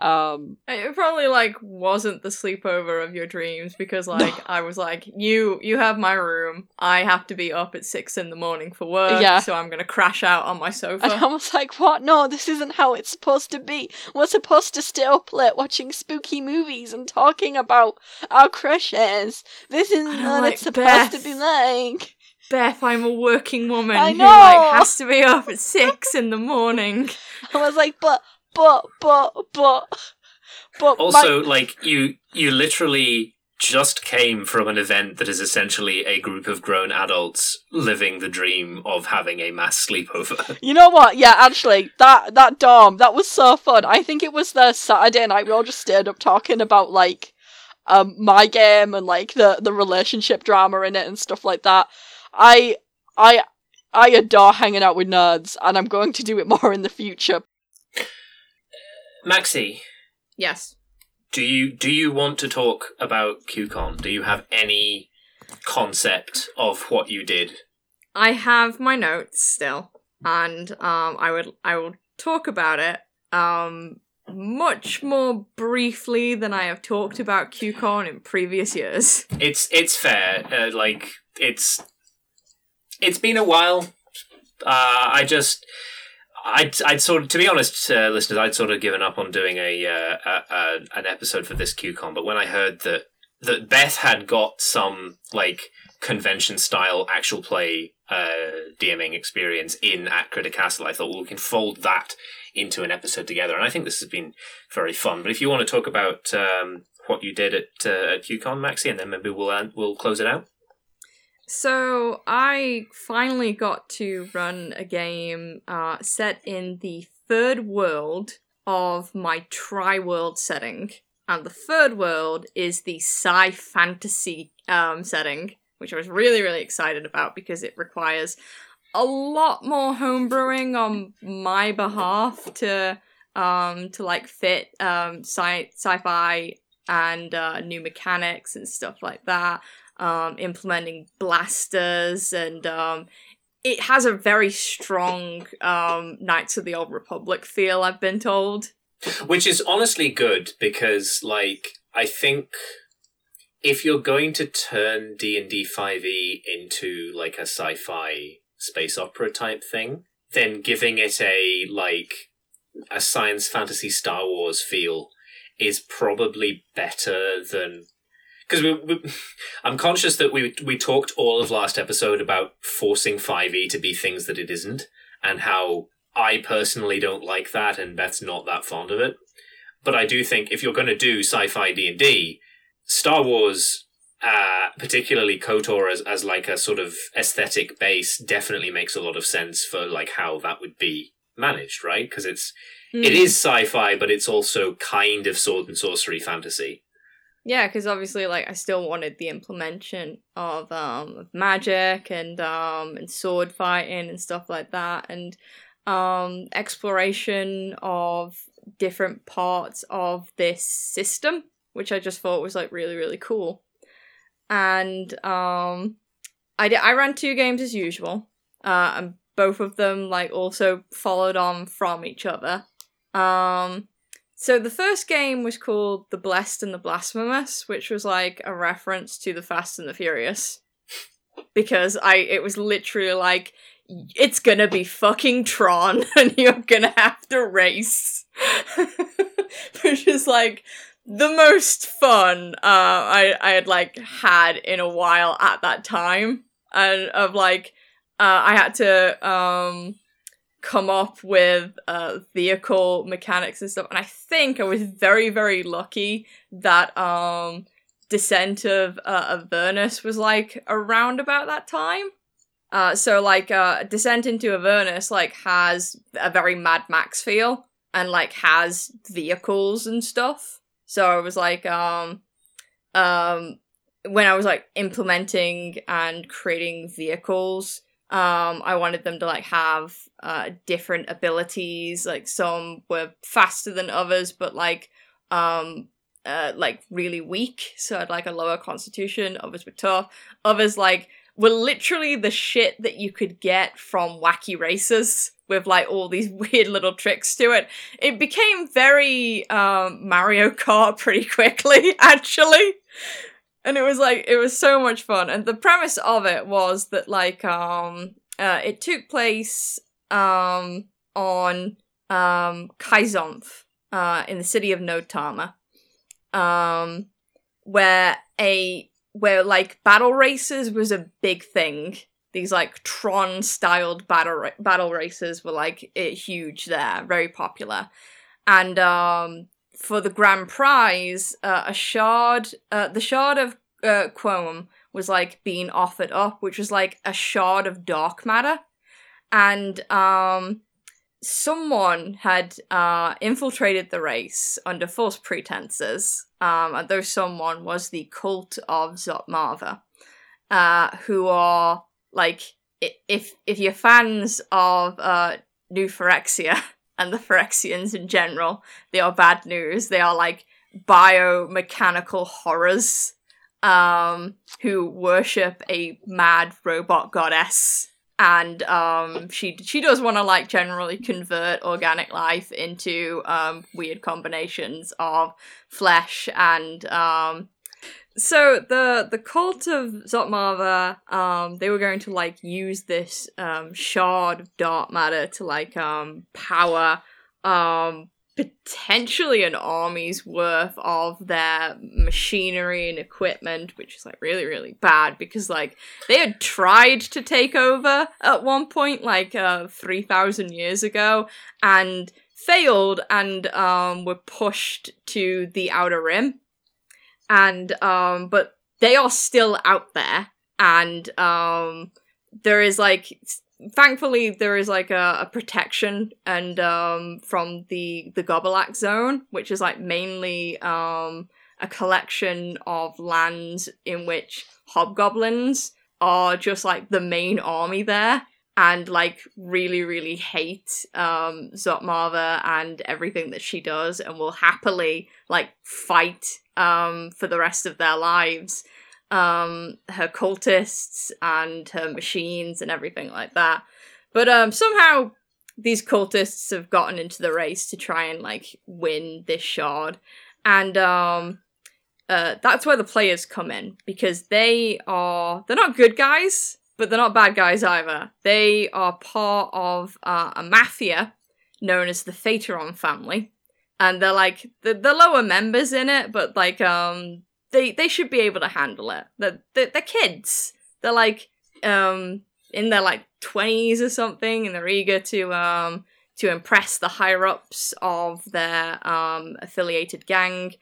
Um, it probably, like, wasn't the sleepover of your dreams, because, like, no. I was like, you you have my room, I have to be up at six in the morning for work, yeah. So I'm gonna crash out on my sofa. And I was like, what? No, this isn't how it's supposed to be. We're supposed to stay up late watching spooky movies and talking about our crushes. This isn't what like it's supposed Beth. to be like. Beth, I'm a working woman I know. who, like, has to be up at six in the morning. I was like, but... But, but, but, but... Also, my- like, you you literally just came from an event that is essentially a group of grown adults living the dream of having a mass sleepover. You know what? Yeah, actually, that, that dorm, that was so fun. I think it was the Saturday night we all just stayed up talking about, like, um, my game and, like, the, the relationship drama in it and stuff like that. I, I, I adore hanging out with nerds, and I'm going to do it more in the future. Maxie. Yes. Do you do you want to talk about QCon? Do you have any concept of what you did? I have my notes still, and um, I would I will talk about it um, much more briefly than I have talked about QCon in previous years. It's it's fair. Uh, like it's it's been a while. Uh, I just. I'd, I'd sort of, to be honest, uh, listeners, I'd sort of given up on doing a, uh, a, a an episode for this QCon, but when I heard that that Beth had got some like convention style actual play uh, DMing experience in at Critter Castle, I thought, well, we can fold that into an episode together, and I think this has been very fun. But if you want to talk about um, what you did at uh, at QCon, Maxie, and then maybe we'll uh, we'll close it out. So I finally got to run a game uh, set in the third world of my tri-world setting. And the third world is the sci-fantasy um, setting, which I was really, really excited about because it requires a lot more homebrewing on my behalf to um, to like fit um, sci- sci-fi and uh, new mechanics and stuff like that, um, implementing blasters, and um, it has a very strong um, Knights of the Old Republic feel, I've been told. Which is honestly good, because, like, I think if you're going to turn D and D five e into, like, a sci-fi space opera type thing, then giving it a, like, a science fantasy Star Wars feel is probably better than... Because we, we, I'm conscious that we we talked all of last episode about forcing five e to be things that it isn't, and how... I personally don't like that, and Beth's not that fond of it. But I do think if you're going to do sci-fi D and D, Star Wars, uh, particularly KOTOR as, as like a sort of aesthetic base, definitely makes a lot of sense for like how that would be managed, right? Because it's mm. it is sci-fi, but it's also kind of sword and sorcery fantasy. Yeah, because obviously, like, I still wanted the implementation of um magic and um and sword fighting and stuff like that, and. Um, exploration of different parts of this system, which I just thought was like really, really cool. And um, I, did, I ran two games as usual, uh, and both of them like also followed on from each other. Um, so the first game was called The Blessed and the Blasphemous, which was like a reference to The Fast and the Furious, because I it was literally like, it's gonna be fucking Tron, and you're gonna have to race. Which is, like, the most fun uh, I, I had, like, had in a while at that time. And of, like, uh, I had to um, come up with uh, vehicle mechanics and stuff. And I think I was very, very lucky that um, Descent of uh, Avernus was, like, around about that time. Uh, so, like, uh, Descent into Avernus, like, has a very Mad Max feel, and, like, has vehicles and stuff. So I was, like, um, um, when I was, like, implementing and creating vehicles, um, I wanted them to, like, have, uh, different abilities, like, some were faster than others, but, like, um... Uh, like, really weak, so I had, like, a lower constitution, others were tough, others, like, were literally the shit that you could get from Wacky Races, with, like, all these weird little tricks to it. It became very, um, Mario Kart pretty quickly, actually, and it was, like, it was so much fun, and the premise of it was that, like, um, uh, it took place, um, on, um, Kaizonf, uh, in the city of Nodtama. Um, where a, where, like, battle races was a big thing. These, like, Tron-styled battle ra- battle races were, like, it, huge there, very popular. And, um, for the grand prize, uh, a shard, uh, the shard of, uh, Quorum was, like, being offered up, which was, like, a shard of dark matter. And, um... someone had uh, infiltrated the race under false pretenses, um, and though someone was the cult of Zotmarva, uh, who are, like, if if you're fans of uh, New Phyrexia, and the Phyrexians in general, they are bad news. They are, like, biomechanical horrors um, who worship a mad robot goddess. And um, she she does want to, like, generally convert organic life into um, weird combinations of flesh and... Um... So the the cult of Zotmarva, um, they were going to, like, use this um, shard of dark matter to, like, um, power um, potentially an army's worth of their machinery and equipment, which is, like, really, really bad, because, like, they had tried to take over at one point, like, uh, three thousand years ago, and failed, and, um, were pushed to the Outer Rim, and, um, but they are still out there, and, um, there is, like, thankfully there is like a, a protection and um from the the Gobelak zone, which is like mainly um a collection of lands in which hobgoblins are just like the main army there, and like really really hate um Zotmarva and everything that she does, and will happily like fight um for the rest of their lives, um her cultists and her machines and everything like that. But um somehow these cultists have gotten into the race to try and like win this shard, and um uh that's where the players come in, because they are they're not good guys, but they're not bad guys either. They are part of uh, a mafia known as the Phaeteron family, and they're like the, the lower members in it, but like um They they should be able to handle it. They're, they're, they're kids. They're like um in their like twenties or something, and they're eager to um to impress the higher ups of their um affiliated gang,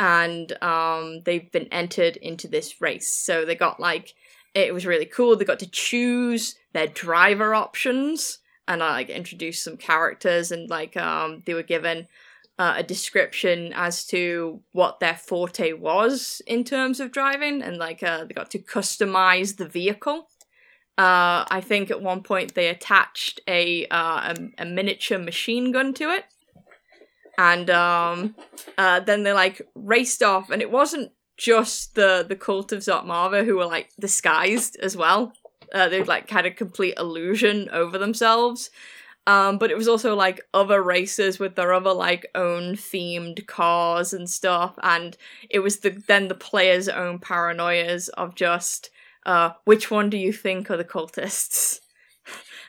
and um they've been entered into this race. So they got like it was really cool. They got to choose their driver options, and I like introduced some characters, and like um they were given Uh, a description as to what their forte was in terms of driving, and like uh, they got to customize the vehicle. Uh, I think at one point they attached a uh, a, a miniature machine gun to it, and um, uh, then they like raced off. And it wasn't just the the cult of Zotmarva who were like disguised as well. Uh, they'd like had a complete illusion over themselves. Um, but it was also, like, other races with their other, like, own themed cars and stuff, and it was the then the players' own paranoias of just, uh, which one do you think are the cultists?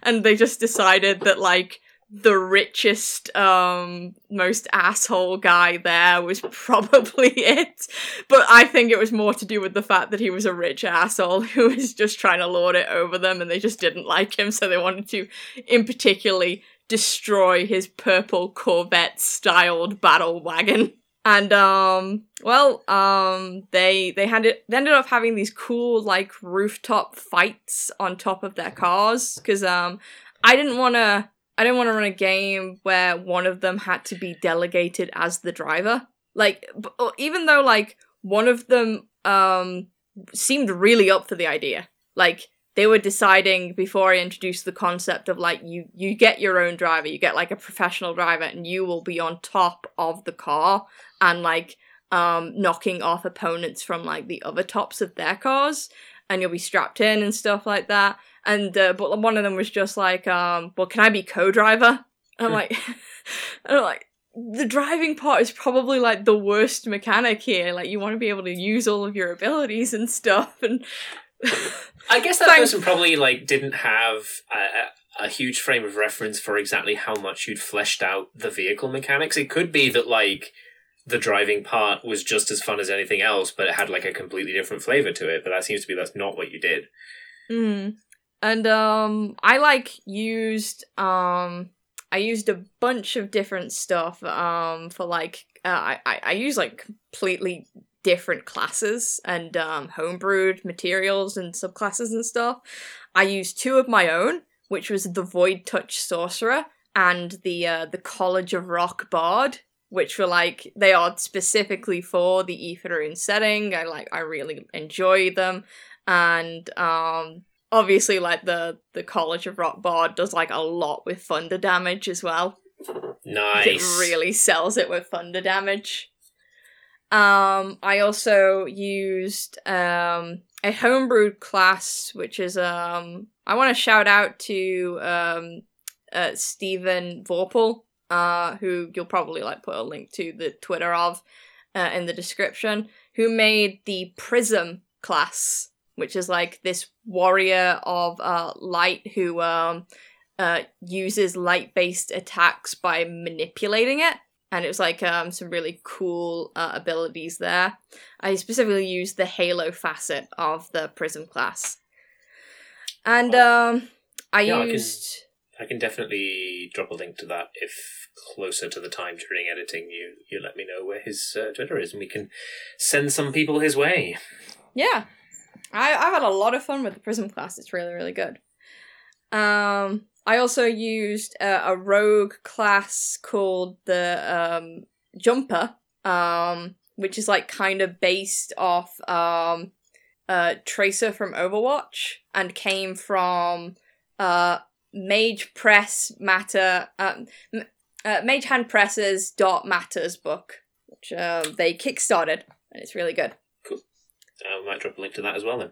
And they just decided that, like, the richest, um, most asshole guy there was probably it, but I think it was more to do with the fact that he was a rich asshole who was just trying to lord it over them, and they just didn't like him, so they wanted to, in particularly, destroy his purple Corvette-styled battle wagon. And, um, well, um, they, they, handed, they ended up having these cool, like, rooftop fights on top of their cars, because, um, I didn't want to... I didn't want to run a game where one of them had to be delegated as the driver. Like, b- even though, like, one of them um, seemed really up for the idea. Like, they were deciding before I introduced the concept of, like, you, you get your own driver. You get, like, a professional driver, and you will be on top of the car and, like, um, knocking off opponents from, like, the other tops of their cars. And you'll be strapped in and stuff like that. And, uh, but one of them was just like, um, well, can I be co-driver? And I'm like, and I'm like, the driving part is probably like the worst mechanic here. Like, you want to be able to use all of your abilities and stuff. And I guess that person probably like didn't have a, a huge frame of reference for exactly how much you'd fleshed out the vehicle mechanics. It could be that like the driving part was just as fun as anything else, but it had like a completely different flavor to it. But that seems to be, that's not what you did. Mm. And um, I like used um, I used a bunch of different stuff um, for like uh, I I, I use like completely different classes and um, homebrewed materials and subclasses and stuff. I used two of my own, which was the Void Touch Sorcerer and the uh, the College of Rock Bard, which were like they are specifically for the Aetherune setting. I like I really enjoy them, and um. Obviously, like, the, the College of Rock Bard does, like, a lot with thunder damage as well. Nice. It really sells it with thunder damage. Um, I also used um, a homebrewed class, which is... um I want to shout out to um, uh, Stephen Vorpal, uh, who you'll probably, like, put a link to the Twitter of uh, in the description, who made the Prism class, which is like this warrior of uh, light who um, uh, uses light-based attacks by manipulating it. And it was like um, some really cool uh, abilities there. I specifically used the Halo facet of the Prism class. And um, I yeah, used... I can, I can definitely drop a link to that if closer to the time during editing you, you let me know where his uh, Twitter is, and we can send some people his way. Yeah. I, I've had a lot of fun with the Prism class. It's really, really good. Um, I also used uh, a rogue class called the um, Jumper, um, which is like kind of based off um, uh, Tracer from Overwatch and came from uh, Mage Press Matter, um, uh, Mage Hand Press's Dark Matters book, which uh, they kickstarted, and it's really good. Cool. I might drop a link to that as well then.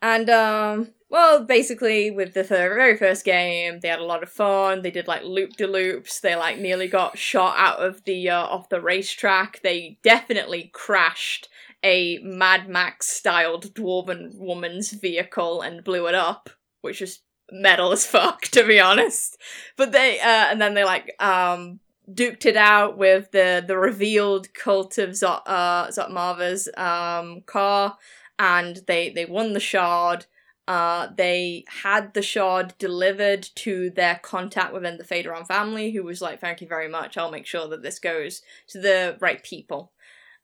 And, um, well, basically, with the very first game, they had a lot of fun. They did, like, loop-de-loops. They, like, nearly got shot out of the, uh, off the racetrack. They definitely crashed a Mad Max-styled dwarven woman's vehicle and blew it up, which is metal as fuck, to be honest. But they, uh, and then they, like, um, duked it out with the, the revealed cult of Zot, uh, Zotmarva's, um, car. And they, they won the shard. Uh, they had the shard delivered to their contact within the Phaedoron family, who was like, thank you very much, I'll make sure that this goes to the right people.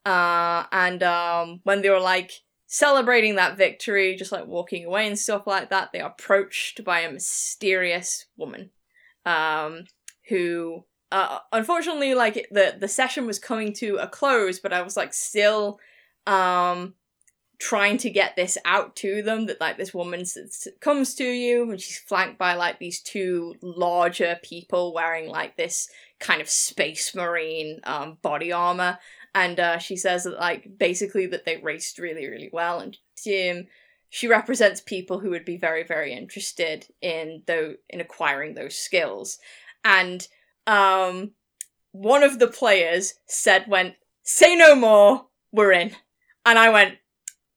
Uh, and um, when they were like celebrating that victory, just like walking away and stuff like that, they are approached by a mysterious woman um, who, uh, unfortunately, like the, the session was coming to a close, but I was like still... Um, trying to get this out to them, that like this woman comes to you and she's flanked by like these two larger people wearing like this kind of space marine um body armor, and uh she says that like basically that they raced really really well, and um, she represents people who would be very very interested in though in acquiring those skills. And um one of the players said went say no more, we're in. And I went,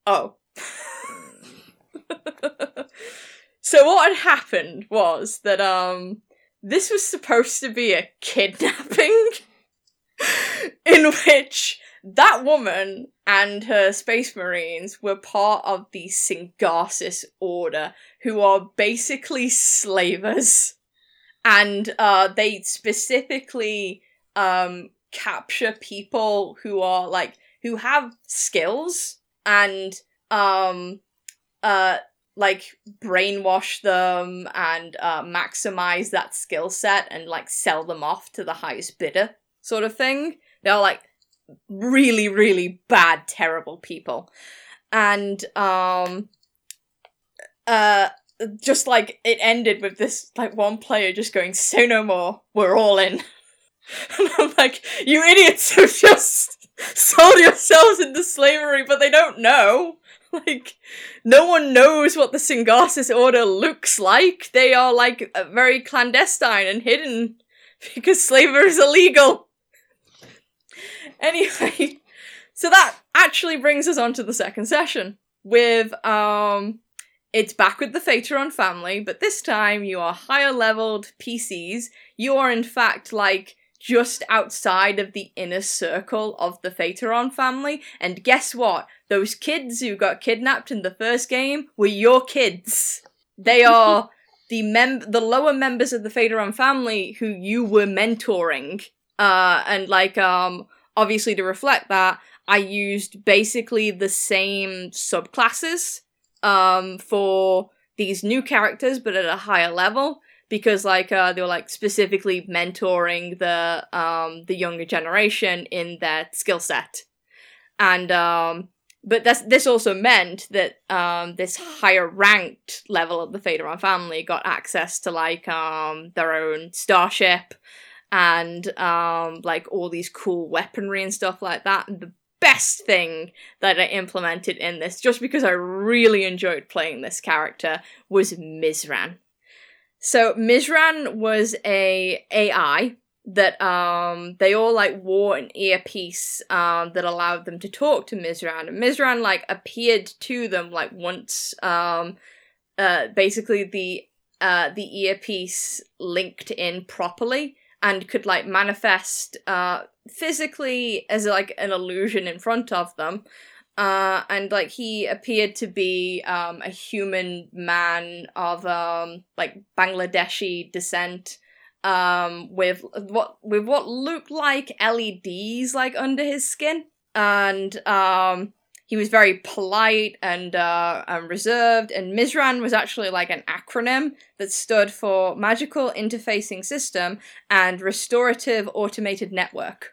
oh. So what had happened was that um this was supposed to be a kidnapping in which that woman and her space marines were part of the Syngarsis Order, who are basically slavers, and uh they specifically um capture people who are like who have skills. And, um, uh, like, brainwash them and uh, maximize that skill set and, like, sell them off to the highest bidder sort of thing. They're, like, really, really bad, terrible people. And, um, uh, just, like, it ended with this, like, one player just going, say no more, we're all in. And I'm like, you idiots have just sold yourselves into slavery, but they don't know. Like, no one knows what the Syngarsis Order looks like. They are, like, very clandestine and hidden because slavery is illegal. Anyway, so that actually brings us on to the second session with, um... it's back with the Phaedoron family, but this time you are higher-leveled P Cs. You are, in fact, like... just outside of the inner circle of the Phaedoron family. And guess what? Those kids who got kidnapped in the first game were your kids. They are the mem- the lower members of the Phaedoron family who you were mentoring. Uh, and like, um, obviously to reflect that, I used basically the same subclasses, um, for these new characters, but at a higher level. Because, like, uh, they were, like, specifically mentoring the um, the younger generation in their skill set. And, um, but this, this also meant that um, this higher-ranked level of the Phaedoron family got access to, like, um, their own starship and, um, like, all these cool weaponry and stuff like that. And the best thing that I implemented in this, just because I really enjoyed playing this character, was Mizran. So Mizran was a AI that um they all like wore an earpiece um that allowed them to talk to Mizran, and Mizran like appeared to them like once um uh basically the uh the earpiece linked in properly and could like manifest uh physically as like an illusion in front of them. Uh and like he appeared to be um a human man of um like Bangladeshi descent, um with what with what looked like L E Ds like under his skin. And um He was very polite and, uh, and reserved, and Mizran was actually like an acronym that stood for Magical Interfacing System and Restorative Automated Network.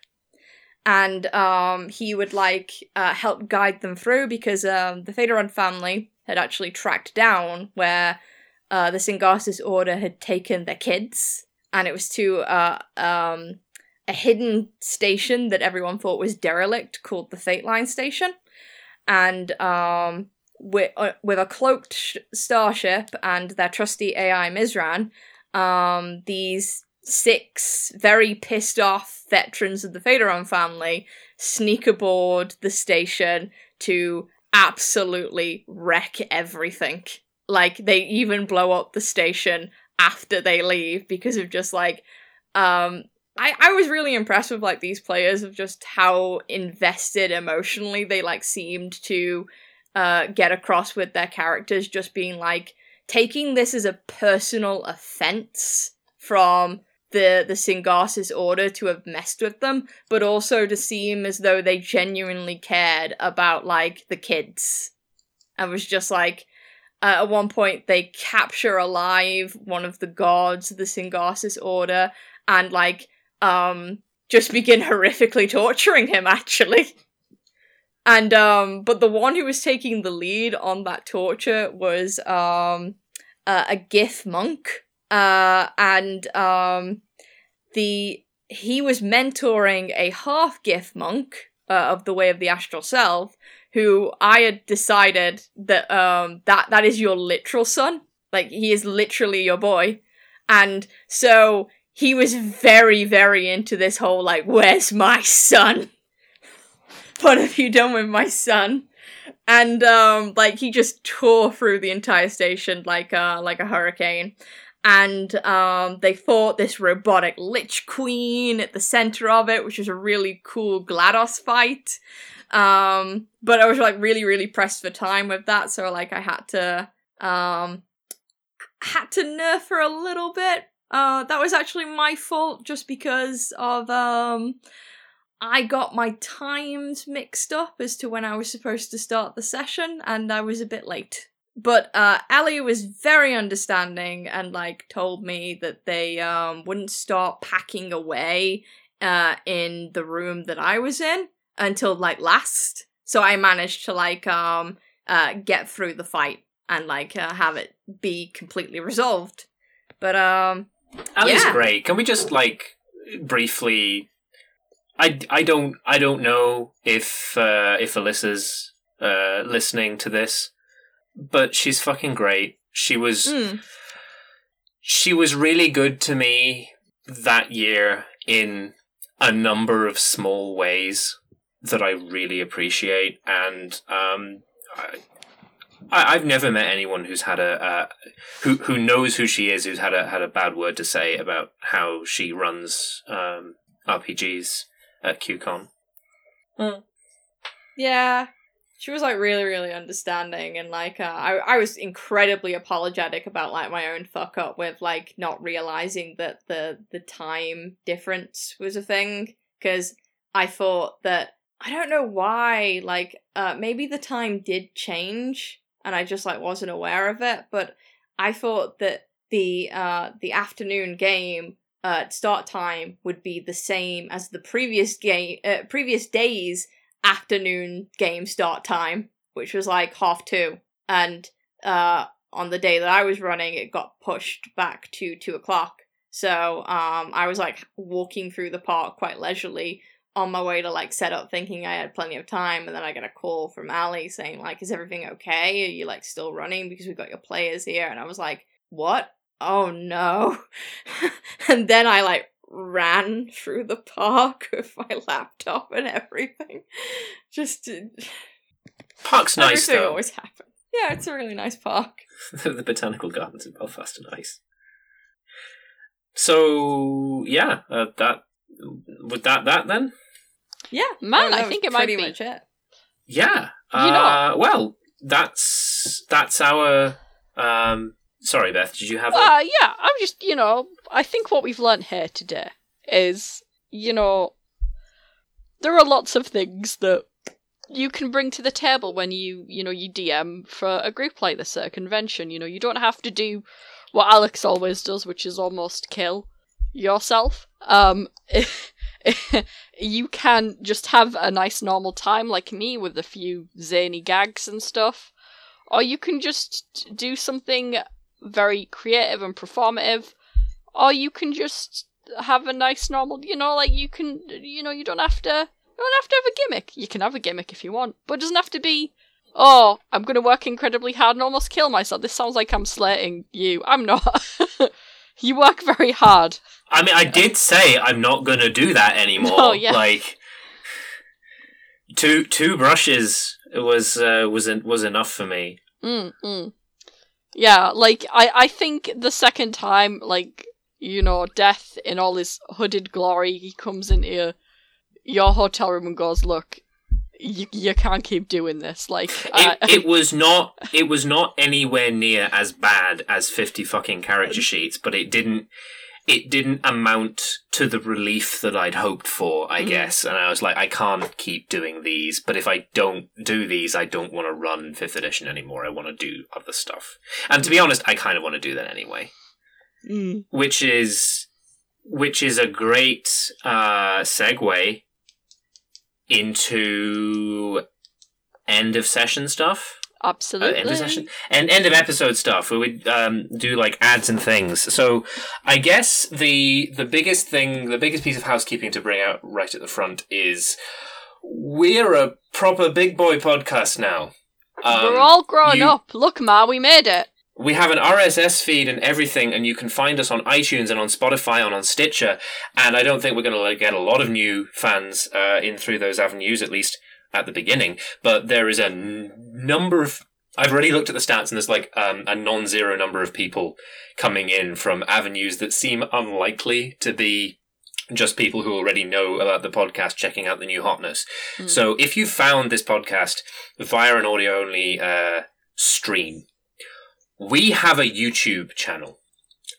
And um, he would like uh, help guide them through, because um, the Federon family had actually tracked down where uh, the Syngarsis Order had taken their kids, and it was to uh, um, a hidden station that everyone thought was derelict called the Fateline Station. And um, with, uh, with a cloaked sh- starship and their trusty A I Mizran, um, these six very pissed off veterans of the Federon family sneak aboard the station to absolutely wreck everything. Like, they even blow up the station after they leave because of just, like... Um, I, I was really impressed with, like, these players, of just how invested emotionally they, like, seemed to uh, get across with their characters, just being, like, taking this as a personal offense from the, the Syngarsis Order to have messed with them, but also to seem as though they genuinely cared about, like, the kids. And was just, like... Uh, at one point, they capture alive one of the gods of the Syngarsis Order and, like... Um, just begin horrifically torturing him, actually. And, um, but the one who was taking the lead on that torture was, um, uh, a Gith monk. Uh, and, um, the, he was mentoring a half-Gith monk, uh, of the Way of the Astral Self, who I had decided that, um, that, that is your literal son. Like, he is literally your boy. And so... He was very, very into this whole, like, where's my son? What have you done with my son? And, um, like, he just tore through the entire station like a, like a hurricane. And um, they fought this robotic Lich Queen at the center of it, which was a really cool GLaDOS fight. Um, but I was, like, really, really pressed for time with that, so, like, I had to, um, had to nerf her a little bit. Uh, that was actually my fault, just because of, um, I got my times mixed up as to when I was supposed to start the session, and I was a bit late. But, uh, Ali was very understanding and, like, told me that they, um, wouldn't start packing away, uh, in the room that I was in until, like, last. So I managed to, like, um, uh, get through the fight and, like, uh, have it be completely resolved. But, um... Ali's yeah. great. Can we just, like, briefly? I, I don't I don't know if uh, if Alyssa's uh, listening to this, but she's fucking great. She was mm. she was really good to me that year in a number of small ways that I really appreciate, and um. I, I, I've never met anyone who's had a uh, who who knows who she is who's had a had a bad word to say about how she runs um, R P Gs at QCon. Mm. Yeah, she was like really really understanding, and like uh, I I was incredibly apologetic about like my own fuck up with like not realizing that the the time difference was a thing, because I thought that I don't know why like uh, maybe the time did change. And I just, like, wasn't aware of it. But I thought that the uh, the afternoon game uh, start time would be the same as the previous game, uh, previous day's afternoon game start time, which was, like, half two. And uh, on the day that I was running, it got pushed back to two o'clock. So um, I was, like, walking through the park quite leisurely on my way to, like, set up, thinking I had plenty of time, and then I get a call from Ali saying, like, is everything okay? Are you, like, still running? Because we've got your players here. And I was like, what? Oh, no. And then I, like, ran through the park with my laptop and everything. Just to... Park's nice, though. Everything always happens. Yeah, it's a really nice park. The Botanical Gardens in Belfast are nice. So, yeah, uh, that... Would that that then? Yeah, man, well, I think it might be. Much it. Yeah. Uh, you know well, that's that's our. Um, sorry, Beth. Did you have? Uh, a... yeah. I'm just, you know, I think what we've learnt here today is, you know, there are lots of things that you can bring to the table when you, you know, you D M for a group like this at a convention. You know, you don't have to do what Alex always does, which is almost kill yourself. Um, you can just have a nice normal time like me with a few zany gags and stuff. Or you can just do something very creative and performative. Or you can just have a nice normal, you know, like you can, you know, you don't have to... You don't have to have a gimmick. You can have a gimmick if you want, but it doesn't have to be, oh, I'm going to work incredibly hard and almost kill myself. This sounds like I'm slating you. I'm not. You work very hard. I mean, I did say I'm not going to do that anymore. No, yeah. Like, two two brushes was uh, was was enough for me. Mm-mm. Yeah, like, I, I think the second time, like, you know, Death in all his hooded glory, he comes into a your hotel room and goes, look, you, you can't keep doing this. Like, I- it, it was not, it was not anywhere near as bad as fifty fucking character sheets, but it didn't, it didn't amount to the relief that I'd hoped for, I guess. And I was like, I can't keep doing these, but if I don't do these, I don't want to run fifth edition anymore. I want to do other stuff. And to be honest, I kind of want to do that anyway, mm. which is, which is a great uh, segue into end of session stuff. Absolutely. Uh, end of session and end of episode stuff. We would um, do like ads and things. So I guess the the biggest thing, the biggest piece of housekeeping to bring out right at the front is we're a proper big boy podcast now. Um, we're all grown you, up. Look, Ma, we made it. We have an R S S feed and everything, and you can find us on iTunes and on Spotify and on Stitcher, and I don't think we're going to get a lot of new fans uh, in through those avenues, at least at the beginning, but there is a n- number of... I've already looked at the stats, and there's like um, a non-zero number of people coming in from avenues that seem unlikely to be just people who already know about the podcast checking out the new hotness. Mm. So if you found this podcast via an audio-only uh, stream... We have a YouTube channel.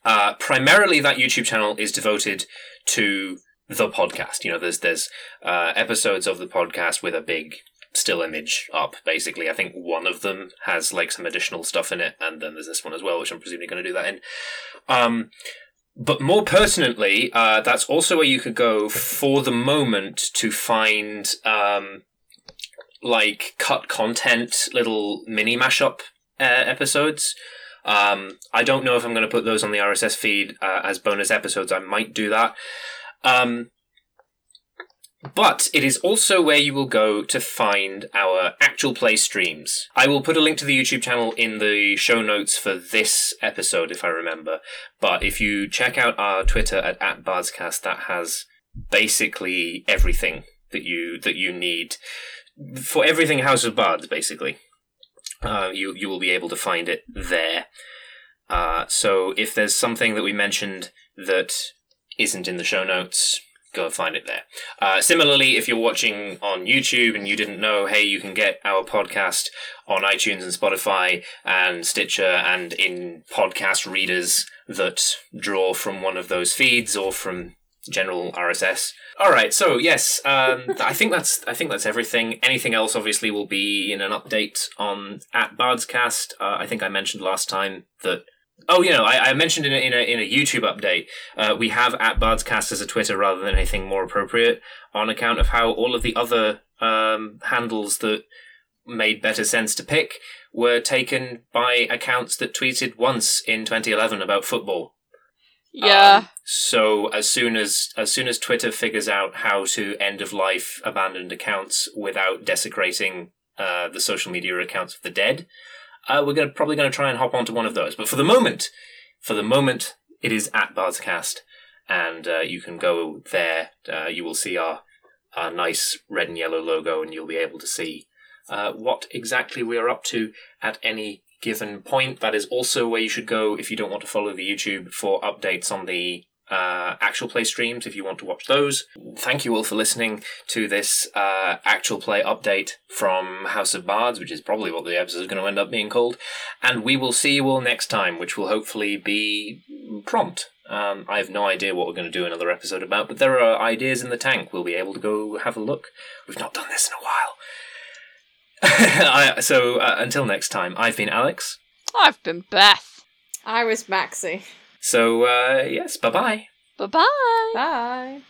Uh, primarily, that YouTube channel is devoted to the podcast. You know, there's there's uh, episodes of the podcast with a big still image up, basically. I think one of them has, like, some additional stuff in it, and then there's this one as well, which I'm presumably going to do that in. Um, but more pertinently, uh, that's also where you could go for the moment to find, um, like, cut content, little mini mashup Uh, episodes. Um, I don't know if I'm going to put those on the R S S feed uh, as bonus episodes. I might do that. Um, but it is also where you will go to find our actual play streams. I will put a link to the YouTube channel in the show notes for this episode, if I remember. But if you check out our Twitter at, at Barscast, that has basically everything that you that you need for everything House of Bards, basically. Uh, you you will be able to find it there. Uh, so if there's something that we mentioned that isn't in the show notes, go find it there. Uh, similarly, if you're watching on YouTube and you didn't know, hey, you can get our podcast on iTunes and Spotify and Stitcher and in podcast readers that draw from one of those feeds or from general R S S. All right, so yes, um, I think that's I think that's everything. Anything else, obviously, will be in an update on at Bardscast. Uh, I think I mentioned last time that. Oh, you know, I, I mentioned in a, in a in a YouTube update. Uh, we have at Bardscast as a Twitter rather than anything more appropriate on account of how all of the other um, handles that made better sense to pick were taken by accounts that tweeted once in twenty eleven about football. Yeah. Um, so as soon as as soon as Twitter figures out how to end of life abandoned accounts without desecrating uh, the social media accounts of the dead, uh, we're gonna, probably going to try and hop onto one of those. But for the moment, for the moment, it is at Bardscast, and uh, you can go there. Uh, you will see our our nice red and yellow logo, and you'll be able to see uh, what exactly we are up to at any given point. That is also where you should go if you don't want to follow the YouTube for updates on the uh, actual play streams, if you want to watch those. Thank you all for listening to this uh, actual play update from House of Bards, which is probably what the episode is going to end up being called. And we will see you all next time, which will hopefully be prompt. Um, I have no idea what we're going to do another episode about, but there are ideas in the tank. We'll be able to go have a look. We've not done this in a while. I, so uh, until next time, I've been Alex. I've been Beth. I was Maxie. So, uh, yes, bye-bye. Bye-bye. Bye.